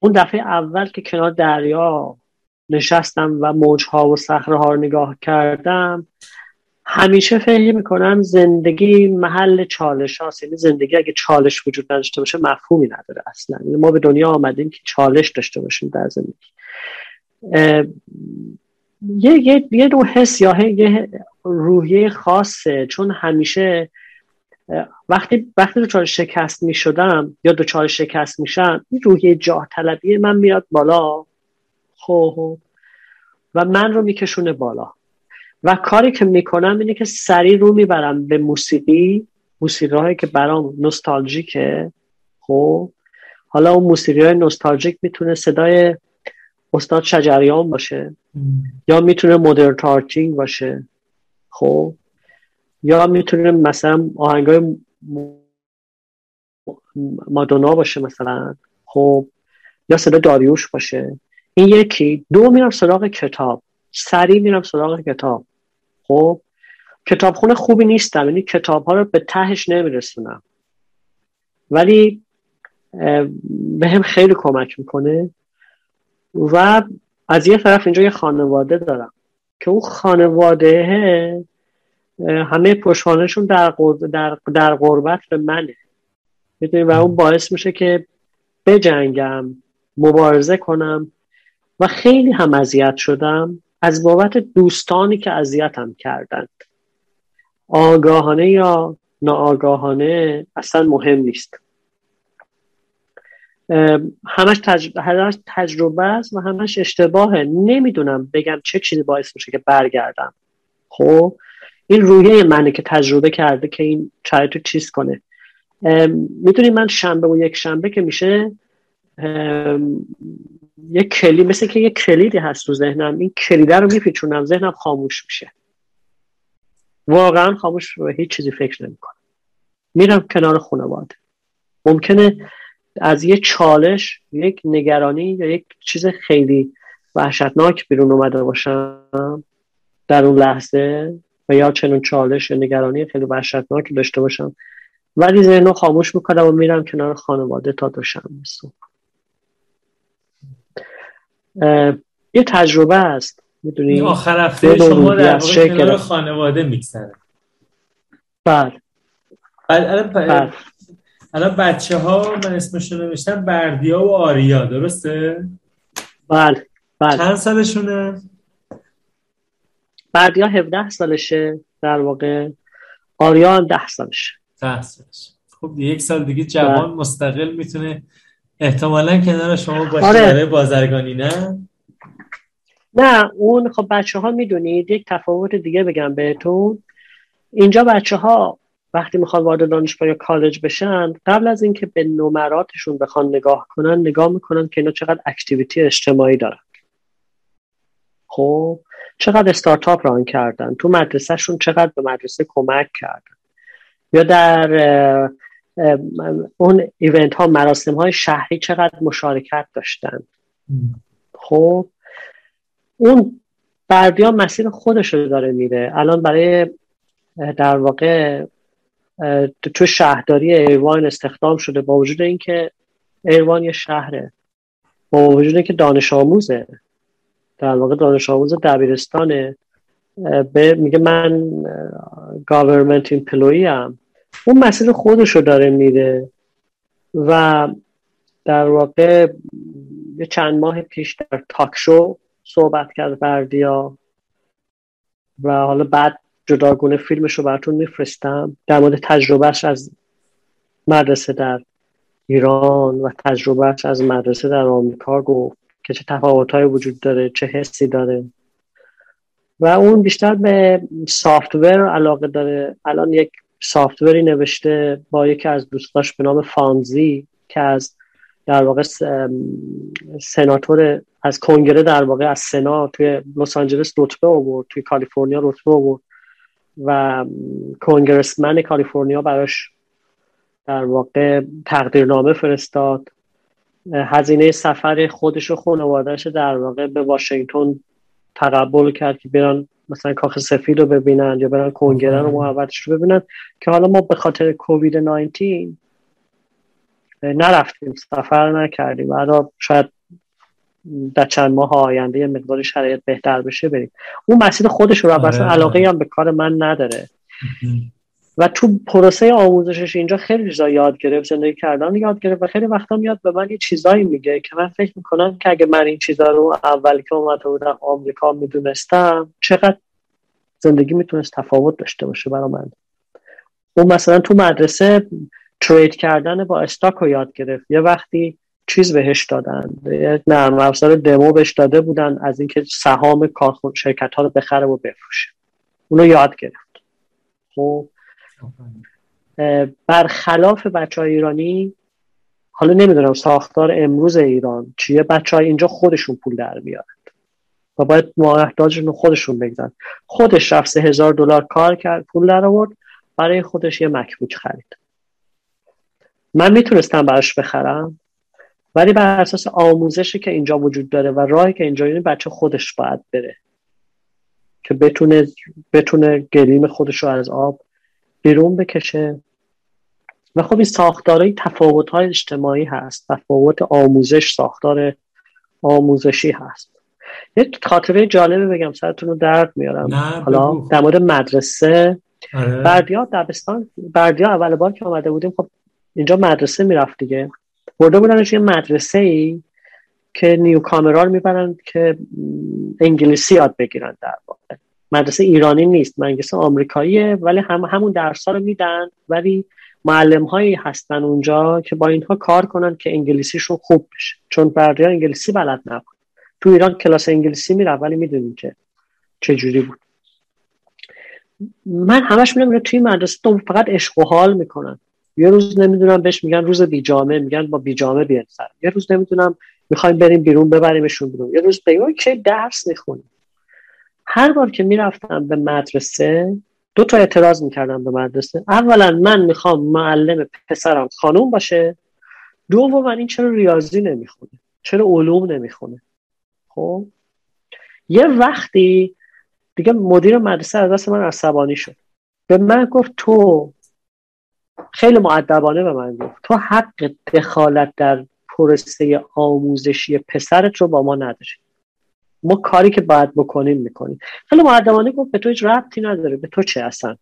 اون دفعه اول که کنار دریا نشستم و موجها و صخره‌ها رو نگاه کردم، همیشه فکر میکنم زندگی محل چالش هاست. یعنی زندگی اگه چالش وجود نداشته باشه مفهومی نداره اصلا. یعنی ما به دنیا آمدیم که چالش داشته باشیم در زندگی. یه یه یه دو حس یا یه روحیه خاصه، چون همیشه وقتی وقتی دچار شکست می شدم یا دچار شکست میشم، این روحیه جاه طلبی من میاد بالا خو و من رو میکشونه بالا. و کاری که میکنم اینه که سریع رو میبرم به موسیقی، موسیقی‌هایی که برام نوستالژیکه. خب حالا اون موسیقی‌های نوستالژیک میتونه صدای استاد شجریان باشه م. یا میتونه مدرن تارچینگ باشه، خب، یا میتونه مثلا آهنگای مادونا باشه مثلا، خب، یا صدا داریوش باشه. این یکی. دو، میرم سراغ کتاب، سریع میرم سراغ کتاب. خب کتابخونه خوبی نیستم، یعنی کتاب‌ها رو به تهش نمیرسونم، ولی به هم خیلی کمک میکنه. و از یه طرف اینجا یه خانواده دارم که اون خانواده همه پشوانشون در در در غربت به منه، میدونی، و اون باعث میشه که بجنگم، مبارزه کنم و خیلی هم اذیت شدم از بابت دوستانی که اذیتم کردند، آگاهانه یا ناآگاهانه اصلا مهم نیست. همش تجربه تجربه است و همش اشتباهه. نمیدونم بگم چه چیزی باعث میشه که برگردم. خب این روحیه منه که تجربه کرده که این چای تو چیز کنه. میدونی من شنبه و یک شنبه که میشه یک کلید، مثل که یک کلیدی هست تو ذهنم، این کلیده رو میپیچونم، ذهنم خاموش میشه، واقعا خاموش، و هیچ چیزی فکر نمیکنم، میرم کنار خانواده. ممکنه از یه چالش، یک نگرانی یا یک چیز خیلی وحشتناک بیرون اومده باشم در اون لحظه و یا چنون چالش یا نگرانی خیلی وحشتناک داشته باشم، ولی ذهنو خاموش میکنم و میرم کنار خانواده تا دوشنبه صبح. یه تجربه است، میدونی، آخر هفته شما در واقع کنار خانواده میگذره. بله بله. الان بچه ها، من اسمش رو نوشتم، بردیا و آریا، درسته؟ بله بله. چند سالشونه؟ بردیا هفده سالشه در واقع، آریا هم ده سالشه. ده سالشه. خب یک سال دیگه جوان بل. مستقل میتونه احتمالاً کنار شما باشه. آره. برای بازرگانی نه؟ نه اون، خب بچه ها میدونید یک تفاوت دیگه بگم بهتون، اینجا بچه ها وقتی میخوان وارد دانشگاه یا کالج بشن، قبل از اینکه به نمراتشون بخوان نگاه کنن، نگاه میکنن که اینا چقدر اکتیویتی اجتماعی دارن، خب چقدر استارتاپ ران کردن، تو مدرسهشون چقدر به مدرسه کمک کردن، یا در اون ایونت ها، مراسم های شهری چقدر مشارکت داشتن. خب اون بردیا مسیر خودش رو داره میره الان، برای در واقع تو شهرداری ایروان استخدام شده، با وجود اینکه ایروان یه شهره، با وجود اینکه دانش آموزه، در واقع دانش آموز دبیرستانه، به میگه من گاورمنت ایمپلویی ام، اون مسیر خودشو داره میره. و در واقع یه چند ماه پیش در تاک شو صحبت کرد بردیا و حالا بعد جداگونه فیلمشو براتون میفرستم در مورد تجربهش از مدرسه در ایران و تجربهش از مدرسه در آمریکا، گفت که چه تفاوت‌هایی وجود داره، چه حسی داره. و اون بیشتر به سافت‌ور علاقه داره. الان یک سافت‌وری نوشته با یکی از دوستاش به نام فانزی که از در واقع سناتور از کنگره، در واقع از سنا توی لس آنجلس رتبه آورد، توی کالیفرنیا رتبه آورد و کنگرسمن کالیفرنیا براش در واقع تقدیرنامه فرستاد. هزینه سفر خودش و خانواده‌اش در واقع به واشنگتن تقبل کرد که برن مثلا کاخ سفید رو ببینن یا برن کنگره رو محوطش رو ببینن، که حالا ما به خاطر کووید نوزده نرفتیم، سفر نکردیم. حالا شاید در چند ماه آینده یه مقداری شرایط بهتر بشه بریم. اون مسیر خودش رو اصلا علاقه‌ای هم به کار من نداره. و تو پروسه آموزشش اینجا خیلی چیزا یاد گرفت، زندگی کردن یاد گرفت و خیلی وقتا میاد به من یه چیزایی میگه که من فکر میکنم که اگه من این چیزا رو اول که اومده بودم آمریکا میدونستم، چقدر زندگی میتونست تفاوت داشته باشه برای من. اون مثلا تو مدرسه ترید کردن با استاک رو یاد گرفت، یه وقتی چیز بهش دادن، یه نرم افزار دمو بهش داده بودن از اینکه سهام کارخونه شرکت‌ها رو بخره و بفروشه، اون رو یاد گرفت. خب برخلاف بچه‌های ایرانی، حالا نمیدونم ساختار امروز ایران چیه، بچه‌های اینجا خودشون پول در میارن و باید محتاجشون رو خودشون بگذارن. خودش رفت سه هزار دلار کار کرد، پول در آورد، برای خودش یه مکبوک خرید. من میتونستم براش بخرم، ولی بر اساس آموزشی که اینجا وجود داره و راهی که اینجا این بچه خودش باید بره که بتونه بتونه گلیم خودش رو از آب بیرون بکشه. و خب این ساختارهای تفاوت‌های اجتماعی هست، تفاوت آموزش، ساختار آموزشی هست. یه خاطره جالبه بگم، سرتون رو درد میارم. حالا در مورد مدرسه آه. بردیا دبستان، بردیا اول بار که آمده بودیم خب اینجا مدرسه میرفت دیگه، برده بودنش یه مدرسه ای که نیو کامرال میبرن که انگلیسی یاد بگیرن، در واقع مدرسه ایرانی نیست، مدرسه آمریکاییه، ولی هم همون درس‌ها رو میدن، ولی معلم‌هایی هستن اونجا که با اینها کار کنن که انگلیسیشون خوب بشه، چون بردیا انگلیسی بلد نبود. تو ایران کلاس انگلیسی میرفت، ولی میدونیم که چه جوری بود. من همش میگم توی مدرسه تو فقط عشق و حال میکنن. یه روز نمیدونم بهش میگن روز بیجامه، میگن با بیجامه بیان سر. یه روز نمیدونم میخوایم بریم بیرون، ببریمشون بیرون. یه روز میگن که درس میخونیم. هر بار که میرفتم به مدرسه دو تا اعتراض میکردم به مدرسه. اولا من میخوام معلم پسرم خانوم باشه، دوم این چرا ریاضی نمیخونه، چرا علوم نمیخونه. خب یه وقتی دیگه مدیر مدرسه از دست من عصبانی شد، به من گفت تو، خیلی مؤدبانه به من گفت، تو حق دخالت در پروسه آموزشی پسرت رو با ما نداری، ما کاری که باید بکنیم میکنیم. خیلی مؤدبانه گفت به تو هیچ ربطی نداره، به تو چه اصلا،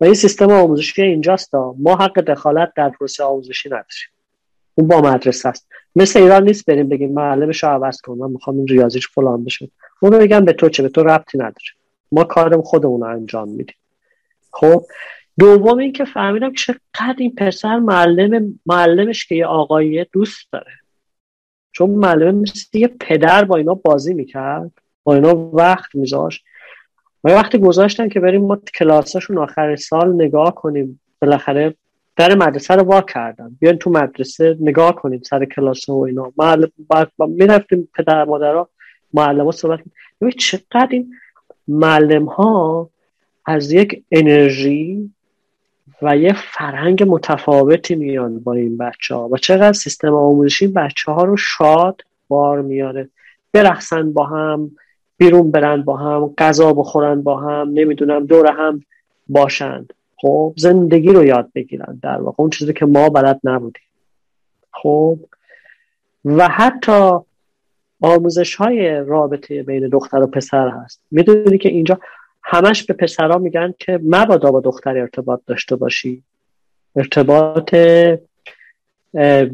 و این سیستم آموزشی اینجاست، ما حق دخالت در پروسه آموزشی نداریم، اون با مدرسه است. مثل ایران نیست بریم بگیم معلمش رو عوض کن، من میخوام این ریاضیش فلان بشه، اون میگم به تو چه، به تو ربطی نداره، ما کارم خودمون رو انجام میدیم. خب دوم این که فهمیدم چقدر این پسر معلم معلمش که یه آقاییه دوست داره، چون معلم مثل یه پدر با اینا بازی میکرد، با اینا وقت میذاشت. ما وقتی گذاشتن که بریم ما کلاساشون آخر سال نگاه کنیم، بالاخره در مدرسه رو وا کردن، بیان تو مدرسه نگاه کنیم سر کلاس و اینا. معلم میرفتیم پدر مادرها معلم‌ها صحبت می‌کردیم، چقدر این معلم‌ها از یک انرژی و یه فرهنگ متفاوتی میان با این بچه ها و چقدر سیستم آموزشی بچه ها رو شاد بار میاره، برقصن با هم، بیرون برن با هم، غذا بخورن با هم، نمیدونم دور هم باشند. خب زندگی رو یاد بگیرن، در واقع اون چیزی که ما بلد نبودیم. خب و حتی آموزش های رابطه بین دختر و پسر هست. میدونی که اینجا همش به پسرها میگن که مبادا با دختر ارتباط داشته باشی، ارتباط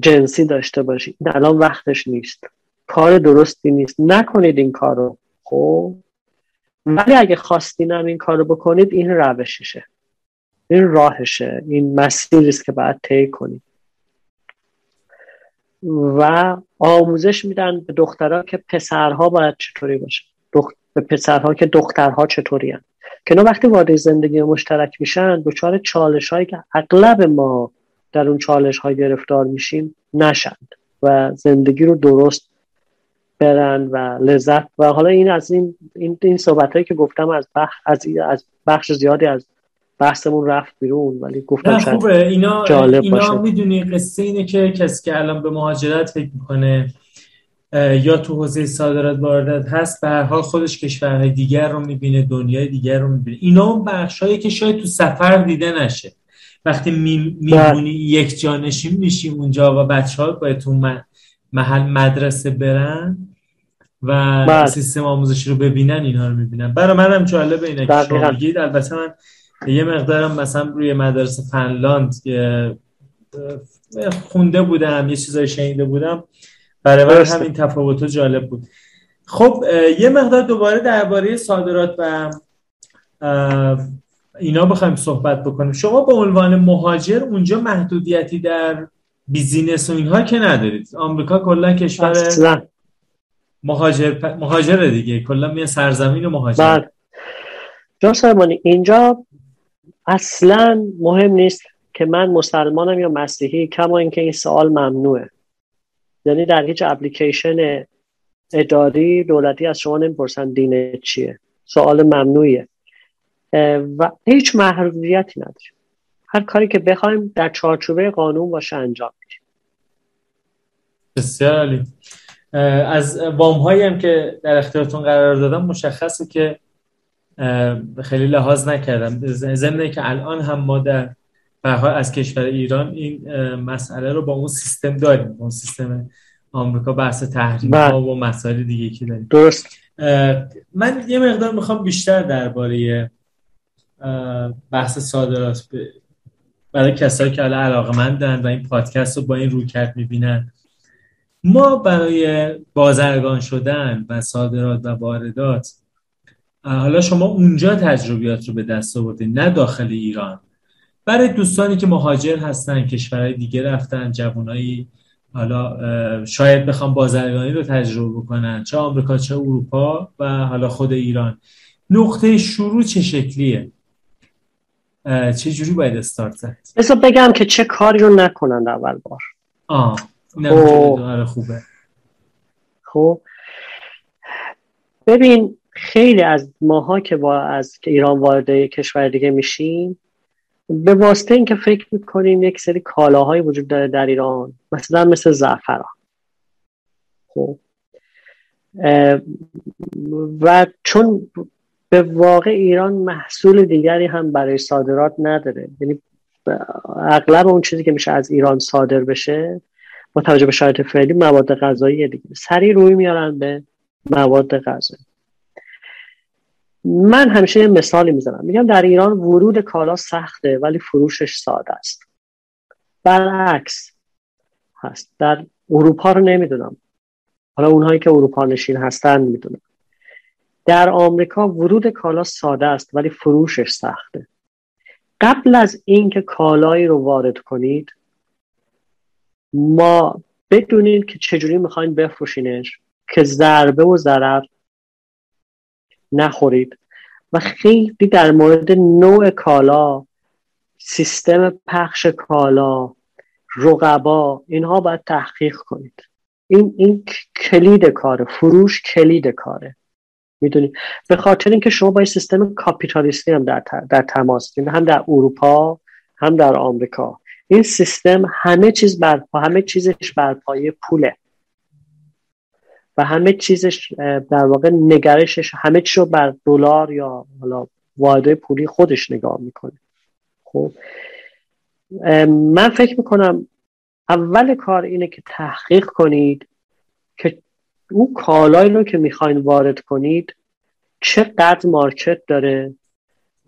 جنسی داشته باشی. این الان وقتش نیست، کار درستی نیست، نکنید این کار رو. خب ولی اگه خواستینم این کار رو بکنید، این روششه، این راهشه، این مسیریست که باید طی کنید. و آموزش میدن به دخترها که پسرها باید چطوری باشه، دخ... به پسرها که دخترها چطوری هن. که نه وقتی وارد زندگی مشترک میشن، دچار چالش هایی که اغلب ما در اون چالش های گرفتار میشیم نشند و زندگی رو درست برن و لذت. و حالا این از این این, این صحبت هایی که گفتم از بخش از, از بخش زیادی از بحثمون رفت بیرون، ولی گفتم شاید اینا جالب اینا باشه. میدونی قصه اینه که کسی که الان به مهاجرت فکر میکنه یا تو حوزه صادرات واردات هست، به هر حال خودش کشورهای دیگر رو میبینه، دنیای دیگر رو میبینه. اینا اون بخشایی که شاید تو سفر دیده نشه. وقتی میمونی یک جا نشین میشی اونجا و بچه‌ها باید تو محل مدرسه برن و بلد. سیستم آموزشی رو ببینن، اینا رو میبینن. برای منم جالب اینه که شما میگید. البته من یه مقدارم مثلا روی مدرسه فنلاند خونده بودم، یه چیزایی شنیده بودم، برای من همین تفاوت‌ها جالب بود. خب یه مقدار دوباره درباره صادرات و اینا بخوایم صحبت بکنیم. شما به عنوان مهاجر اونجا محدودیتی در بیزینس و اینها که ندارید. آمریکا کلا کشور مهاجر مهاجر دیگه، کلا میان سرزمین مهاجر. جان اینجا اصلا مهم نیست که من مسلمانم یا مسیحی، کما اینکه این سوال ممنوعه. یعنی در هیچ اپلیکیشن اداری دولتی از شما نمیپرسن دینت چیه، سوال ممنوعیه و هیچ محدودیتی نداره. هر کاری که بخوایم در چارچوبه قانون باشه انجام میدیم. بسیار عالی. از وام هایی هم که در اختیارتون قرار دادم مشخصه که خیلی لحاظ نکردم، ضمن که الان هم ما در از کشور ایران این مسئله رو با اون سیستم داریم، اون سیستم آمریکا بحث تحریم ها و مسائل دیگه که داریم. درست. من یه مقدار میخوام بیشتر درباره بحث صادرات ب... برای کسایی که الان علاقه‌مندن و این پادکست رو با این رویکرد میبینن، ما برای بازرگان شدن و صادرات و واردات، حالا شما اونجا تجربیات رو به دست آوردید نه داخل ایران، برای دوستانی که مهاجر هستن، کشورهای دیگه رفتن، جوانایی حالا شاید بخوام بازرگانی رو تجربه بکنن، چه آمریکا چه اروپا و حالا خود ایران، نقطه شروع چه شکلیه؟ چه جوری باید استارت زد؟ بذار بگم که چه کاری رو نکنن اول بار. آه نه خوبه. خب ببین خیلی از ماها که با از ایران وارد کشور دیگه میشیم، به واسطه اینکه فکر میکنیم یک سری کالاهایی وجود داره در ایران، مثلا مثل زعفران، خب و چون به واقع ایران محصول دیگری هم برای صادرات نداره، یعنی اغلب اون چیزی که میشه از ایران صادر بشه با توجه به شرایط فعلی مواد غذایی دیگه، سریع روی میارن به مواد غذایی. من همیشه یه مثالی میزنم، میگم در ایران ورود کالا سخته ولی فروشش ساده است. برعکس هست. در اروپا رو نمیدونم، حالا اونهایی که اروپا نشین هستن میدونن. در آمریکا ورود کالا ساده است ولی فروشش سخته. قبل از اینکه کالایی رو وارد کنید، ما بدونید که چجوری میخواین بفروشینش که ضربه و ضرر نخورید. و خیلی در مورد نوع کالا، سیستم پخش کالا، رقبا، اینها باید تحقیق کنید. این این کلید کاره، فروش کلید کاره. میدونید به خاطر اینکه شما با سیستم کاپیتالیستی هم در در تماسید، هم در اروپا هم در آمریکا. این سیستم همه چیز بر همه چیزش بر پایه پوله. و همه چیزش در واقع نگرشش همه چی رو بر دلار یا حالا واحد پولی خودش نگاه میکنه. خب من فکر میکنم اول کار اینه که تحقیق کنید که اون کالایی رو که میخواین وارد کنید چقدر مارکت داره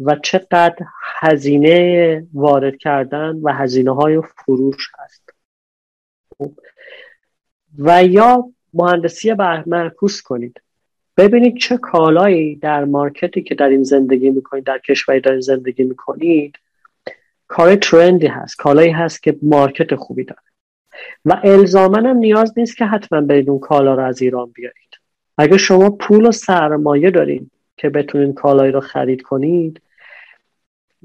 و چقدر هزینه وارد کردن و هزینه های فروش هست. و یا مهندسی برمرکوز کنید، ببینید چه کالایی در مارکتی که در این زندگی میکنید، در کشوری در این زندگی میکنید، کار ترندی هست، کالایی هست که مارکت خوبی داره و الزاماً هم نیاز نیست که حتما برید اون کالا رو از ایران بیارید. اگه شما پول و سرمایه دارید که بتونید کالایی رو خرید کنید،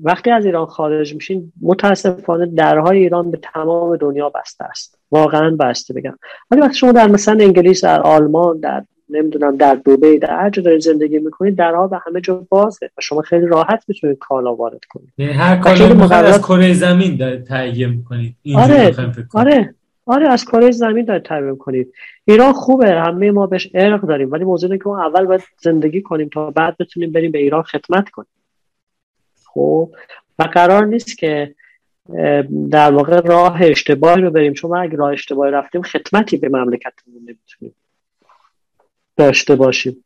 وقتی از ایران خارج میشین متاسفانه درهای ایران به تمام دنیا بسته است، واقعا بسته بگم، ولی وقتی شما در مثلا انگلیس، در آلمان، در نمیدونم در دبی، در هر جا دارید زندگی میکنید، درها به همه جا بازه و شما خیلی راحت میتونید کالا وارد کنید. یعنی هر کالا مقدار از کره زمین دارید تهیه میکنید. آره آره آره از کره زمین دارید تهیه میکنید. ایران خوبه، همه ما بهش عرق داریم، ولی موضوع اینه که ما اول باید زندگی کنیم تا بعد بتونیم بریم به ایران خدمت کنیم. خب و قرار نیست که در واقع راه اشتباهی رو بریم، چون اگه راه اشتباهی رفتیم خدمتی به مملکتمون نمیتونیم داشته باشیم.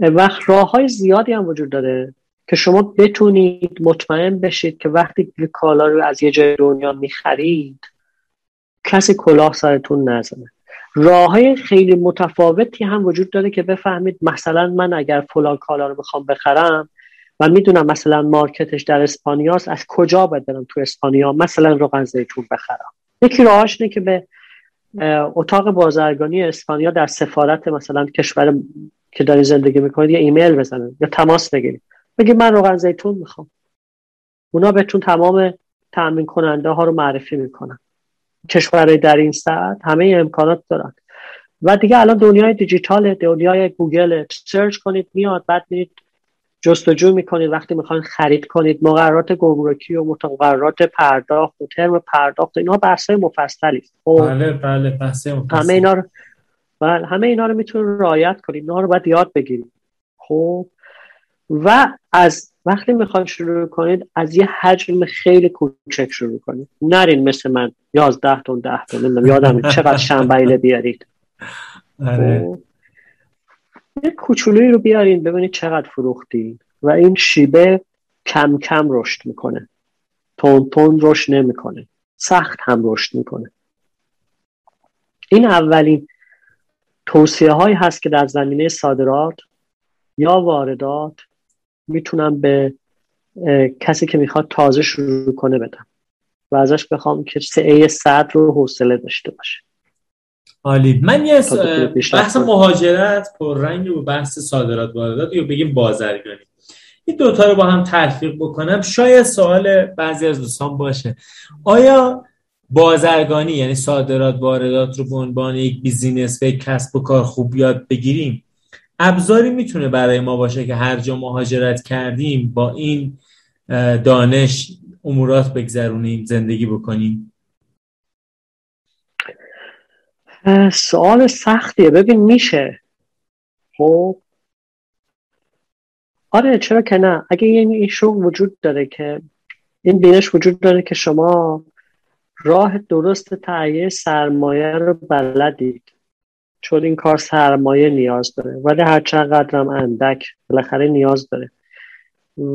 وقت راه های زیادی هم وجود داره که شما بتونید مطمئن بشید که وقتی کالا رو از یه جای دنیا میخرید کسی کلاه سرتون نزنه. راه های خیلی متفاوتی هم وجود داره که بفهمید مثلا من اگر فلان کالا رو بخوام بخرم و میدونم مثلا مارکتش در اسپانیاست، از کجا باید برم تو اسپانیا مثلا روغن زیتون بخرم. یکی راهش اینه که به اتاق بازرگانی اسپانیا در سفارت مثلا کشور که داری زندگی میکنید یه ایمیل بزنید یا تماس بگیرید، بگید من روغن زیتون میخوام، اونا بهتون تمام تامین کننده ها رو معرفی میکنن. کشورهای در این سطح همه امکانات دارن و دیگه الان دنیای دیجیتاله، دنیای گوگل، سرچ کنید میاد، بعد میرید جستجو میکنید وقتی میخواین خرید کنید، مقررات گمرکی و مقررات پرداخت و ترم پرداخت، اینا بحث‌های مفصلی است. بله بله بحث‌های مفصلی. همه اینا رو بله همه اینا رو میتونید رعایت کنید، اینا رو باید یاد بگیرید. خب و از وقتی میخواین شروع کنید از یه حجم خیلی کوچک شروع کنید. نرین مثل من یازده تن ده تن یادم چقدر شنبه‌ایله بیارید. آره. یه کوچولویی رو بیارین ببینید چقدر فروختین و این شیبه کم کم رشد میکنه، تون تون رشد نمیکنه، سخت هم رشد میکنه. این اولین توصیه هایی هست که در زمینه صادرات یا واردات میتونم به کسی که میخواد تازه شروع کنه بدم و ازش بخوام که سعی صدر رو حوصله داشته باشه. عالی. من یه بحث مهاجرت پررنگ و بحث صادرات واردات یا بگیم بازرگانی، این دوتا رو با هم تلفیق بکنم، شاید سوال بعضی از دوستان باشه آیا بازرگانی یعنی صادرات واردات رو به عنوان یک بیزینس و یک کسب و کار خوب یاد بگیریم ابزاری میتونه برای ما باشه که هر جا مهاجرت کردیم با این دانش امورات بگذرونیم، زندگی بکنیم؟ سوال سختیه. ببین میشه، خب آره چرا که نه، اگه یعنی این شغل وجود داره که این بینش وجود داره که شما راه درست تهیه سرمایه رو بلدید، چون این کار سرمایه نیاز داره ولی هر چقدر هم اندک بالاخره نیاز داره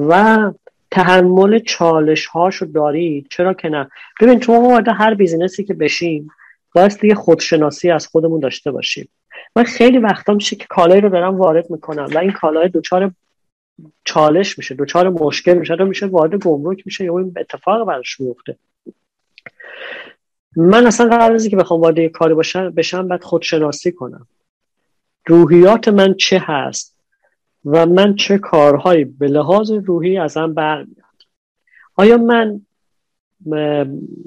و تحمل چالش هاشو دارید، چرا که نه. ببین تو وارد هر بیزینسی که بشیم باید یه خودشناسی از خودمون داشته باشیم. من خیلی وقتا میشه که کالایی رو دارم وارد میکنم و این کالای دوچار چالش میشه، دوچار مشکل میشه، دو میشه وارد گمرک میشه یا این اتفاق براش میفته. من اصلا قبل از اینکه بخوام وارد کاری باشم بشم باید خودشناسی کنم، روحیات من چه هست و من چه کارهایی به لحاظ روحی ازم برمیاد، آیا من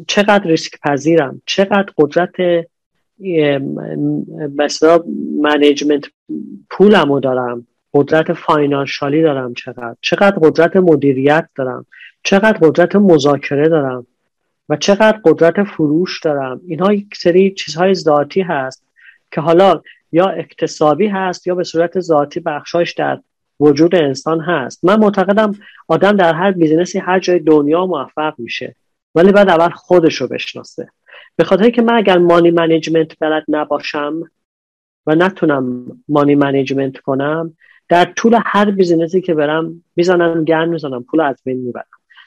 چقدر ریسک پذیرم، چقدر قدرت مثلا منیجمنت پولمو دارم، قدرت فاینانشالی دارم، چقدر چقدر قدرت مدیریت دارم، چقدر قدرت مذاکره دارم و چقدر قدرت فروش دارم. اینها یک سری چیزهای ذاتی هست که حالا یا اکتسابی هست یا به صورت ذاتی بخشایش در وجود انسان هست. من معتقدم آدم در هر بیزنسی هر جای دنیا موفق میشه، ولی بعد اول خودش رو بشناسه. به خاطر که من اگر مانی منیجمنت بلد نباشم و نتونم مانی منیجمنت کنم، در طول هر بیزنسی که برم میزنم گند میزنم، پول از بین میبرم.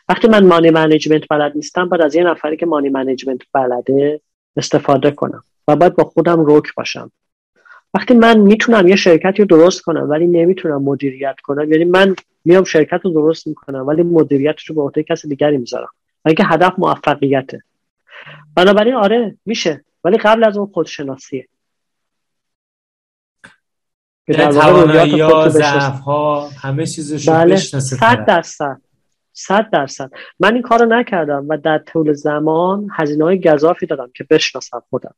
وقتی من مانی منیجمنت بلد نیستم، بعد از یه نفری که مانی منیجمنت بلده استفاده کنم و باید با خودم روک باشم. وقتی من میتونم یه شرکتی رو درست کنم ولی نمیتونم مدیریت کنم، یعنی من میام شرکت رو درست میکنم ولی مدیریتش رو به عهده کسی دیگری میذارم، ولی که هدف موفقیته. بنابراین آره میشه، ولی قبل از اون خودشناسیه. توانایی ها، ضعف ها، همه چیزش رو بله، بشناسه. صد درصد صد درصد من این کار رو نکردم و در طول زمان هزینه های گزافی دادم که بشناسم خودم.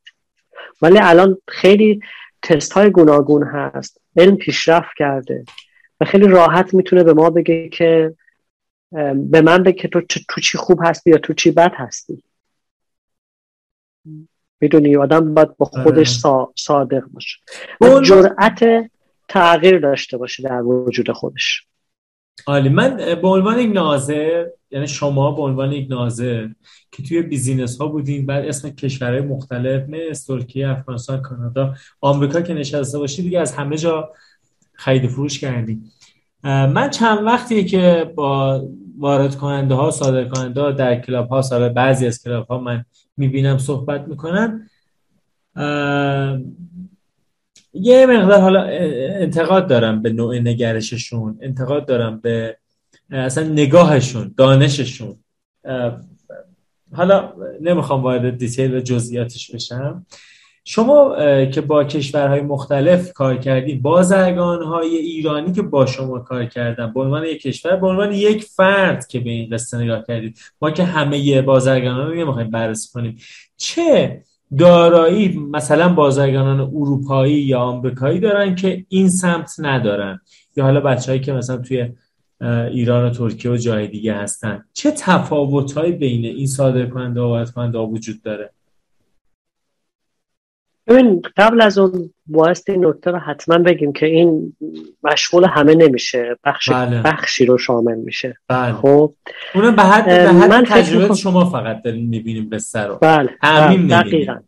ولی الان خیلی تست های گوناگون هست، علم پیشرفت کرده و خیلی راحت میتونه به ما بگه که به من بگه تو تو چی خوب هستی یا تو چی بد هستی. میدونی آدم باید با خودش صادق باشه و جرأت تغییر داشته باشه در وجود خودش. عالی. من به عنوان یک ناظر، یعنی شما به عنوان یک ناظر که توی بیزینس ها بودین، بعد اسم کشورهای مختلف مثل ترکیه، افغانستان، کانادا، آمریکا که نشسته باشی دیگه از همه جا خرید فروش کردین. من چند وقتیه که با وارد کننده ها، صادر کننده ها در کلاب ها، صاحب بعضی از کلاب ها من میبینم صحبت میکنن، یه مقدار حالا انتقاد دارم به نوع نگرششون، انتقاد دارم به اصلا نگاهشون، دانششون. حالا نمیخوام وارد دیتیل و جزئیاتش بشم. شما که با کشورهای مختلف کار کردید، بازرگانهای ایرانی که با شما کار کردن، به عنوان یک کشور، به عنوان یک فرد که به این قصه نگاه کردید، ما که همه بازرگانان رو نمیخوایم بررسی کنیم، چه دارایی مثلا بازرگانان اروپایی یا آمریکایی دارن که این سمت ندارن، یا حالا بچه‌هایی که مثلا توی ایران و ترکیه و جای دیگه هستن، چه تفاوت‌هایی بین این صادرکننده و واردکننده وجود داره؟ ببین، قبل از اون بایستی نکته رو حتما بگیم که این مشمول همه نمیشه، بخش بله. بخشی رو شامل میشه. بله. خب اونم به حد به حد تجربه خب... شما فقط داریم میبینیم به سر رو. بله. همین دقیقاً.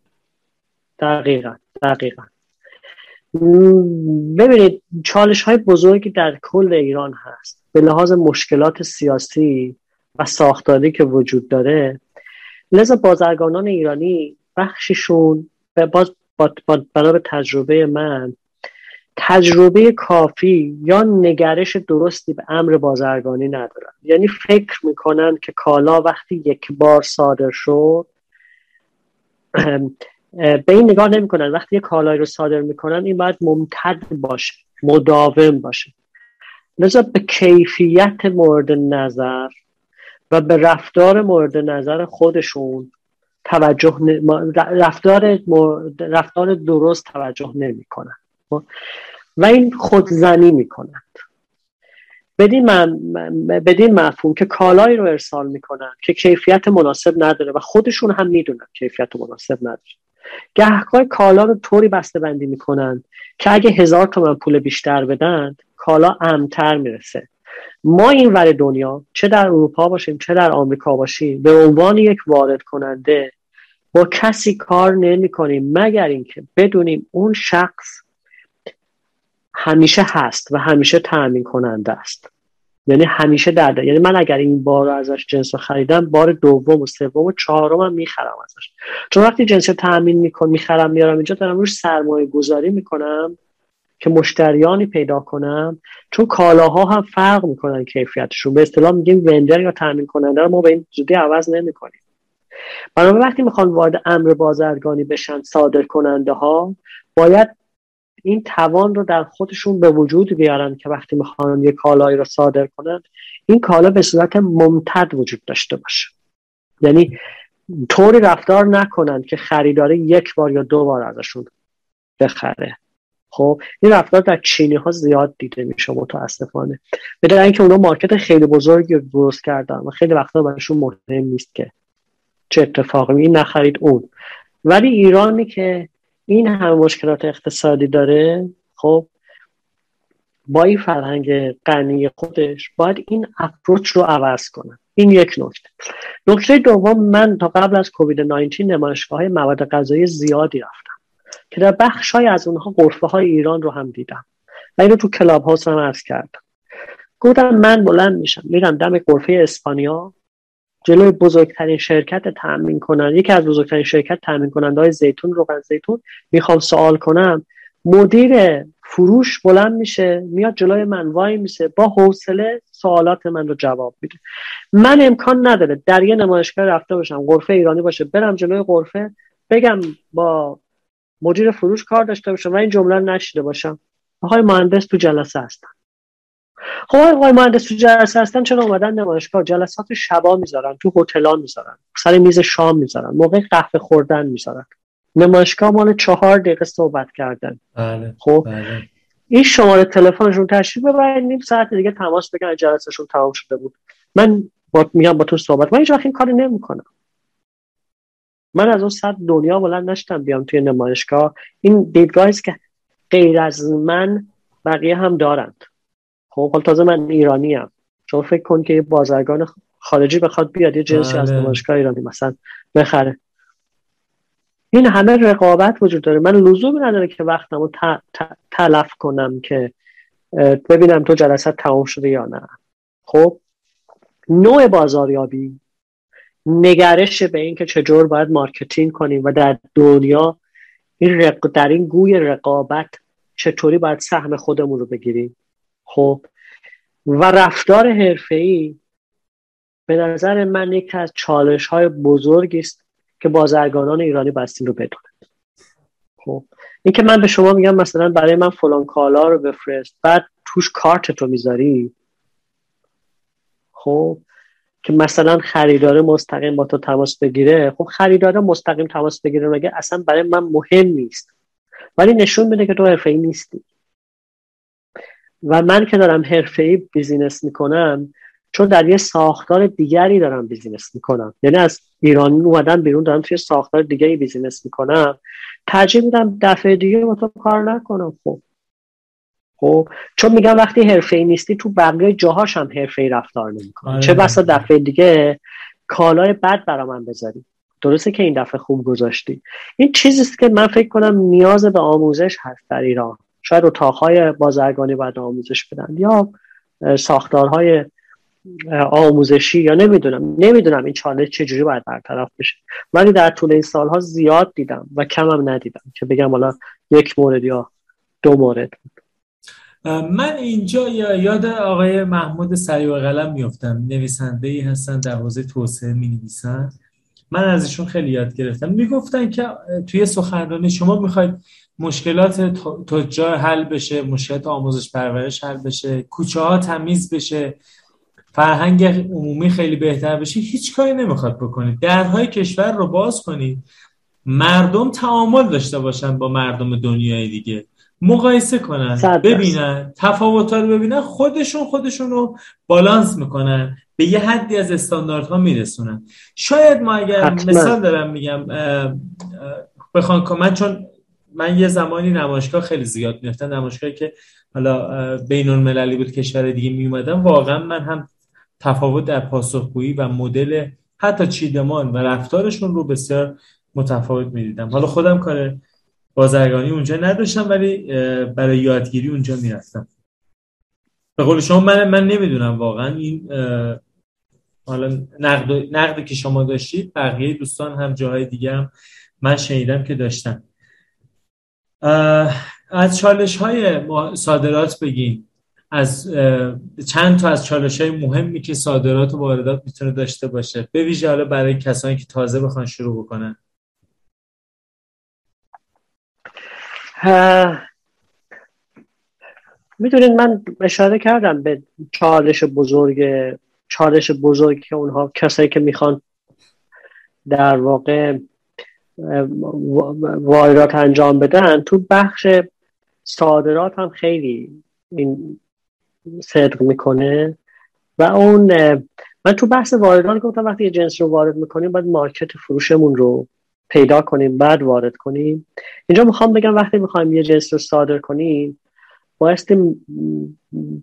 دقیقاً. دقیقاً. ببینید، چالش های بزرگی در کل ایران هست. به لحاظ مشکلات سیاسی و ساختاری که وجود داره، لذا بازرگانان ایرانی بخششون به باز بنا به تجربه من تجربه کافی یا نگرش درستی به امر بازرگانی ندارن. یعنی فکر میکنن که کالا وقتی یک بار صادر شد، به این نگاه نمیکنن وقتی یک کالایی رو صادر میکنن این باید ممتد باشه، مداوم باشه. لذا به کیفیت مورد نظر و به رفتار مورد نظر خودشون توجه ن... رفتار رفتار درست توجه نمی کنند و این خودزنی می کنند. بدین, من... بدین مفهوم که کالایی رو ارسال می کنند که کیفیت مناسب نداره و خودشون هم می دونند کیفیت مناسب نداره. گهگاه کالا رو طوری بسته بندی می کنند که اگه هزار تومن پول بیشتر بدن کالا امن‌تر می رسه. ما این ور دنیا، چه در اروپا باشیم چه در آمریکا باشیم، به عنوان یک وارد کننده با کسی کار نمی کنیم مگر اینکه بدونیم اون شخص همیشه هست و همیشه تأمین کننده است. یعنی همیشه در ده. یعنی من اگر این بار ازش جنس رو خریدم، بار دوم و سوم و چهارمم میخرم ازش، چون وقتی جنس رو تأمین میکنم میخرم میارم اینجا، دارم روش سرمایه گذاری میکنم که مشتریانی پیدا کنم، چون کالاها هم فرق میکنن کیفیتشون. به اصطلاح میگیم وندر یا تامین کننده رو ما به این زودی عوض نمیکنیم. بنابراین وقتی میخوان وارد امر بازرگانی بشن صادر کننده ها، باید این توان رو در خودشون به وجود بیارن که وقتی میخوان یک کالایی رو صادر کنن، این کالا به صورت ممتد وجود داشته باشه. یعنی طوری رفتار نکنن که خریدار یک بار یا دو بار ازشون بخره. خب این رفتار در چینی ها زیاد دیده میشه متاسفانه، به دلیل اینکه اونا مارکت خیلی بزرگی درست کردن و خیلی وقتا براشون مهم نیست که چه اتفاقی میفته، نخرید اون. ولی ایرانی که این هم مشکلات اقتصادی داره، خب با این فرهنگ غنی خودش باید این اپروچ رو عوض کنن. این یک نکته. نکته دوم، من تا قبل از کووید نوزده نمایشگاه‌های مواد غذایی زیادی رفتم که در بخش‌های از اونها غرفه‌های ایران رو هم دیدم و اینو تو کلاب هاوس هم عرض کردم. گفتم من بلند میشم میرم دم غرفه اسپانیا جلوی بزرگترین شرکت تامین کننده، یکی از بزرگترین شرکت تامین کننده‌های زیتون، روغن زیتون، میخوام سوال کنم. مدیر فروش بلند میشه میاد جلوی من وای میشه، با حوصله سوالات من رو جواب میده. من امکان نداره در یه نمایشگاه رفته باشم غرفه ایرانی باشه، برم جلوی غرفه بگم با مدیر فروش کار داشته باشم و این جمله رو نشیده باشم آقای مهندس تو جلسه هستن. خب آقای مهندس تو جلسه هستن چرا اومدن نمایشگاه؟ جلسات شبا میذارن، تو هتل‌ها میذارن، سر میز شام میذارن، موقع قهوه خوردن میذارن. نمایشگاه مال چهار دقیقه صحبت کردن. بله. خب بله. این شماره تلفنشون تشریف ببرید، نیم ساعت دیگه تماس بگیرن، جلسهشون تمام شده بود. من با میام با تو صحبت، من هیچ وقت این کارو نمی‌کنم. من از اون صد دنیا بلند نشدم بیام توی نمایشگاه. این دیدگاهی است که غیر از من بقیه هم دارند. خب حالا تازه من ایرانی ام. شما فکر کن که یه بازرگان خارجی بخواد بیاد یه جنسی بله. از نمایشگاه ایرانی مثلا بخره. این همه رقابت وجود داره. من لزوم نداره که وقتمو تلف کنم که ببینم تو جلسه تمام شده یا نه. خب نوع بازاریابی، نگرش به این که چجور باید مارکتینگ کنیم و در دنیا این رق... در این گوی رقابت چطوری باید سهم خودمون رو بگیریم، خب و رفتار حرفه‌ای به نظر من یکی از چالش‌های بزرگی است که بازرگانان ایرانی بستین رو بدونن. خب این که من به شما میگم مثلا برای من فلان کالا رو بفرست، بعد توش کارتت رو میذاری، خب که مثلا خریدار مستقیم با تو تماس بگیره. خب خریدار مستقیم تماس بگیره مگه اصلا برای من مهم نیست، ولی نشون میده که تو حرفه‌ای نیستی. و من که دارم حرفه‌ای بیزینس میکنم چون در یه ساختار دیگری دارم بیزینس میکنم، یعنی از ایران اومدم بیرون دارم توی ساختار دیگری بیزینس میکنم، ترجیح میدم دفعه دیگه با تو کار نکنم. خب خب چون میگم وقتی حرفه‌ای نیستی تو بقیه جاهاش هم حرفه‌ای رفتار نمیکنی، چه بسا دفعه دیگه کالای بد برا من بذاری. درسته که این دفعه خوب گذاشتی. این چیزی است که من فکر کنم نیاز به آموزش هست در ایران. شاید اتاق‌های بازرگانی باید آموزش بدن یا ساختارهای آموزشی یا نمیدونم نمیدونم این چالش چجوری باید برطرف بشه. ولی در طول این سالها زیاد دیدم و کم هم ندیدم که بگم حالا یک مورد یا دو مورد. من اینجا یاد آقای محمود سریع قلم میافتم، نویسنده‌ای هستن در حوزه توسعه مینویسن، من ازشون خیلی یاد گرفتم. میگفتن که توی سخنرانی شما میخواید مشکلات تجار حل بشه، مشکلات آموزش پرورش حل بشه، کوچه‌ها تمیز بشه، فرهنگ عمومی خیلی بهتر بشه، هیچ کاری نمیخواد بکنید، درهای کشور رو باز کنید، مردم تعامل داشته باشن با مردم دنیای دیگه، مقایسه کنن، ببینن تفاوت‌ها رو، ببینن خودشون خودشون رو بالانس میکنن، به یه حدی از استانداردها میرسونن. شاید ما اگر حتما. مثال دارم میگم بخوام که من چون من یه زمانی نمایشگاه خیلی زیاد می‌رفتم، نمایشگاهی که حالا بین‌المللی بود، کشور دیگه میومدم، واقعا من هم تفاوت در پاسخگویی و مدل حتی چیدمان و رفتارشون رو بسیار متفاوت می‌دیدم. حالا خودم کار بازرگانی اونجا نداشتم ولی برای یادگیری اونجا می‌رفتم. به قول شما من من نمی‌دونم واقعا این حالا نقد نقدی که شما داشتید بقیه دوستان هم جاهای دیگه هم من شنیدم که داشتن. از چالش‌های صادرات بگیم، از چند تا از چالش‌های مهمی که صادرات و واردات میتونه داشته باشه، به ویژه حالا برای کسانی که تازه بخوان شروع بکنن. میدونین من اشاره کردم به چالش بزرگ چالش بزرگی که اونها کسایی که میخوان در واقع واردات انجام بدن، تو بخش صادرات هم خیلی این صدق میکنه و اون من تو بحث واردات گفتم وقتی یه جنس رو وارد میکنیم باید مارکت فروشمون رو پیدا کنیم بعد وارد کنیم. اینجا میخوام بگم وقتی میخوایم یه جنس رو صادر کنیم بایستی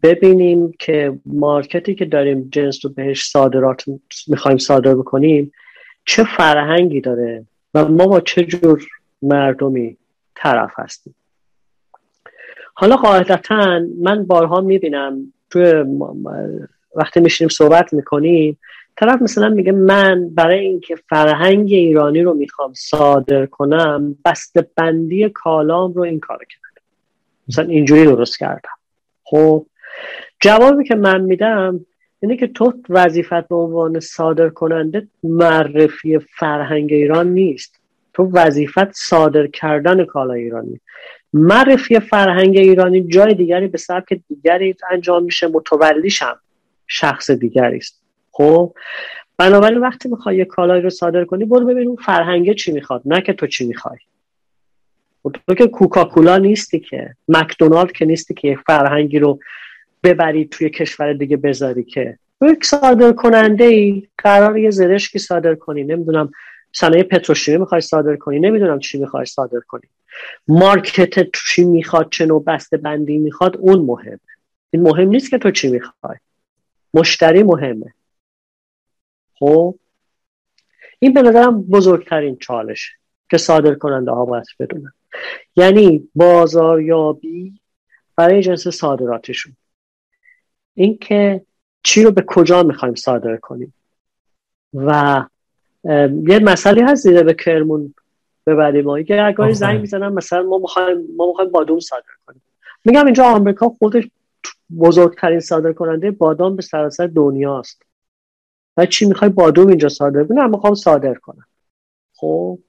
ببینیم که مارکتی که داریم جنس رو بهش صادرات میخوایم صادر بکنیم چه فرهنگی داره و ما با چه جور مردمی طرف هستیم. حالا قاعدتاً من بارها میبینم توی وقتی میشینیم صحبت میکنیم طرف مثلا میگه من برای اینکه فرهنگ ایرانی رو میخوام صادر کنم بسته‌بندی کالام رو این کار کردم، مثلا اینجوری درست کردم. خب جوابی که من میدم اینه که تو وظیفت به عنوان صادر کننده معرفی فرهنگ ایران نیست، تو وظیفت صادر کردن کالای ایرانی. معرفی فرهنگ ایرانی جای دیگری به سبک دیگری انجام میشه، متولیشم شخص دیگری است. خب بنابراین وقتی میخوای یه کالایی رو صادر کنی برو ببین اون فرهنگه چی میخواد، نه که تو چی میخوای. تو که کوکاکولا نیستی، که مکدونالد که نیستی که یه فرهنگی رو ببری توی کشور دیگه بذاری. که یک صادر کننده ای قرار یه زرشکی صادر کنی، نمیدونم صنایع پتروشیمی میخوای صادر کنی، نمیدونم چی میخوای صادر کنی، مارکت چی میخواد، چه نوع بسته بندی میخواد، اون مهمه. این مهم نیست که تو چی میخوای، مشتری مهمه. خب این به نظرم بزرگترین چالشه که صادر کننده ها باید بدونن، یعنی بازاریابی برای جنس صادراتشون، این که چی رو به کجا میخوایم صادر کنیم. و یه مسئله هست دیده به کرمون ببریم، ما یه اگه زنگ میزنم مثلا ما میخوایم ما میخوایم بادام صادر کنیم، میگم اینجا آمریکا خودش بزرگترین صادر کننده بادام به سراسر دنیاست، و چی میخوای بادام اینجا صادر کنه؟ من میخوام صادر کنم. خب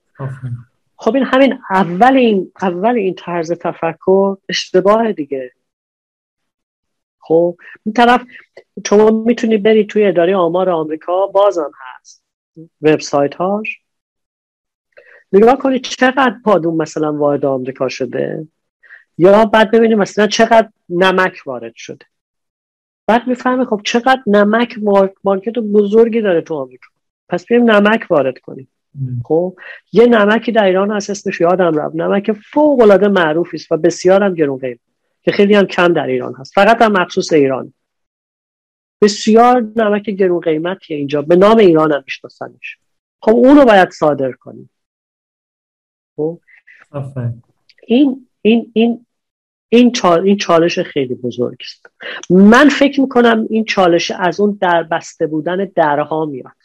خب این همین اول این اول این طرز تفکر اشتباه دیگه. خب این طرف شما میتونی بری توی اداره آمار آمریکا، بازم هست وبسایت هاش، نگاه کنی چقدر بادام مثلا وارد آمریکا شده، یا بعد ببینیم مثلا چقدر نمک وارد شده، بعد میفهمه خب چقدر نمک مارکت بزرگی داره تو آمریکا، پس بیایم نمک وارد کنیم. خب یه نمکی در ایران هست اسمش یادم رفت، نمک فوق العاده معروفی است و بسیار هم گرون قیمت، که خیلی هم کم در ایران هست، فقط هم مخصوص ایران، بسیار نمک گرون قیمتیه، اینجا به نام ایران هم میشناسنش. خب اون رو باید صادر کنیم. خب این این این این چال... این چالش خیلی بزرگ است. من فکر میکنم این چالش از اون دربسته بودن درها میاد،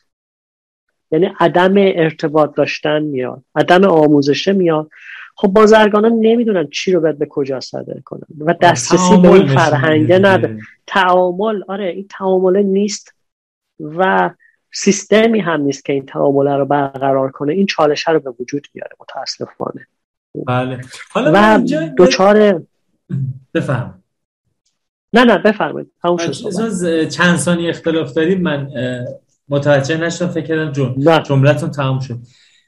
یعنی عدم ارتباط داشتن میاد، عدم آموزش میاد. خب بازرگانان نمیدونن چی رو باید به کجا صادر کنن و دسترسی به این فرهنگه ندارن. تعامل، آره این تعامله نیست و سیستمی هم نیست که این تعامله رو برقرار کنه. این چالشه رو به وجود میاره متاسفانه. بله. حالا و دوچار بفهم نه نه بفرمایید. چند ثانیه اختلاف داریم، من متوجه نشدم، فکر کردم جمله جمله‌تون تموم شد.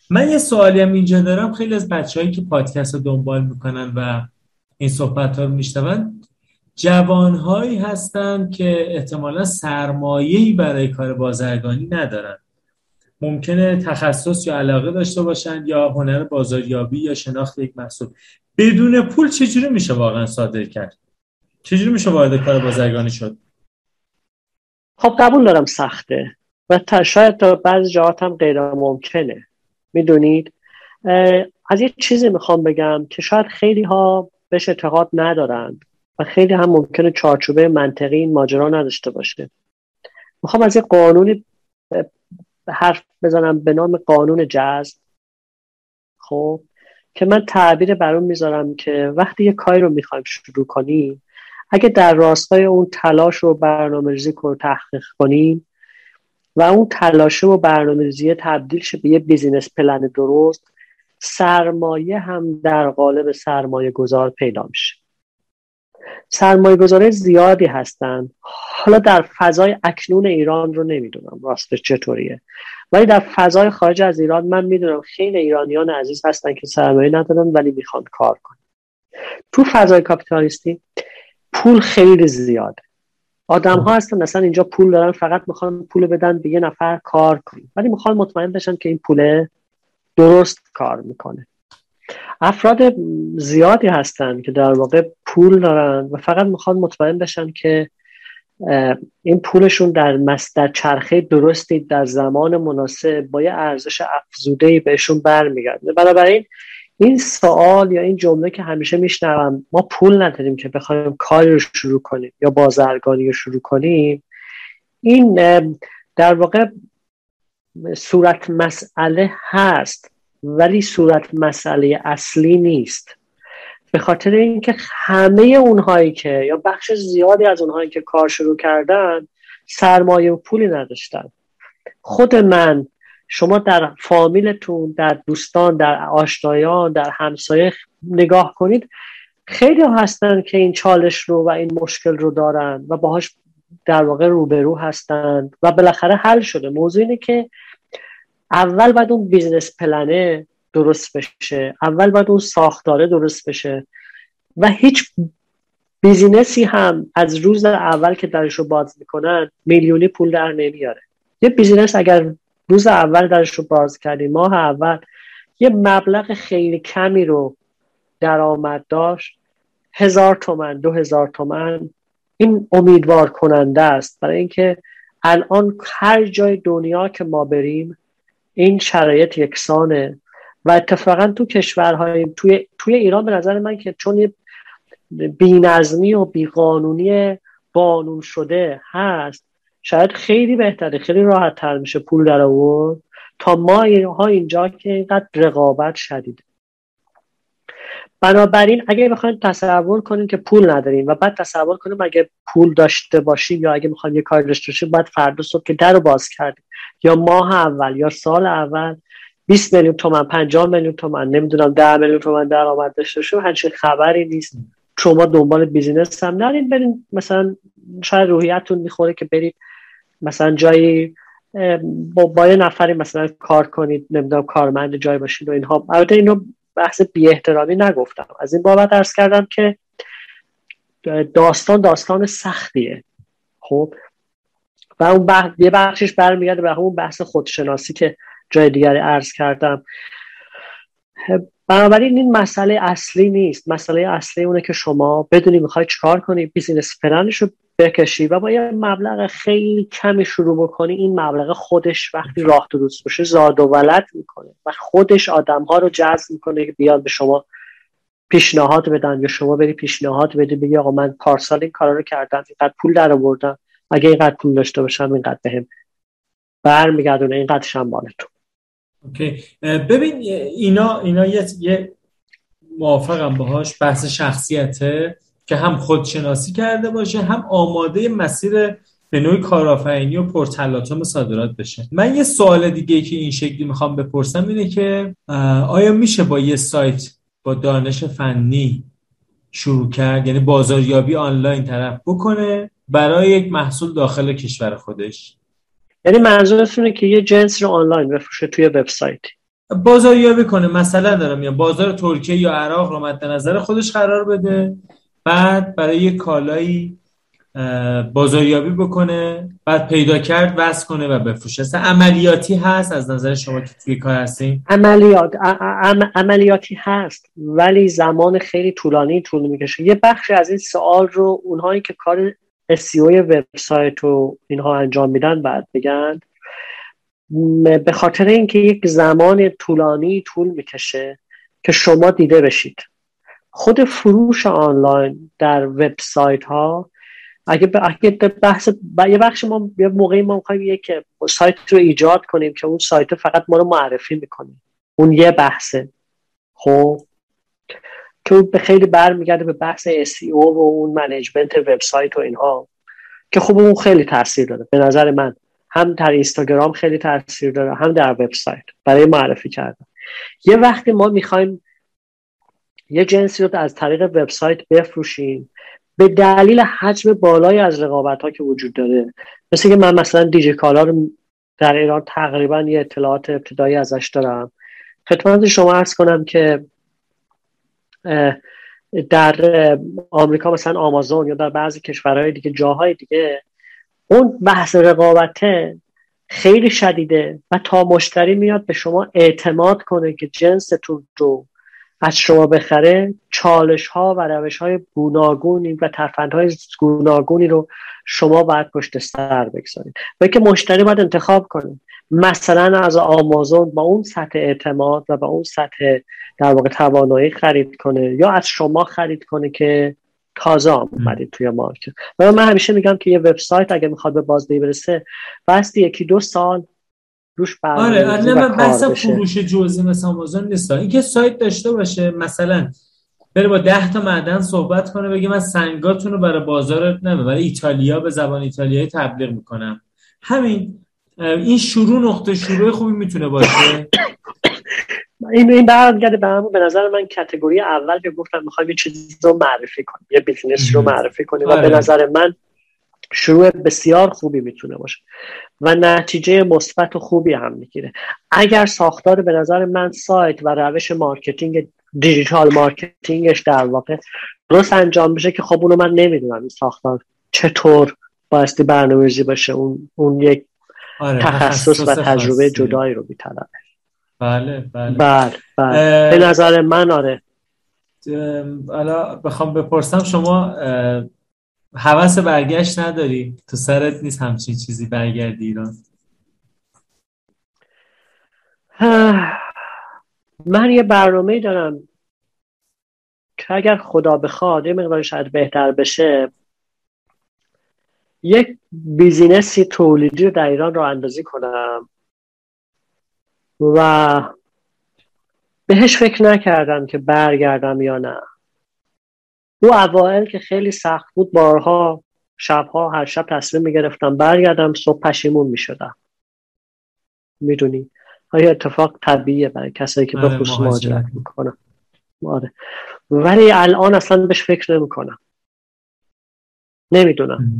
من یه سوالی هم اینجا دارم، خیلی از بچه‌هایی که پادکست رو دنبال میکنن و این صحبت‌ها رو میشنون جوان‌هایی هستن که احتمالاً سرمایه‌ای برای کار بازرگانی ندارن، ممکنه تخصص یا علاقه داشته باشن یا هنر بازاریابی یا شناخت یک محصول. بدون پول چجوری میشه واقعا صادر کرد؟ چجوری میشه وارد کار بازرگانی شد؟ خب قبول دارم سخته و تا شاید تا بعضی جهات هم غیر ممکنه. میدونید از یه چیزی میخوام بگم که شاید خیلی ها بهش اعتقاد ندارن و خیلی هم ممکنه چارچوبه منطقی این ماجرا نداشته باشه. میخوام از یه قانونی حرف بزنم به نام قانون جذب. خب که من تعبیر برام میذارم که وقتی یه کاری رو میخوایم شروع کنیم، اگه در راستای اون تلاش رو برنامه‌ریزی کنیم، تحقیق کنیم و اون تلاش و برنامه‌ریزی تبدیل شه به یه بیزینس پلن درست، سرمایه هم در قالب سرمایه گذار پیدا میشه. سرمایه گذاره زیادی هستن، حالا در فضای اکنون ایران رو نمیدونم راستش چطوریه، ولی در فضای خارج از ایران من میدونم خیلی ایرانیان عزیز هستن که سرمایه ندارن ولی میخوان کار کنن. تو فضای کاپیتالیستی پول خیلی زیاده، آدم ها هستن مثلا اینجا پول دارن، فقط میخوان پول بدن به یه نفر کار کنه، ولی میخوان مطمئن بشن که این پول درست کار میکنه. افراد زیادی هستن که در واقع پول دارن و فقط میخوان مطمئن بشن که این پولشون در مصدر چرخه درستی در زمان مناسب با یه ارزش افزوده‌ای بهشون برمیگرده. بنابراین این سوال یا این جمله که همیشه میشنوم ما پول نداریم که بخوایم کاری رو شروع کنیم یا بازرگانی رو شروع کنیم، این در واقع صورت مسئله هست ولی صورت مسئله اصلی نیست، به خاطر اینکه همه اونهایی که یا بخش زیادی از اونهایی که کار شروع کردن سرمایه و پولی نداشتن. خود من، شما در فامیلتون، در دوستان، در آشنایان، در همسایه نگاه کنید، خیلی هستن که این چالش رو و این مشکل رو دارن و باهاش در واقع روبرو هستن و بالاخره حل شده. موضوع اینه که اول باید اون بیزنس پلنه درست بشه، اول باید اون ساختاره درست بشه و هیچ بیزینسی هم از روز اول که درش رو باز میکنن میلیونی پول در نمیاره. یه بیزینس اگر روز اول درش رو باز کردی، ماه اول یه مبلغ خیلی کمی رو درآمد داشت، هزار تومن، دو هزار تومن، این امیدوار کننده است، برای اینکه الان هر جای دنیا که ما بریم این شرایط یکسانه و اتفاقا تو کشورهای توی توی ایران به نظر من که چون بی‌نظمی و بی‌قانونی قانون شده هست، شاید خیلی بهتره، خیلی راحت‌تر میشه پول در آورد تا ما ها اینجا که اینقدر رقابت شدیده. بنابراین اگه بخواید تصور کنین که پول ندارین و بعد تصور کنیم اگه پول داشته باشین یا اگه میخواین یه کار داشته باشین بعد فردا صبح که درو باز کردین یا ماه اول یا سال اول بیست میلیون تومن، پنجاه میلیون تومن، نمیدونم ده میلیون تومن درآمد داشته باشین، هیچ خبری نیست. شما دنبال بیزینس هم نرین، برین مثلا شاید روحیتون میخوره که برید مثلا جایی با, با یه نفری مثلا کار کنید، نمیدونم کارمند جای باشید و اینها. البته اینو بحث بی احترامی نگفتم، از این بابت عرض کردم که داستان داستان سختیه. خب و اون بحث یه بخشش برمیگرده به همون بحث خودشناسی که جای دیگری عرض کردم. بنابراین این مسئله اصلی نیست، مسئله اصلی اونه که شما بدونی میخوای چکار کنی، بیزینس پلنش رو بکشی و با یه مبلغ خیلی کمی شروع بکنی. این مبلغ خودش وقتی راه درست بشه زاد و ولد میکنه و خودش آدمها رو جذب میکنه که بیاد به شما پیشنهاد بدن یا شما بری پیشنهاد بدی، بگی آقا من پارسال این کارا رو کردم، اینقدر پول درآوردم، اگه اینقدر پول داشته باشم اینقدر بهم برمیگردونه، اینقدر شمالتون. اوکی. ببین اینا اینا یه, یه موافقم باهاش، بحث شخصیته که هم خودشناسی کرده باشه هم آماده مسیر به نوعی کارآفرینی و پرتلاطم صادرات بشه. من یه سوال دیگه که این شکلی میخوام بپرسم اینه که آیا میشه با یه سایت با دانش فنی شروع کرد، یعنی بازاریابی آنلاین طرف بکنه برای یک محصول داخل کشور خودش؟ یعنی منظورتونه که یه جنس رو آنلاین بفروشه توی وبسایت، بازاریابی کنه، مثلا دارم یا بازار ترکیه یا عراق رو مد نظر خودش قرار بده، بعد برای یه کالایی بازاریابی بکنه، بعد پیدا کرد واسه کنه و بفروشه. اصلا عملیاتی هست از نظر شما که توی کار هستین؟ عملیات عم، عملیاتی هست ولی زمان خیلی طولانی طول میکشه. یه بخش از این سوال رو اونهایی که کار اس ای او وبسایت رو اینها انجام میدن بعد بگن، به خاطر اینکه یک زمان طولانی طول میکشه که شما دیده بشید. خود فروش آنلاین در وبسایت ها اگه اگه بحث یه بخش ما یه موقعی ما می‌خوایم یک سایت رو ایجاد کنیم که اون سایت فقط ما رو معرفی میکنه، اون یه بحثه. خب که به خیلی برمیگرده به بحث اس ای او و اون منیجمنت وبسایت و اینها که خب اون خیلی تاثیر داره به نظر من، هم در اینستاگرام خیلی تاثیر داره هم در وبسایت برای معرفی کردن. یه وقتی ما می‌خوایم یه جنسی رو از طریق وبسایت بفروشیم به دلیل حجم بالای از رقابت‌ها که وجود داره، مثل که من مثلا دیجیکالا رو در ایران تقریبا یه اطلاعات ابتدایی ازش دارم، خدمت شما عرض کنم که در آمریکا مثلا آمازون یا در بعضی کشورهای دیگه جاهای دیگه اون بحث رقابته خیلی شدیده و تا مشتری میاد به شما اعتماد کنه که جنستون رو از شما بخره، چالش ها و روش های گوناگونی و ترفندهای گوناگونی رو شما باید پشت سر بگذارید و اینکه مشتری باید انتخاب کنه. مثلا از آمازون با اون سطح اعتماد و با اون سطح در واقع توانایی خرید کنه یا از شما خرید کنه که تازه آمدید توی مارکت. و من همیشه میگم که یه وبسایت اگه میخواد به بازدهی برسه بس یکی دو سال روش برنامه آره آره من بحث فروش جزئی مثلا آمازون نیست. اینکه سایت داشته باشه، مثلا بره با ده تا معدن صحبت کنه بگه من سنگاتون رو برای بازار نمه برای ایتالیا به زبان ایتالیایی تبلیغ میکنم. همین این شروع نقطه شروع خوبی میتونه باشه. این این برمیگرده به همون به نظر من کاتگوری اول که گفتم میخوایم یه چیزی رو معرفی کنیم، یه بیزینس رو معرفی کنیم آره. و به نظر من شروع بسیار خوبی میتونه باشه و نتیجه مثبت و خوبی هم میگیره اگر ساختار به نظر من سایت و روش مارکتینگ دیجیتال مارکتینگش در واقع درست انجام بشه. که خب اونو من نمیدونم این ساختار چطور بایستی برنامه‌ریزی باشه، اون اون یک آره، تخصص و تجربه جدایی رو می‌طلبه. بله بله بله بله به نظر من آره. حالا بخوام بپرسم شما حواس برگشت نداری؟ تو سرت نیست همچین چیزی برگردی ایران؟ من یه برنامه دارم که اگر خدا بخواد یه مقدار شاید بهتر بشه یک بیزینسی تولیدی رو در ایران راه اندازی کنم و بهش فکر نکردم که برگردم یا نه. او اوائل که خیلی سخت بود، بارها شبها هر شب تصمیم میگرفتم برگردم، صبح پشیمون میشدم. میدونی آیا اتفاق طبیعیه برای کسایی که به خصوص مهاجرت میکنن آره. ولی الان اصلا بهش فکر نمیکنم. نمیدونم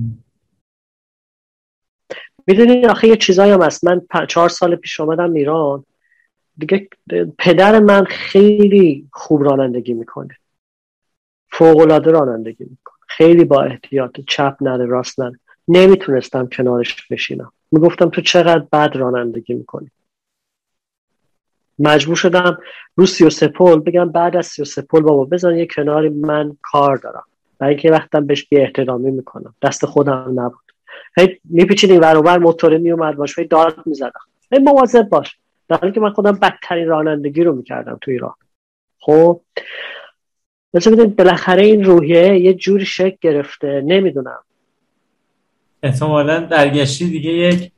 میدونی آخه یه چیزایی هم هست. من چهار سال پیش اومدم ایران دیگه. پدر من خیلی خوب رانندگی میکنه، فوق‌العاده رانندگی میکنه، خیلی با احتیاط، چپ نره راست نره. نمیتونستم کنارش بشینم، میگفتم تو چقدر بد رانندگی میکنی. مجبور شدم رو سی و سه پل بگم بعد از سی و سه پل بابا بزن یه کناری، من کار دارم. برای اینکه وقتم بهش بی احترامی میکنم، دست خودم نبود. هی میپیچید این ور اونور، موتور میومد باش، هی داد میزدم، هی مواظب باش، در حالی که من خودم بدترین رانندگی رو میکردم تو ایران. خب مثلا ببینید بالاخره این روحیه یه جوری شکل گرفته. نمیدونم احتمالاً درگشتی دیگه یک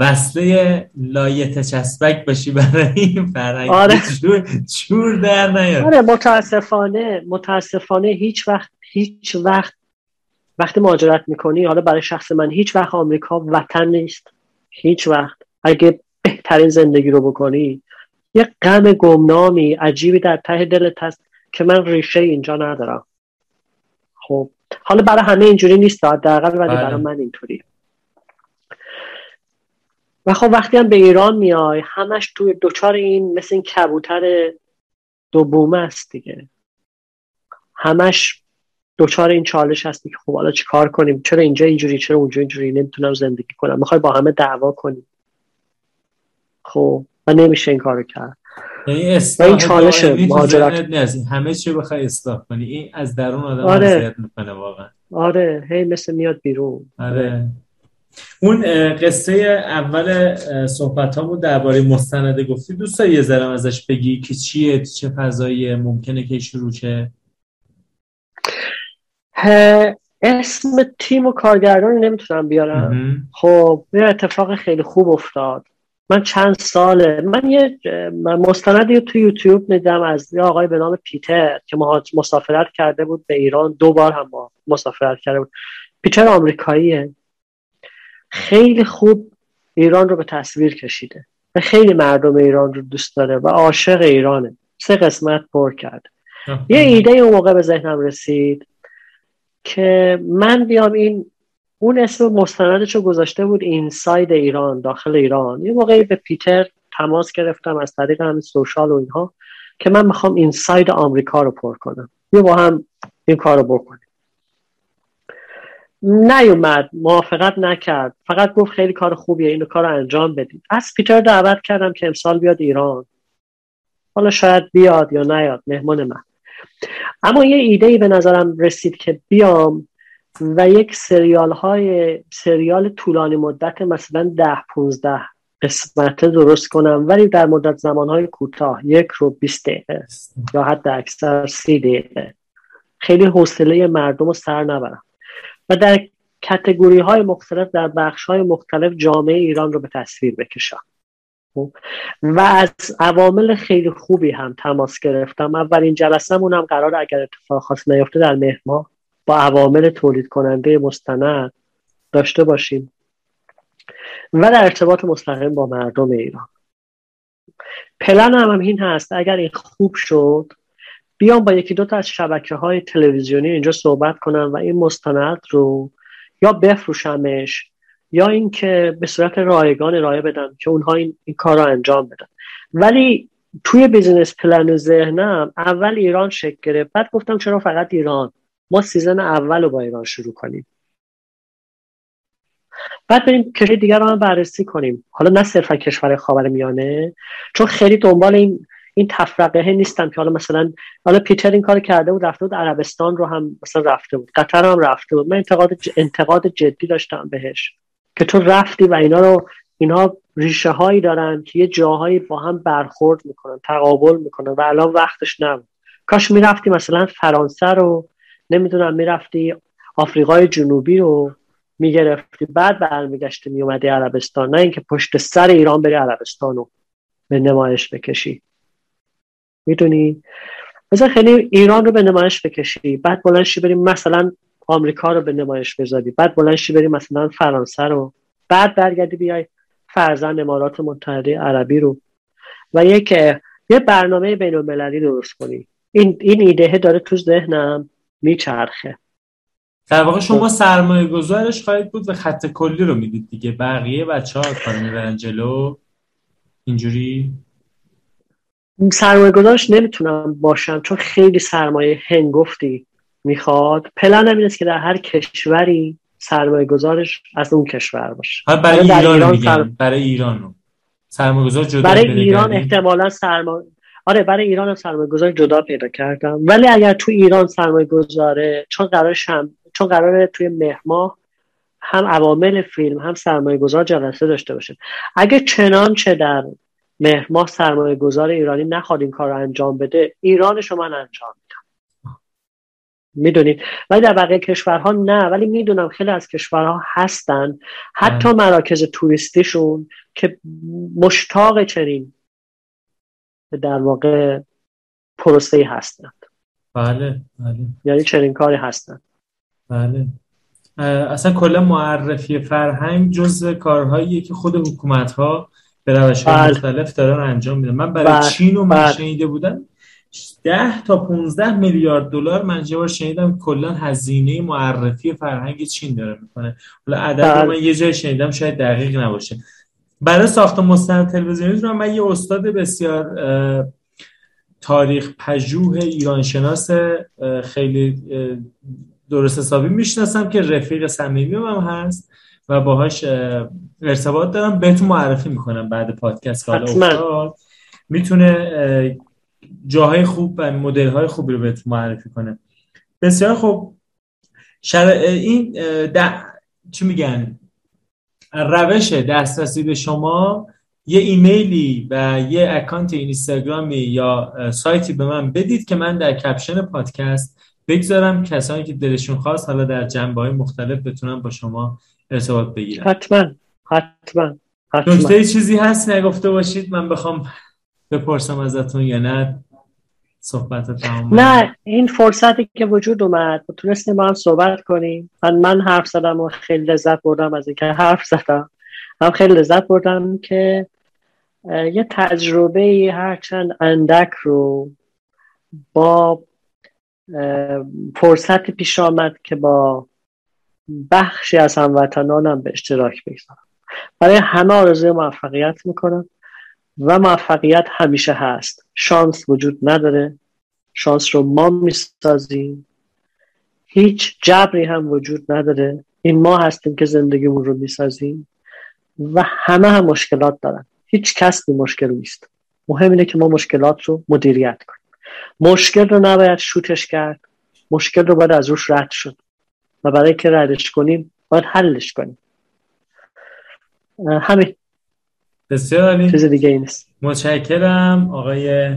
وصله لایه چسبک باشی برای این فرهنگ آره. چور, چور در نیاد. آره متاسفانه متاسفانه هیچ وقت هیچ وقت وقتی مهاجرت میکنی، حالا برای شخص من هیچ وقت آمریکا وطن نیست، هیچ وقت. اگه بهترین زندگی رو بکنی یه غم گمنامی عجیبی در ته دلت هست که من ریشه اینجا ندارم. خب حالا برای همه اینجوری نیست حداقل، ولی برای من اینطوری. و خب وقتی هم به ایران میای همش توی دوچار این مثل این کبوتر دو بومه است دیگه، همش دوچار این چالش هستی که خب حالا چی کار کنیم، چرا اینجا اینجوری، چرا اونجا اینجوری، نمیتونم زندگی کنم، میخوای با همه دعوا کنیم. خب و نمیشه این کارو کرد. این اصلاح چالش مهاجرت همه چی بخوای اصلاح کنی، این از درون آدم آره. اذیت میکنه واقعا آره. هی مثل میاد بیرون آره. اون قصه اول صحبتامو درباره مستند گفتی، دوست داری یه ذره ازش بگی که چیه، چه فضایی ممکنه که شروع شه؟ اسم تیم و کارگردان نمیتونم بیارم مهم. خب یه اتفاق خیلی خوب افتاد. من چند ساله من یه مستندی تو یوتیوب ندیدم از یه آقای به نام پیتر که مسافرت کرده بود به ایران، دو بار هم مسافرت کرده بود. پیتر آمریکاییه، خیلی خوب ایران رو به تصویر کشیده و خیلی مردم ایران رو دوست داره و عاشق ایرانه. سه قسمت پر کرد. یه ایده اون موقع به ذهنم رسید که من بیام این اون اسم مستندشو گذاشته بود اینساید ایران، داخل ایران. یه موقعی به پیتر تماس گرفتم از طریق همین سوشال و اینها که من میخوام اینساید آمریکا رو پر کنم، یه با هم این کار رو بکنیم. نیومد، موافقت نکرد، فقط گفت خیلی کار خوبیه، اینو کار رو انجام بدید. از پیتر دعوت کردم که امسال بیاد ایران حالا شاید بیاد یا نیاد، مهمان من. اما یه ایده‌ای به نظرم رسید که بیام و یک سریال های سریال طولانی مدت مثلا ده پانزده قسمت درست کنم، ولی در مدت زمانهای کوتاه، یک رو بیست دقیقه یا حتی اکثر سی دقیقه، خیلی حوصله مردم رو سر نبرم و در کتگوری های مختلف، در بخش های مختلف جامعه ایران رو به تصویر بکشم. و از عوامل خیلی خوبی هم تماس گرفتم. اولین جلسه‌مون هم قراره اگر اتفاق خاصی نیفته در مهر ماه با عوامل تولید کننده مستند داشته باشیم و در ارتباط مستقیم با مردم ایران. پلن هم, هم این هست اگر این خوب شد بیام با یکی دوتا از شبکه‌های تلویزیونی اینجا صحبت کنم و این مستند رو یا بفروشمش یا اینکه به صورت رایگان ارائه بدم که اونها این, این کار رو انجام بدن. ولی توی بیزینس پلن و ذهنم اول ایران شکل گرفت، بعد گفتم چرا فقط ایران؟ ما سیزن اول رو با ایران شروع کنیم، بعد بریم کشور دیگر رو هم بررسی کنیم. حالا نه صرفا کشور خاورمیانه، چون خیلی دنبال این این تفرقه نیستم که حالا مثلا حالا پیتر این کار کرده بود، رفته بود عربستان رو هم مثلا رفته بود، قطر هم رفته بود. من انتقاد انتقاد جدی داشتم بهش که تو رفتی و اینا رو اینا ریشه هایی دارن که یه جاهایی با هم برخورد میکنن، تقابل میکنن و الان وقتش نبود. کاش میرفتی مثلا فرانسه رو، نمیدونم میرفتی آفریقای جنوبی رو میگرفتی، بعد برمیگشتی میومدی عربستان، نه اینکه پشت سر ایران بری عربستان رو به نمایش بکشی. میدونی مثلا خیلی ایران رو به نمایش بکشی، بعد بلند شی بریم مثلا آمریکا رو به نمایش بذاری، بعد بلند شی بریم مثلا فرانسه رو، بعد برگردی بیای فرزند امارات متحده عربی رو و یک یه برنامه بین‌المللی درست کنی. این این ایده داره تو ذهنم میچرخه. در واقع شما سرمایه گذارش خواهید بود و خط کلی رو میدید دیگه، بقیه بچه‌ها کار میبرن جلو. اینجوری سرمایه گذارش نمیتونم باشم چون خیلی سرمایه هنگفتی میخواد. پلن هم اینست که در هر کشوری سرمایه گذارش از اون کشور باشه. برای ایران, ایران میگن سر... برای ایران رو سرمایه گذار جدا برای ایران احتمالا سرمایه آره برای ایران هم سرمایه گذار جدا پیدا کردم. ولی اگر تو ایران سرمایه گذاره، چون قراره شم... چون قراره توی مهر ماه هم عوامل فیلم هم سرمایه گذار جلسه داشته باشه. اگر چنانچه در مهر ماه سرمایه گذار ایرانی نخواد این کار رو انجام بده، ایرانشو من انجام میدم. میدونید ولی در بقیه کشورها نه. ولی میدونم خیلی از کشورها هستن حتی آه. مراکز توریستیشون که مشتاق چنین در واقع پروسه‌ای هستند. بله بله، یعنی چنین کاری هستند. بله، اصلا کلا معرفی فرهنگ جزء کارهاییه که خود حکومت‌ها به روش‌های بله. مختلف دارن انجام میدن. من برای بله. چین رو من شنیده بودم ده تا پانزده میلیارد دلار من جواب شنیدم کلا هزینه معرفی فرهنگ چین داره میکنه. حالا عدد بله. من یه جای شنیدم شاید دقیق نباشه. برای ساخت مستند تلویزیونی رو من یه استاد بسیار تاریخ پژوه ایرانشناس خیلی درست حسابی میشناسم که رفیق صمیمی من هست و باهاش ارتباط دارم. بهتون معرفی میکنم بعد پادکست. حالا میتونه جاهای خوب و مدل‌های خوبی رو بهتون معرفی کنه. بسیار خوب. این چی میگن روش دسترسی به شما، یه ایمیلی و یه اکانت اینستاگرامی یا سایتی به من بدید که من در کپشن پادکست بگذارم کسانی که دلشون خواست حالا در جنبه‌های مختلف بتونن با شما ارتباط بگیرن. حتما حتما حتما. نکته چیزی هست نگفته باشید من بخوام بپرسم ازتون یا نه؟ صحبت تمام. نه، این فرصتی که وجود اومد تونستیم با هم صحبت کنیم. من من حرف زدم و خیلی لذت بردم از اینکه حرف زدم. من خیلی لذت بردم که یه تجربه هرچند اندک رو با فرصتی پیش آمد که با بخشی از هموطنانم به اشتراک بگذارم. برای همه آرزوی موفقیت میکنم و موفقیت همیشه هست. شانس وجود نداره. شانس رو ما میسازیم. هیچ جبری هم وجود نداره. این ما هستیم که زندگیمون رو میسازیم و همه هم مشکلات دارن. هیچ کس بی مشکل نیست. مهم اینه که ما مشکلات رو مدیریت کنیم. مشکل رو نباید شوتش کرد، مشکل رو باید از روش رد شد و برای که ردش کنیم باید حلش کنیم. همین. بسیار عالی. چیز دیگه اینست. متشکرم آقای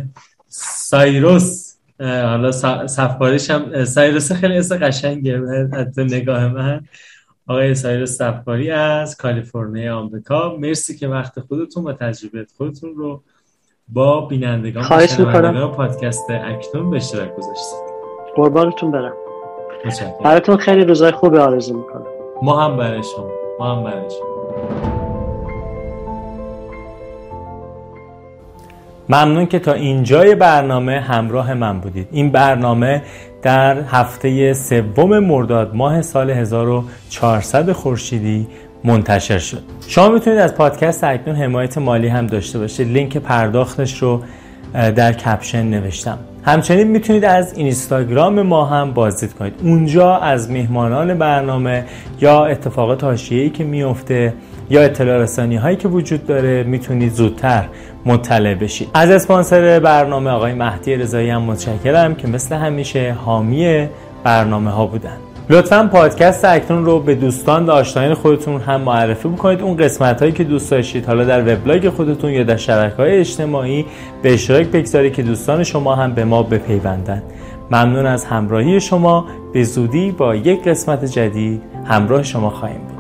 سایروس. حالا صفاریش هم سایروس خیلی اسم قشنگه از نگاه من. آقای سایروس صفاری از کالیفرنیا آمریکا. مرسی که وقت خودتون و تجربه خودتون رو با بینندگان و شنوندگان پادکست اکنون به اشتراک گذاشتید. قربانتون برم. متشکرم. براتون خیلی روزای خوبی آرزو می‌کنم. ما هم برای شما. ما هم برای شما. ممنون که تا اینجای برنامه همراه من بودید. این برنامه در هفته سوم مرداد ماه سال هزار و چهارصد خورشیدی منتشر شد. شما میتونید از پادکست اکنون حمایت مالی هم داشته باشید. لینک پرداختش رو در کپشن نوشتم. همچنین میتونید از اینستاگرام ما هم بازدید کنید. اونجا از میهمانان برنامه یا اتفاقات حاشیه‌ای که میفته یا اطلاع رسانی هایی که وجود داره میتونید زودتر مطلع بشید. از اسپانسر برنامه آقای مهدی رضایی هم متشکرم که مثل همیشه حامی برنامه ها بودن. لطفاً پادکست اکنون رو به دوستان و آشنایان خودتون هم معرفی بکنید. اون قسمت هایی که دوست داشتید حالا در وبلاگ خودتون یا در شبکه‌های اجتماعی به اشتراک بگذارید که دوستان شما هم به ما بپیوندند. ممنون از همراهی شما. به زودی با یک قسمت جدید همراه شما خواهیم بود.